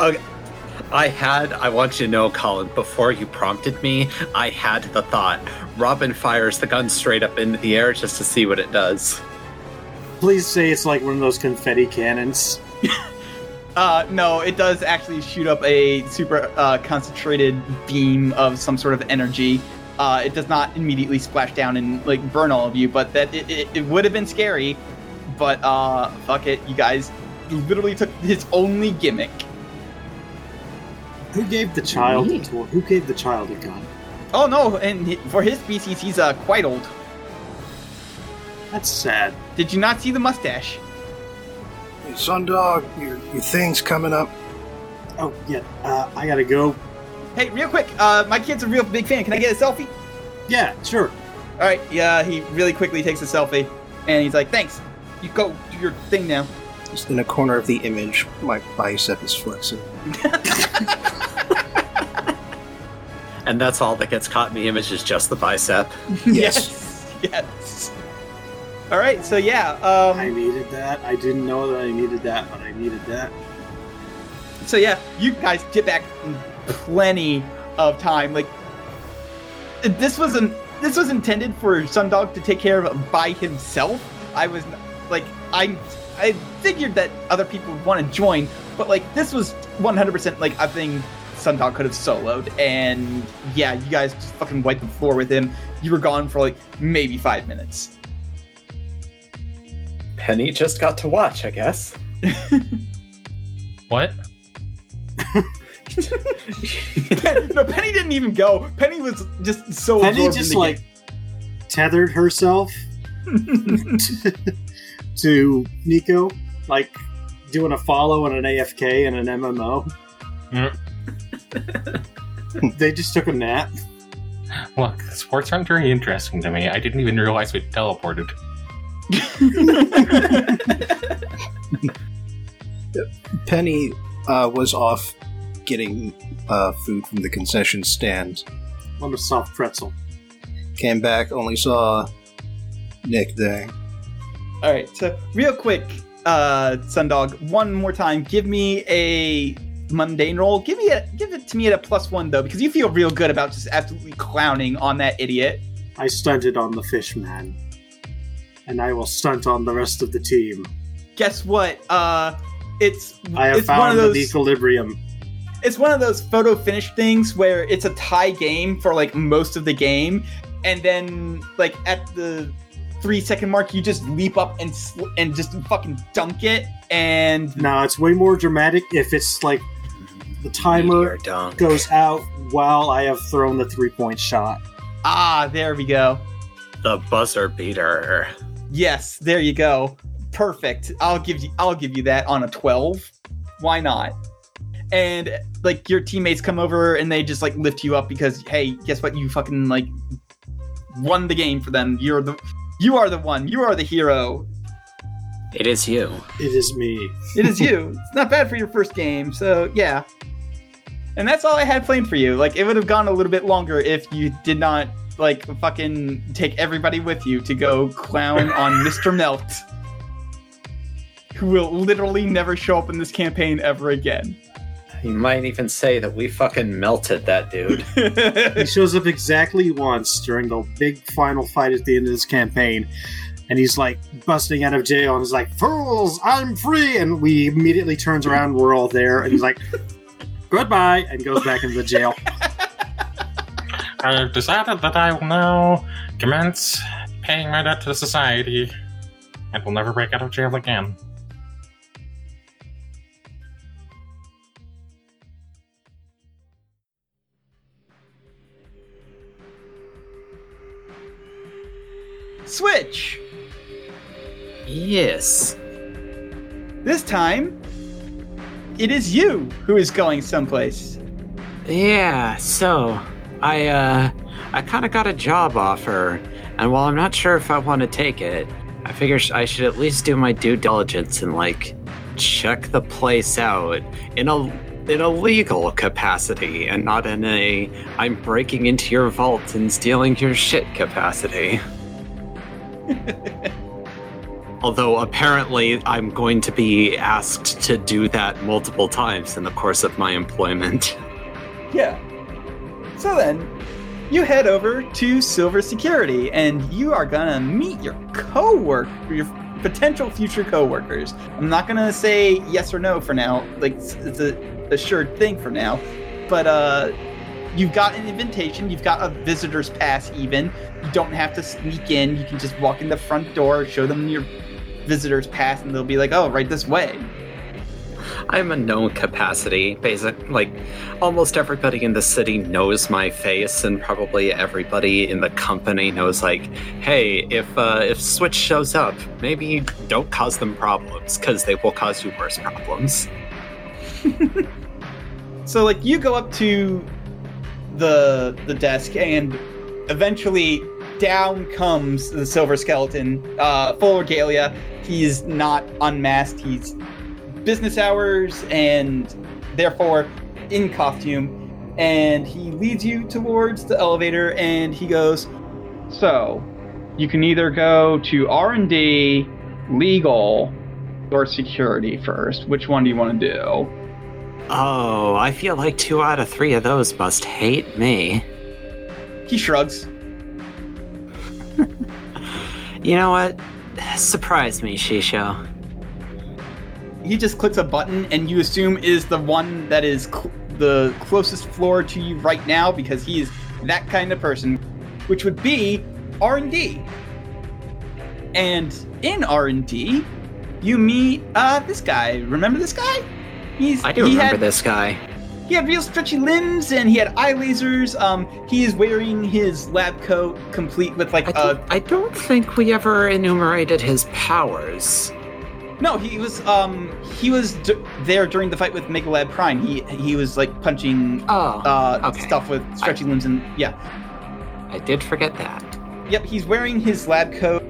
Okay. I want you to know, Colin, before you prompted me, I had the thought. Robin fires the gun straight up into the air just to see what it does. Please say it's like one of those confetti cannons. No, it does actually shoot up a super concentrated beam of some sort of energy. It does not immediately splash down and like burn all of you, but that it would have been scary. But fuck it, you guys literally took his only gimmick. Who gave the child a gun? Oh no! And for his species, he's quite old. That's sad. Did you not see the mustache? Hey, Sundog, your thing's coming up. Oh yeah, I gotta go. Hey, real quick, my kid's a real big fan. Can I get a selfie? Yeah, sure. All right. Yeah, he really quickly takes a selfie, and he's like, "Thanks. You go do your thing now." Just in the corner of the image, my bicep is flexing. And that's all that gets caught in the image is just the bicep. Yes. All right, so yeah. I needed that. I didn't know that I needed that, but I needed that. So yeah, you guys get back plenty of time. Like, this was intended for Sundog to take care of by himself. I figured that other people would want to join, but like this was 100% like a thing Sundog could have soloed, and yeah, you guys just fucking wiped the floor with him. You were gone for like maybe 5 minutes. Penny just got to watch, I guess. What? No, Penny didn't even go. Penny was just so Penny just like tethered herself to Nico, like doing a follow and an AFK and an MMO. They just took a nap. Look, sports aren't very interesting to me. I didn't even realize we teleported. Penny was off getting food from the concession stand on a soft pretzel. Came back, only saw Nick there. Alright, so real quick, Sundog, one more time, give me a mundane roll. Give it to me at a +1 though, because you feel real good about just absolutely clowning on that idiot. I stunted on the fish man, and I will stunt on the rest of the team. Guess what? I have found the equilibrium. It's one of those photo finish things where it's a tie game for like most of the game, and then like at the 3-second mark, you just leap up and just fucking dunk it. And no, it's way more dramatic if it's like the timer goes out while I have thrown the 3-point shot. Ah, there we go. The buzzer beater. Yes, there you go. Perfect. I'll give you that on a 12. Why not? And like your teammates come over and they just like lift you up because hey, guess what? You fucking like won the game for them. You are the one. You are the hero. It is you. It is me. It is you. It's not bad for your first game, so yeah. And that's all I had planned for you. Like, it would have gone a little bit longer if you did not, like, fucking take everybody with you to go clown on Mr. Melt, who will literally never show up in this campaign ever again. You might even say that we fucking melted that dude. He shows up exactly once during the big final fight at the end of this campaign, and he's like busting out of jail and is like, "Fools, I'm free!" And we immediately turns around, we're all there, and he's like, "Goodbye!" and goes back into the jail. I've decided that I will now commence paying my debt to the society and will never break out of jail again. Switch! Yes. This time, it is you who is going someplace. Yeah, so I kind of got a job offer, and while I'm not sure if I want to take it, I figure I should at least do my due diligence and like check the place out in a legal capacity and not in a I'm breaking into your vault and stealing your shit capacity. Although apparently I'm going to be asked to do that multiple times in the course of my employment. Yeah. So then, you head over to Silver Security, and you are gonna meet your coworker, your potential future coworkers. I'm not going to say yes or no for now. Like, it's a assured thing for now. But you've got an invitation. You've got a visitor's pass even. You don't have to sneak in. You can just walk in the front door, show them your visitor's pass, and they'll be like, oh, right this way. I'm a known capacity, basically. Like, almost everybody in the city knows my face, and probably everybody in the company knows, like, hey, if Switch shows up, maybe don't cause them problems, because they will cause you worse problems. So, like, you go up to the desk, and eventually down comes the Silver Skeleton, full regalia. He's not unmasked, he's business hours and therefore in costume, and he leads you towards the elevator, and he goes, so you can either go to R&D, legal, or security first. Which one do you want to do? Oh, I feel like 2 out of 3 of those must hate me. He shrugs. You know what? Surprise me, Shisho. He just clicks a button, and you assume is the one that is the closest floor to you right now, because he is that kind of person, which would be R&D. And in R&D, you meet this guy. Remember this guy? I do remember this guy. He had real stretchy limbs, and he had eye lasers. He is wearing his lab coat, complete with like I don't think we ever enumerated his powers. No, he was there during the fight with Megalab Prime. He was like punching stuff with stretchy limbs, and yeah. I did forget that. Yep, he's wearing his lab coat,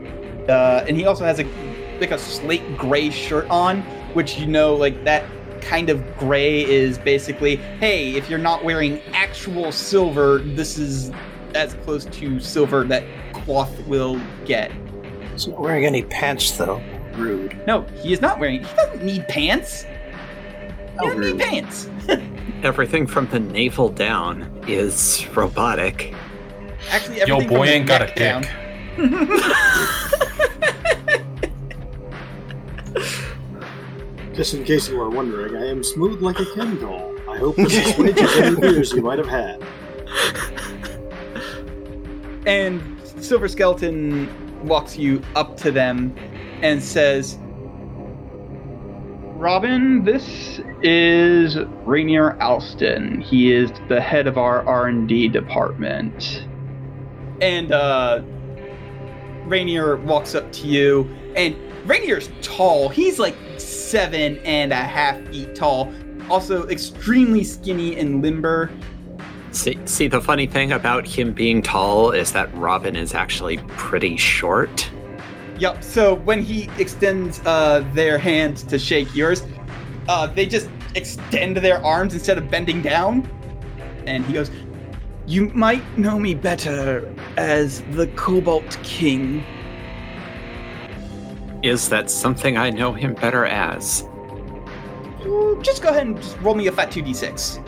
and he also has a slate gray shirt on, which, you know, like that kind of gray is basically, hey, if you're not wearing actual silver, this is as close to silver that cloth will get. He's not wearing any pants though. Rude. No, he is not wearing. He doesn't need pants. He doesn't need pants. Everything from the navel down is robotic. Actually, everything. Yo, boy, ain't got a dick. Down. Just in case you are wondering, I am smooth like a Ken doll. I hope this is one of the beers you might have had. And Silver Skeleton walks you up to them and says, Robin, this is Rainier Alston. He is the head of our R&D department. And Rainier walks up to you, and Rainier's tall. He's like 7.5 feet tall. Also extremely skinny and limber. See, the funny thing about him being tall is that Robin is actually pretty short. Yep, so when he extends their hand to shake yours, they just extend their arms instead of bending down. And he goes, you might know me better as the Cobalt King. Is that something I know him better as? Just go ahead and just roll me a fat 2d6.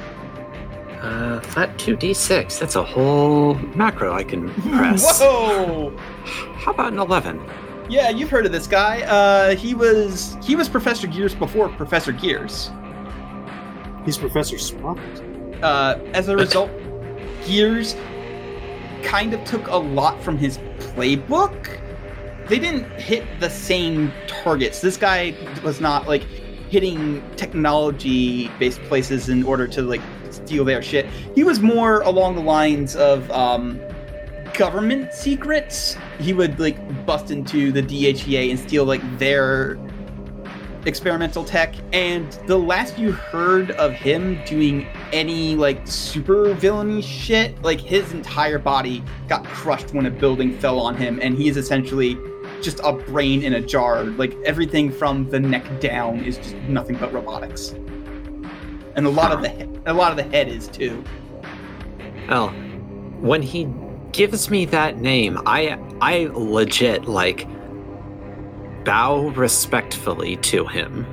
Flat 2d6, that's a whole macro I can press. Whoa! How about an 11? Yeah, you've heard of this guy. He was Professor Gears before Professor Gears. He's Professor Sprocket. As a result, Gears kind of took a lot from his playbook. They didn't hit the same targets. This guy was not like hitting technology-based places in order to like steal their shit. He was more along the lines of government secrets. He would like bust into the DHEA and steal like their experimental tech. And the last you heard of him doing any like super villainy shit, like his entire body got crushed when a building fell on him, and he is essentially just a brain in a jar. Like everything from the neck down is just nothing but robotics, and a lot of the head is too. Well, when he gives me that name, I legit like bow respectfully to him,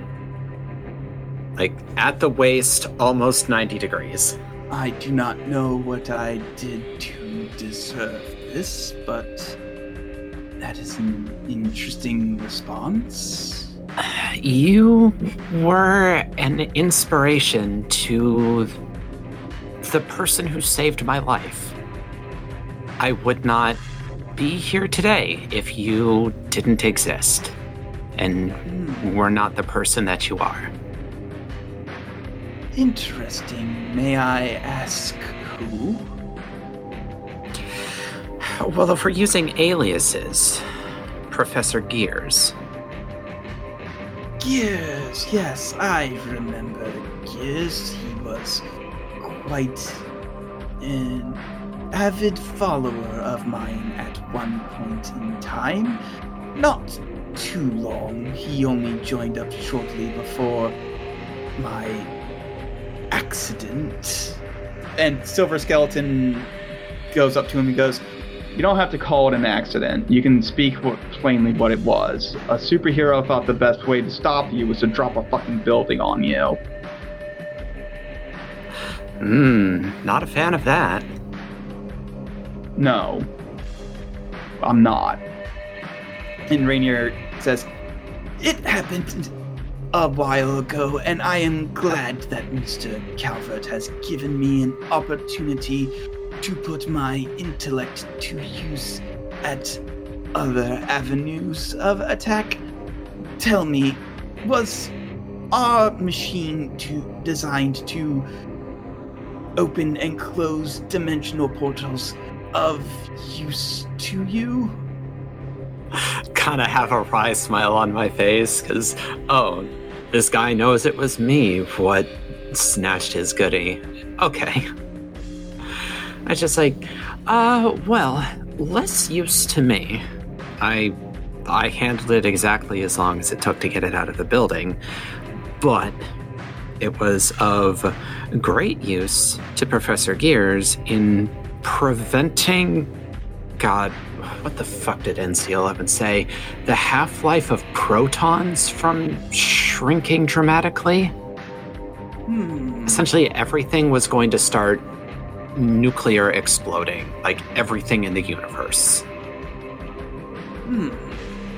like at the waist, almost 90 degrees. I do not know what I did to deserve this, but That is an interesting response. You were an inspiration to the person who saved my life. I would not be here today if you didn't exist and were not the person that you are. Interesting. May I ask who? Well, if we're using aliases, Professor Gears. Gears, yes, I remember Gears. He was quite an avid follower of mine at one point in time. Not too long. He only joined up shortly before my accident. And Silver Skeleton goes up to him and goes, "You don't have to call it an accident. You can speak plainly what it was. A superhero thought the best way to stop you was to drop a fucking building on you." Not a fan of that. No, I'm not. And Rainier says, "It happened a while ago, and I am glad that Mr. Calvert has given me an opportunity to put my intellect to use at other avenues of attack. Tell me, was our machine designed to open and close dimensional portals of use to you?" Kind of have a wry smile on my face, because, this guy knows it was me what snatched his goodie. Okay. I just like, less use to me. I handled it exactly as long as it took to get it out of the building, but it was of great use to Professor Gears in preventing, God, what the fuck did NC-11 say? The half-life of protons from shrinking dramatically? Essentially everything was going to start nuclear exploding, like everything in the universe.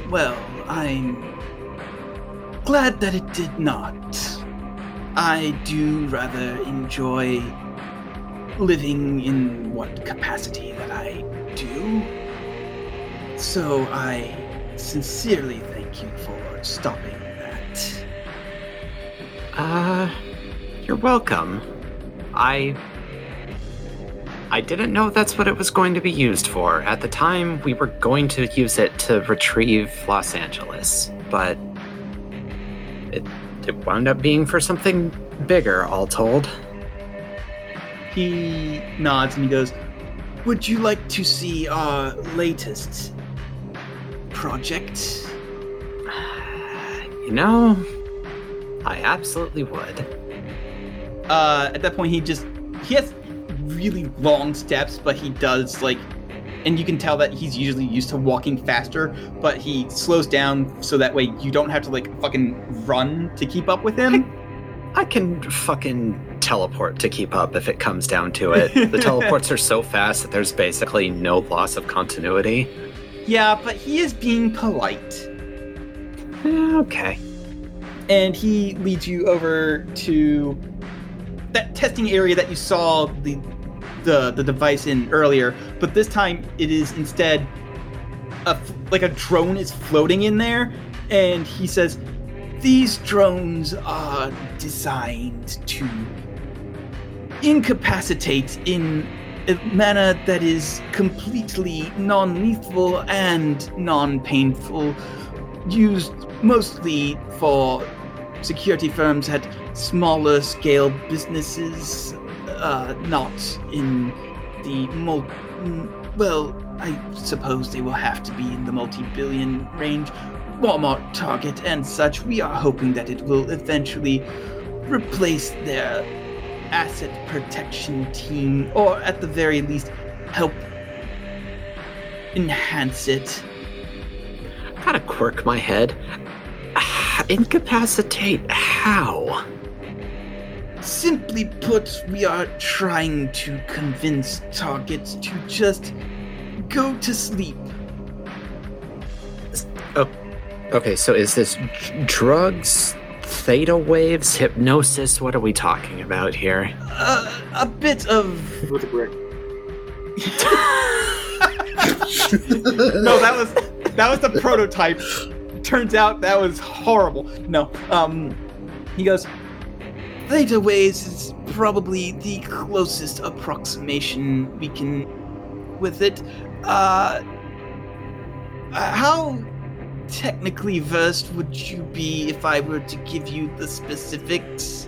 Well, I'm glad that it did not. I do rather enjoy living in what capacity that I do. So I sincerely thank you for stopping that. You're welcome. I didn't know that's what it was going to be used for. At the time, we were going to use it to retrieve Los Angeles, but it wound up being for something bigger, all told. He nods and he goes, "Would you like to see our latest project?" I absolutely would. At that point, he has really long steps, but he does, and you can tell that he's usually used to walking faster, but he slows down so that way you don't have to fucking run to keep up with him. I can fucking teleport to keep up if it comes down to it. The teleports are so fast that there's basically no loss of continuity. Yeah, but he is being polite. Okay. And he leads you over to that testing area that you saw the device in earlier, but this time it is instead a drone is floating in there, and he says, "These drones are designed to incapacitate in a manner that is completely non-lethal and non-painful, used mostly for security firms at smaller scale businesses, not in the I suppose they will have to be in the multi-billion range. Walmart, Target, and such. We are hoping that it will eventually replace their asset protection team, or at the very least, help enhance it." I gotta quirk my head. Incapacitate how? Simply put, we are trying to convince Target to just go to sleep Okay, so is this drugs, theta waves, hypnosis? What are we talking about here? A bit of... With a brick. No, that was the prototype. Turns out that was horrible. No, he goes, theta waves is probably the closest approximation we can with it. How technically versed would you be if I were to give you the specifics?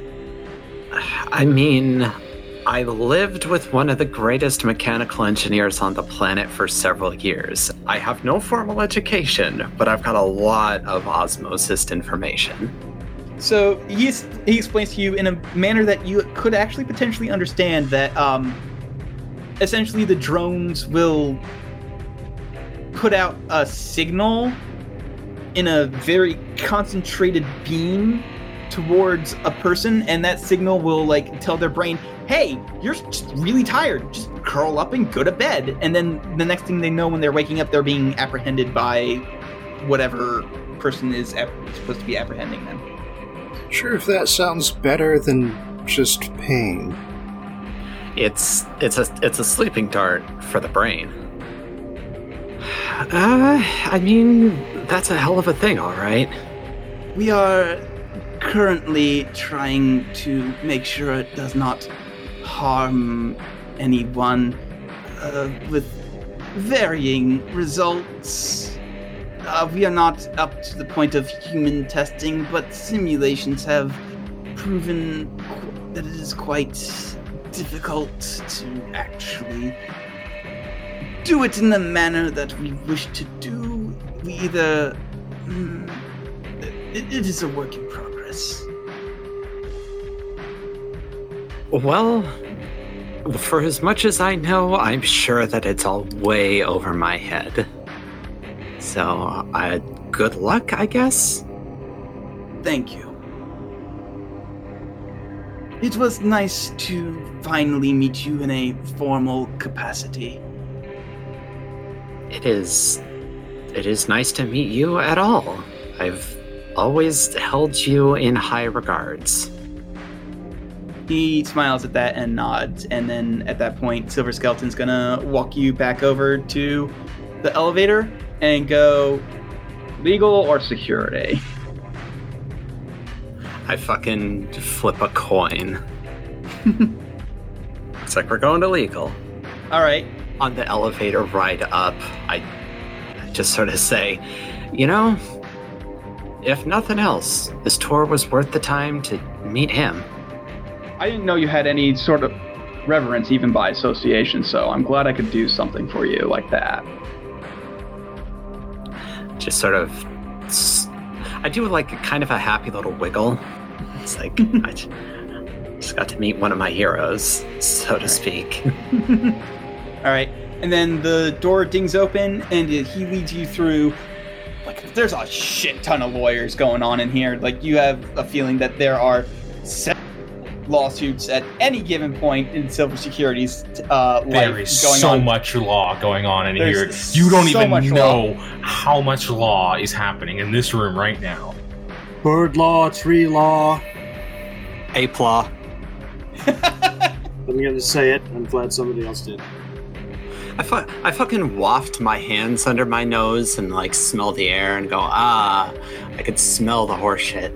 I mean, I lived with one of the greatest mechanical engineers on the planet for several years. I have no formal education, but I've got a lot of osmosis information. So he explains to you in a manner that you could actually potentially understand that essentially the drones will put out a signal in a very concentrated beam towards a person, and that signal will like tell their brain, hey, you're just really tired, just curl up and go to bed. And then the next thing they know, when they're waking up, they're being apprehended by whatever person is supposed to be apprehending them. Sure, if that sounds better than just pain. It's a sleeping dart for the brain. I mean, that's a hell of a thing, all right. We are currently trying to make sure it does not harm anyone, with varying results. We are not up to the point of human testing, but simulations have proven that it is quite difficult to actually do it in the manner that we wish to do. We either... It is a work in progress. Well, for as much as I know, I'm sure that it's all way over my head. So, good luck, I guess. Thank you. It was nice to finally meet you in a formal capacity. It is nice to meet you at all. I've always held you in high regards. He smiles at that and nods, and then at that point, Silver Skeleton's gonna walk you back over to the elevator and go, legal or security? I fucking flip a coin. It's like we're going to legal. All right. On the elevator ride up, I just sort of say, you know, if nothing else, this tour was worth the time to meet him. I didn't know you had any sort of reverence even by association, so I'm glad I could do something for you like that. Just sort of, I do like kind of a happy little wiggle. It's like, I just got to meet one of my heroes, so to speak. All right, and then the door dings open, and he leads you through. Like, there's a shit ton of lawyers going on in here. Like, you have a feeling that there are several lawsuits at any given point in Silver Security's life going on. There is so much law going on in here. You don't even know how much law is happening in this room right now. Bird law, tree law, ape law. I'm gonna say it. I'm glad somebody else did. I fucking waft my hands under my nose and, like, smell the air and go, I could smell the horseshit.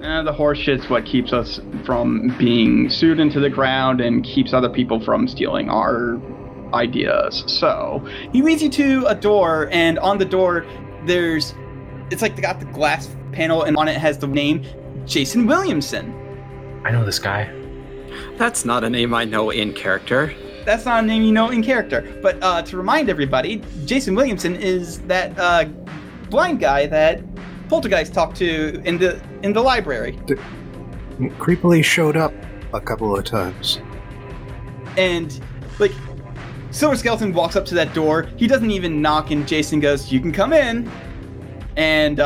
The horseshit's what keeps us from being sued into the ground and keeps other people from stealing our ideas. So, he leads you to a door, and on the door, it's like they got the glass panel, and on it has the name Jason Williamson. I know this guy. That's not a name I know in character. That's not a name you know in character. But to remind everybody, Jason Williamson is that blind guy that Poltergeist talked to in the library. Creepily showed up a couple of times. And, like, Silver Skeleton walks up to that door. He doesn't even knock, and Jason goes, you can come in. And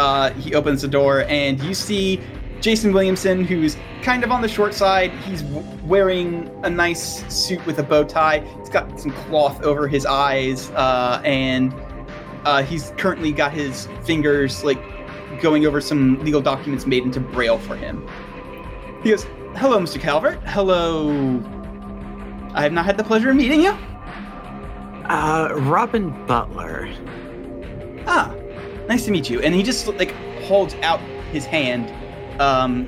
he opens the door, and you see Jason Williamson, who's kind of on the short side. He's wearing a nice suit with a bow tie. He's got some cloth over his eyes, and He's currently got his fingers, like, going over some legal documents made into Braille for him. He goes, "Hello, Mr. Calvert. Hello. I have not had the pleasure of meeting you." Robin Butler. Ah, nice to meet you. And he just, like, holds out his hand,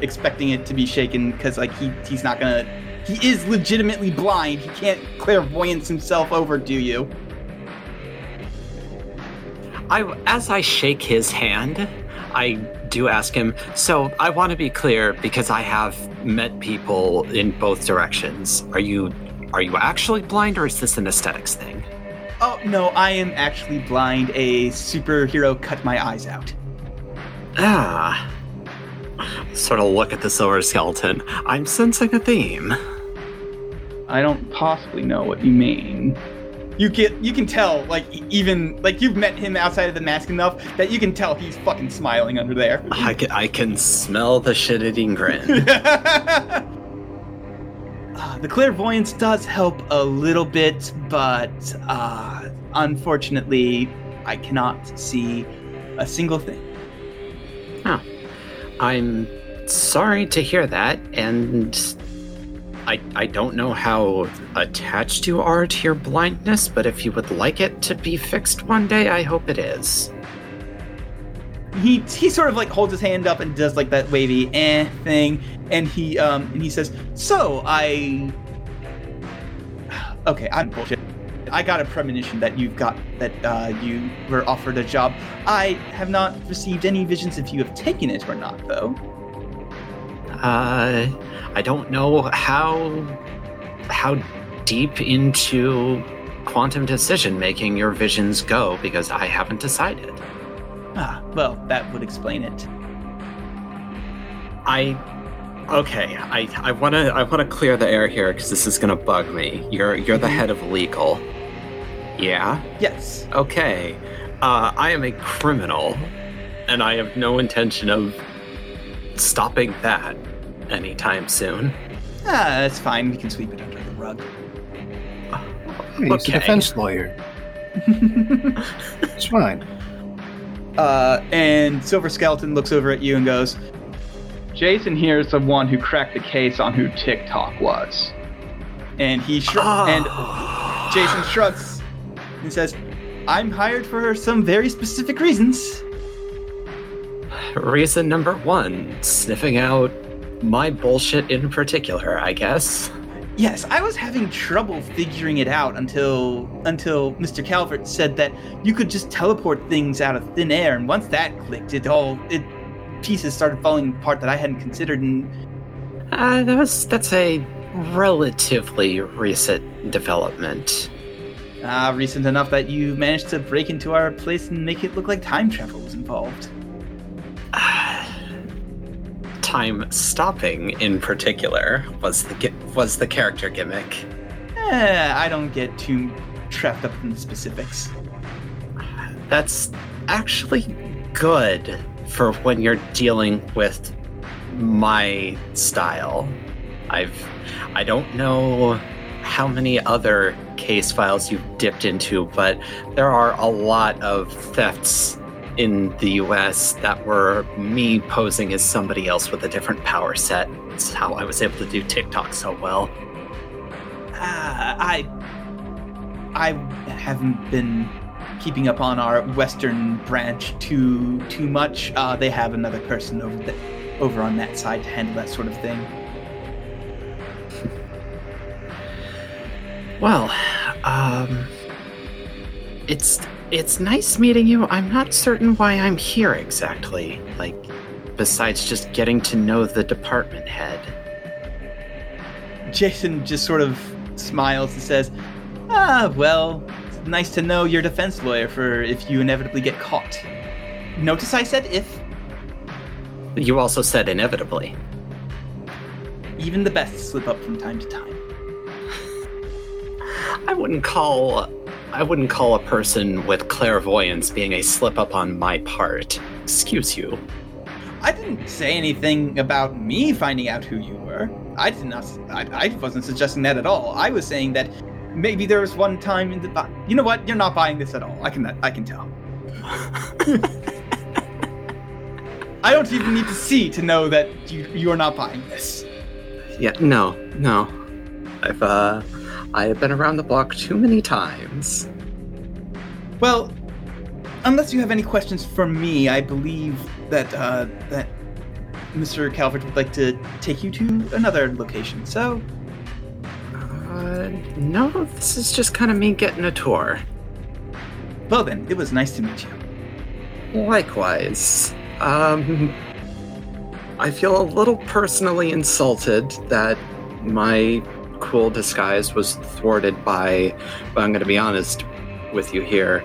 expecting it to be shaken, because, like, he's not gonna... He is legitimately blind. He can't clairvoyance himself over, do you? As I shake his hand, I do ask him, so I want to be clear, because I have met people in both directions. Are you actually blind, or is this an aesthetics thing? Oh, no, I am actually blind. A superhero cut my eyes out. Ah. Sort of look at the Silver Skeleton. I'm sensing a theme. I don't possibly know what you mean. You can tell, like, even, like, you've met him outside of the mask enough that you can tell he's fucking smiling under there. I can smell the shit-eating grin. The clairvoyance does help a little bit, but unfortunately, I cannot see a single thing. Huh. I'm sorry to hear that, and... I don't know how attached you are to your blindness, but if you would like it to be fixed one day, I hope it is. He sort of, like, holds his hand up and does, like, that wavy thing, and he says, "So, okay, I'm bullshit. I got a premonition that you were offered a job. I have not received any visions if you have taken it or not, though." I don't know how deep into quantum decision-making your visions go, because I haven't decided. Ah, well, that would explain it. I wanna clear the air here, because this is gonna bug me. You're the head of legal. Yeah? Yes. Okay. I am a criminal, and I have no intention of stopping that anytime soon. Ah, that's fine. We can sweep it under the rug. Hey, he's a defense lawyer. It's fine. And Silver Skeleton looks over at you and goes, "Jason here is the one who cracked the case on who TikTok was." And he and Jason shrugs and says, "I'm hired for some very specific reasons." Reason number one, sniffing out my bullshit in particular, I guess. Yes, I was having trouble figuring it out until Mr. Calvert said that you could just teleport things out of thin air, and once that clicked, pieces started falling apart that I hadn't considered. And that's a relatively recent development. Recent enough that you managed to break into our place and make it look like time travel was involved. Time stopping, in particular, was the character gimmick. I don't get too trapped up in the specifics. That's actually good for when you're dealing with my style. I don't know how many other case files you've dipped into, but there are a lot of thefts in the US that were me posing as somebody else with a different power set. That's how I was able to do TikTok so well. I haven't been keeping up on our Western branch too much. They have another person over on that side to handle that sort of thing. Well, It's nice meeting you. I'm not certain why I'm here exactly, like, besides just getting to know the department head. Jason just sort of smiles and says, well, it's nice to know your defense lawyer for if you inevitably get caught. Notice I said if. You also said inevitably. Even the best slip up from time to time. I wouldn't call a person with clairvoyance being a slip-up on my part. Excuse you. I didn't say anything about me finding out who you were. I wasn't suggesting that at all. I was saying that maybe there was one time in the... You know what? You're not buying this at all. I can tell. I don't even need to see to know that you are not buying this. Yeah, no. I have been around the block too many times. Well, unless you have any questions for me, I believe that that Mr. Calvert would like to take you to another location, so... No, this is just kind of me getting a tour. Well then, it was nice to meet you. Likewise. I feel a little personally insulted that my cool disguise was thwarted by, well, I'm going to be honest with you here,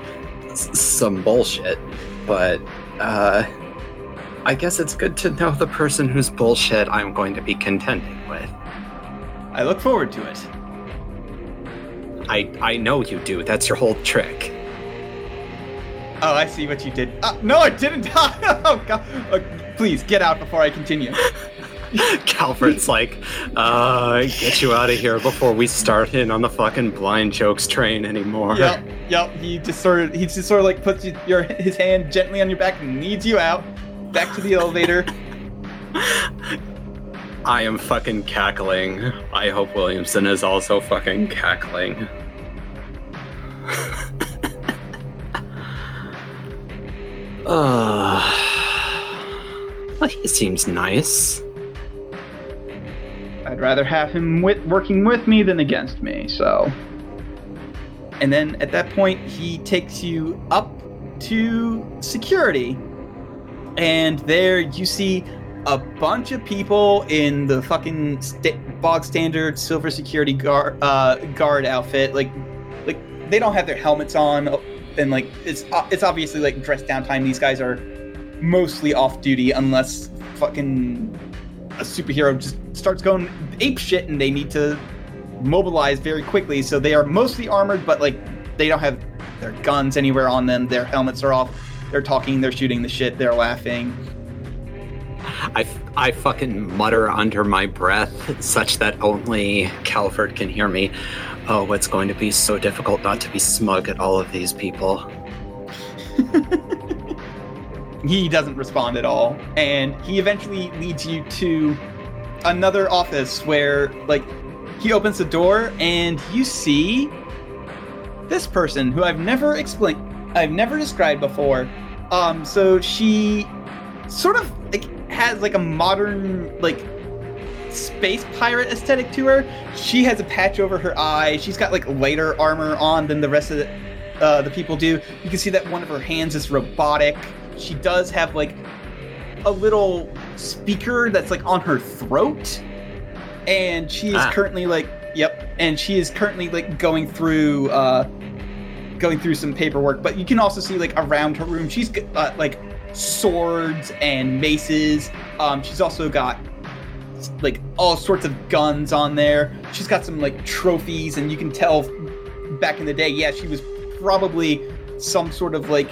some bullshit, but I guess it's good to know the person whose bullshit I'm going to be contending with. I look forward to it. I know you do. That's your whole trick. Oh, I see what you did. No, I didn't. Oh, God. Please, get out before I continue. Calvert's like, get you out of here before we start in on the fucking blind jokes train anymore. Yep. He just sort of puts his hand gently on your back and leads you out back to the elevator. I am fucking cackling. I hope Williamson is also fucking cackling. Well, he seems nice. I'd rather have him working with me than against me, so... And then, at that point, he takes you up to security. And there you see a bunch of people in the fucking bog standard silver security guard outfit. Like they don't have their helmets on, and like it's obviously like dress down time. These guys are mostly off duty unless fucking a superhero just starts going ape shit and they need to mobilize very quickly. So they are mostly armored, but like they don't have their guns anywhere on them. Their helmets are off. They're talking. They're shooting the shit. They're laughing. I fucking mutter under my breath such that only Calvert can hear me. Oh, it's going to be so difficult not to be smug at all of these people. He doesn't respond at all, and he eventually leads you to another office where, like, he opens the door and you see this person who I've never described before. So she sort of like has like a modern like space pirate aesthetic to her. She has a patch over her eye. She's got like lighter armor on than the rest of the people do. You can see that one of her hands is robotic. She does have like a little speaker that's like on her throat, and she is currently like going through some paperwork. But you can also see like around her room she's like swords and maces. She's also got like all sorts of guns on there. She's got some like trophies, and you can tell back in the day, she was probably some sort of like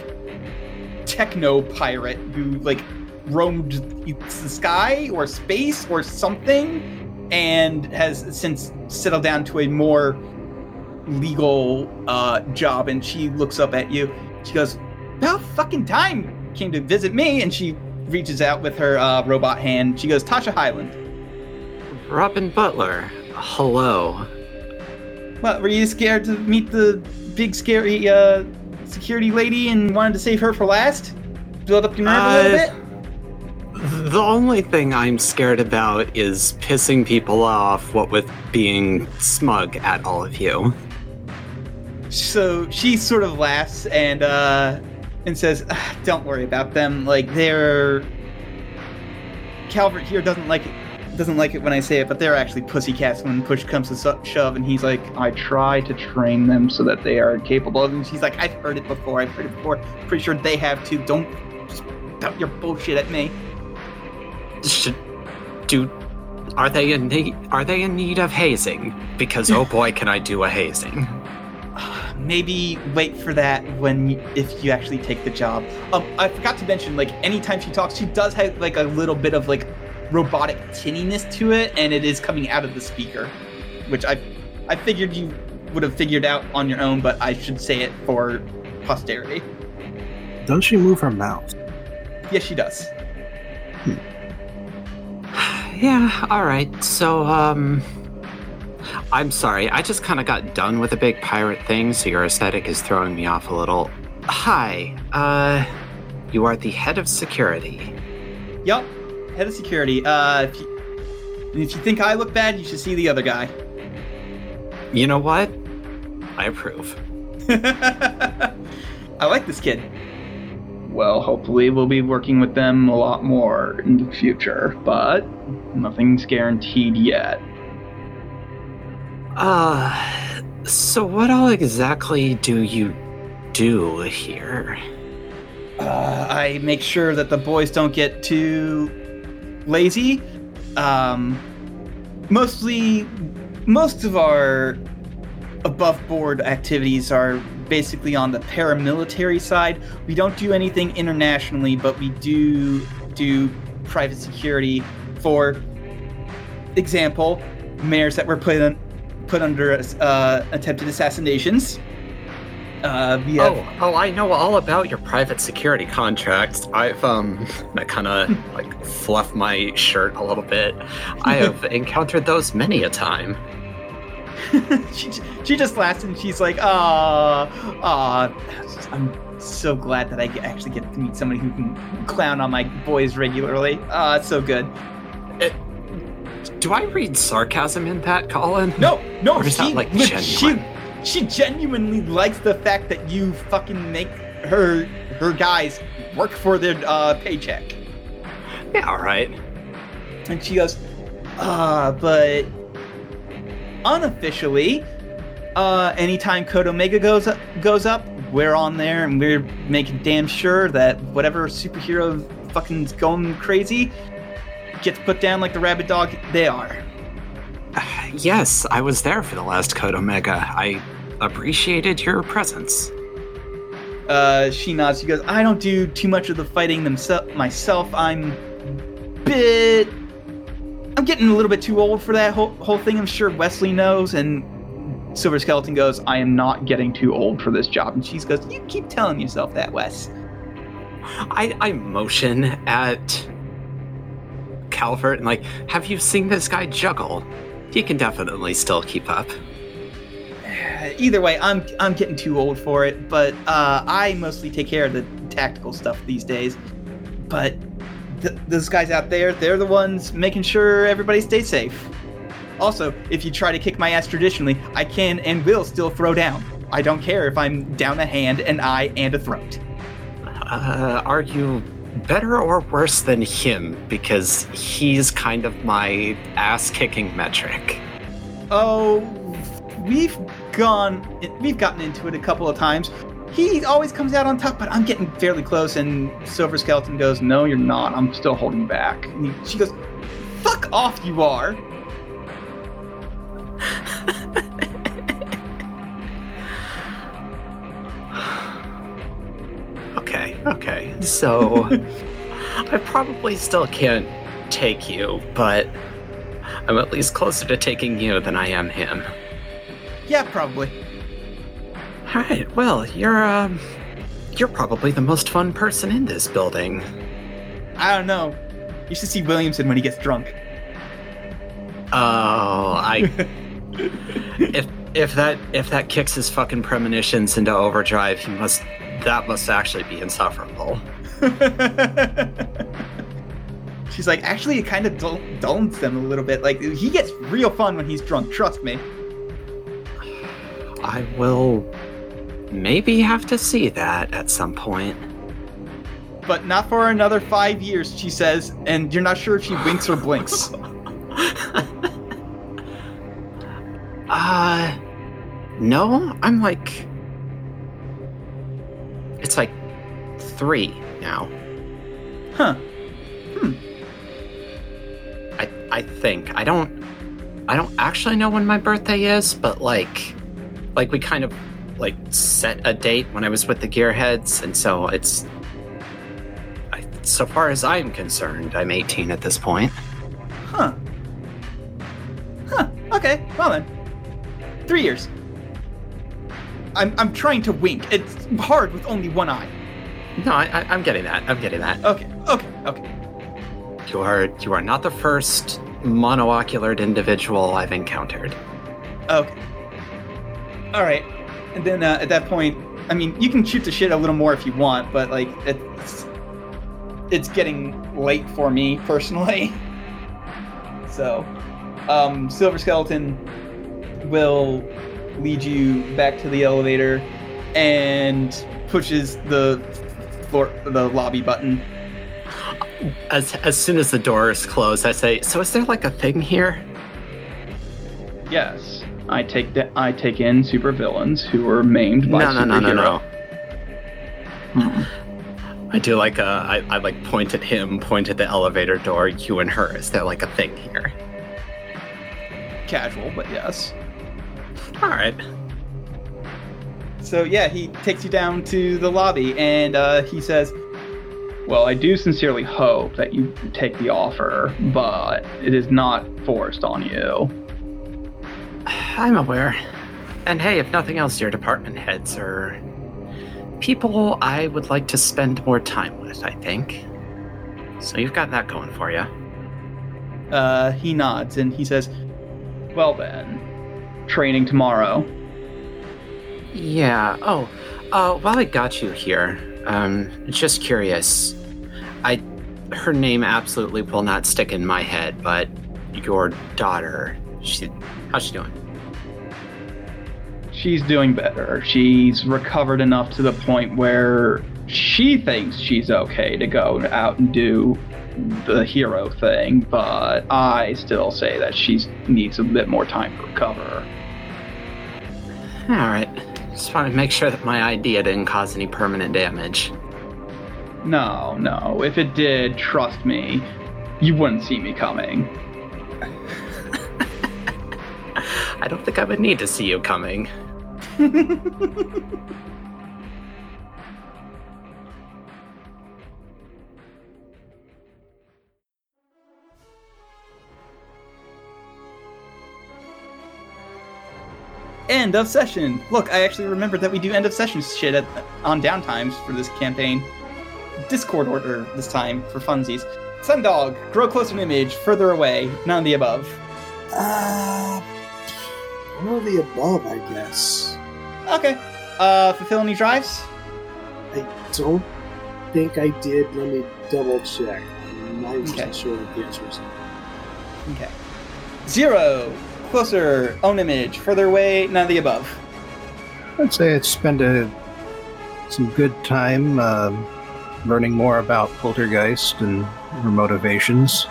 techno pirate who like roamed the sky or space or something, and has since settled down to a more legal job. And she looks up at you. She goes, "About fucking time came to visit me," and she reaches out with her robot hand. She goes, "Tasha Highland." "Robin Butler, hello." "What, were you scared to meet the big scary security lady and wanted to save her for last? Build up your nerve a little bit?" The only thing I'm scared about is pissing people off, what with being smug at all of you." So she sort of laughs and says, "Don't worry about them. Like, they're... Calvert here doesn't like it when I say it, but they're actually pussycats when push comes to shove." And he's like, "I try to train them so that they are capable of it." And she's like, I've heard it before. "Pretty sure they have too. Don't just dump your bullshit at me." Are they in need of hazing? Because, oh boy, can I do a hazing. Maybe wait for that if you actually take the job. I forgot to mention, like, anytime she talks, she does have, like, a little bit of, like, robotic tinniness to it, and it is coming out of the speaker, which I figured you would have figured out on your own, but I should say it for posterity. Does she move her mouth? Yes, she does. Yeah, all right. So, I'm sorry. I just kind of got done with a big pirate thing, so your aesthetic is throwing me off a little. Hi, you are the head of security. Yup, head of security. If you think I look bad, you should see the other guy. You know what? I approve. I like this kid. Well, hopefully we'll be working with them a lot more in the future, but nothing's guaranteed yet. So what all exactly do you do here? I make sure that the boys don't get too lazy. Most of our above-board activities are basically on the paramilitary side. We don't do anything internationally, but we do private security. For example, mayors that were put under attempted assassinations. I know all about your private security contracts. I've, I kind of, fluff my shirt a little bit. I have encountered those many a time. She just laughs and she's like, I'm so glad that I actually get to meet somebody who can clown on my boys regularly. It's so good. Do I read sarcasm in that, Colin? No, or is that, genuine? She genuinely likes the fact that you fucking make her guys work for their paycheck. Yeah, all right. And she goes, but unofficially, anytime Code Omega goes up, we're on there and we're making damn sure that whatever superhero fucking's going crazy gets put down like the rabid dog they are. Yes, I was there for the last Code Omega. I appreciated your presence. She nods. She goes, I don't do too much of the fighting myself. I'm getting a little bit too old for that whole thing. I'm sure Wesley knows. And Silver Skeleton goes, I am not getting too old for this job. And she goes, you keep telling yourself that, Wes. I motion at Calvert and have you seen this guy juggle? He can definitely still keep up. Either way, I'm getting too old for it, but I mostly take care of the tactical stuff these days. But those guys out there, they're the ones making sure everybody stays safe. Also, if you try to kick my ass traditionally, I can and will still throw down. I don't care if I'm down a hand, an eye, and a throat. Are you better or worse than him? Because he's kind of my ass-kicking metric. Oh, we've gotten into it a couple of times. He always comes out on top, but I'm getting fairly close. And Silver Skeleton goes, no, you're not. I'm still holding back. And she goes, fuck off, you are. Okay. So I probably still can't take you, but I'm at least closer to taking you than I am him. Yeah, probably. All right, well, you're probably the most fun person in this building. I don't know. You should see Williamson when he gets drunk. Oh, if that kicks his fucking premonitions into overdrive, that must actually be insufferable. She's like, actually, it kind of dulls them a little bit. He gets real fun when he's drunk, trust me. I will maybe have to see that at some point. But not for another 5 years, she says, and you're not sure if she winks or blinks. No, I'm it's 3 now. Huh. I think. I don't actually know when my birthday is, but we kind of set a date when I was with the Gearheads, and so it's, so far as I'm concerned, I'm 18 at this point. Huh. Okay. Well then, 3 years. I'm trying to wink. It's hard with only one eye. No, I'm getting that. Okay. You are not the first monoocular individual I've encountered. Okay. All right. And then at that point, I mean, you can shoot the shit a little more if you want, but like it's getting late for me personally. So, Silver Skeleton will lead you back to the elevator and pushes the lobby button. As soon as the door is closed, I say, "So is there like a thing here?" Yes, I take in supervillains who are maimed by superheroes. No. I do like I like point at him, point at the elevator door. You and her. Is there like a thing here? Casual, but yes. All right. So yeah, he takes you down to the lobby, and he says, "Well, I do sincerely hope that you take the offer, but it is not forced on you." I'm aware. And hey, if nothing else, your department heads are people I would like to spend more time with, I think. So you've got that going for you. He nods and he says, "Well then, training tomorrow." Yeah. Oh, while I got you here, just curious. Her name absolutely will not stick in my head, but your daughter, how's she doing? She's doing better. She's recovered enough to the point where she thinks she's okay to go out and do the hero thing, but I still say that she needs a bit more time to recover. All right. Just wanted to make sure that my idea didn't cause any permanent damage. No. If it did, trust me, you wouldn't see me coming. I don't think I would need to see you coming. End of session. Look, I actually remembered that we do end of session shit on downtimes for this campaign. Discord order this time for funsies. Sundog, grow close to an image, further away, none of the above. None of the above, I guess. Okay. Fulfill any drives? I don't think I did. Let me double check. I'm not even sure what the answer is. Okay. 0. Closer, own image. Further away, none of the above. I'd say I'd spend some good time learning more about Poltergeist and her motivations.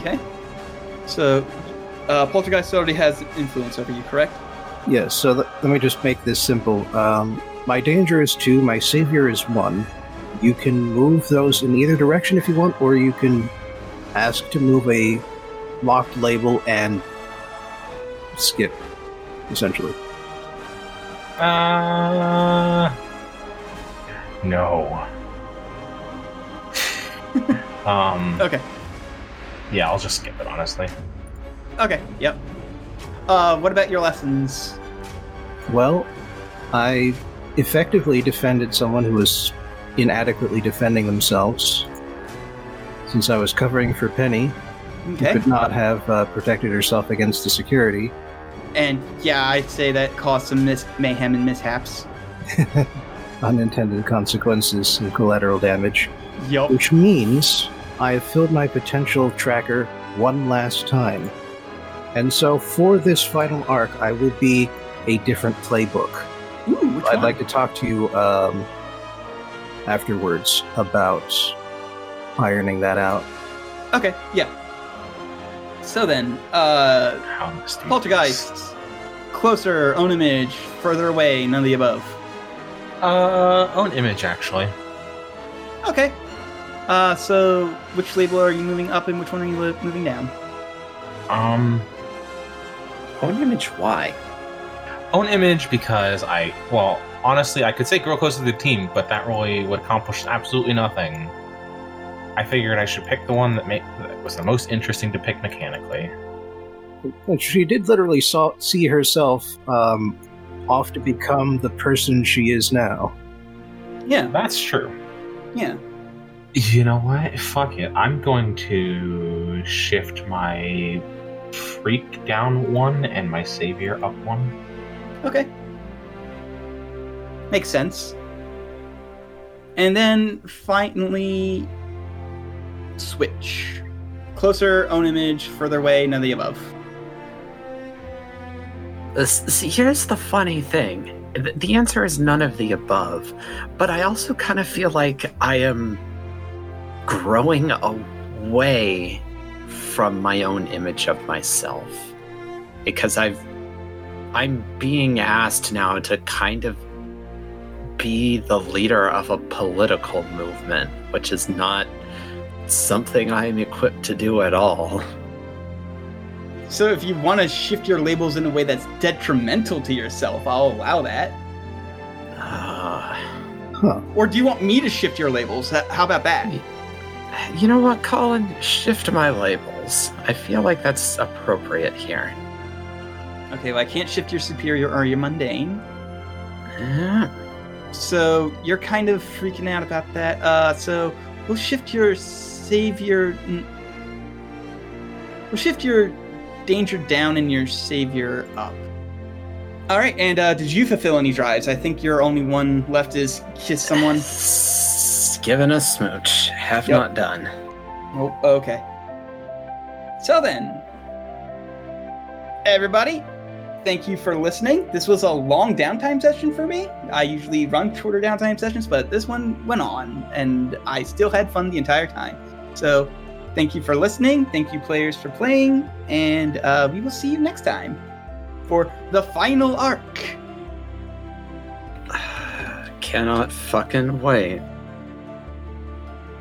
Okay. So, Poltergeist already has influence over you, correct? Yes, yeah, so let me just make this simple. My danger is 2, my savior is 1. You can move those in either direction if you want, or you can ask to move a locked label and skip, essentially. No. Okay. Yeah, I'll just skip it, honestly. Okay, yep. What about your lessons? Well, I effectively defended someone who was inadequately defending themselves. Since I was covering for Penny, okay, who could not have protected herself against the security. And yeah, I'd say that caused some mayhem and mishaps. Unintended consequences and collateral damage. Yup. Which means I have filled my potential tracker one last time. And so for this final arc, I will be a different playbook. Ooh, which I'd one? Like to talk to you afterwards about ironing that out. Okay, yeah. So then, Poltergeist, closer, own image, further away, none of the above. Own image, actually. Okay. So which label are you moving up and which one are you moving down? Own image, why? Own image because honestly, I could say grow closer to the team, but that really would accomplish absolutely nothing. I figured I should pick the one that was the most interesting to pick mechanically. She did literally see herself off to become the person she is now. Yeah, that's true. Yeah. You know what? Fuck it. I'm going to shift my freak down one and my savior up one. Okay. Makes sense. And then finally, switch. Closer, own image, further away, none of the above. See, here's the funny thing. The answer is none of the above, but I also kind of feel like I am growing away from my own image of myself, because I'm being asked now to kind of be the leader of a political movement, which is not something I am equipped to do at all. So if you want to shift your labels in a way that's detrimental to yourself, I'll allow that. Or do you want me to shift your labels? How about that? You know what, Colin? Shift my labels. I feel like that's appropriate here. Okay, well, I can't shift your superior or your mundane. So you're kind of freaking out about that. So we'll shift your savior... We'll shift your danger down and your savior up. All right, and did you fulfill any drives? I think your only one left is kiss someone. Giving a smooch. Have not done. Oh, okay. So then, everybody, thank you for listening. This was a long downtime session for me. I usually run shorter downtime sessions, but this one went on, and I still had fun the entire time. So... thank you for listening. Thank you, players, for playing. And we will see you next time for the final arc. Cannot fucking wait.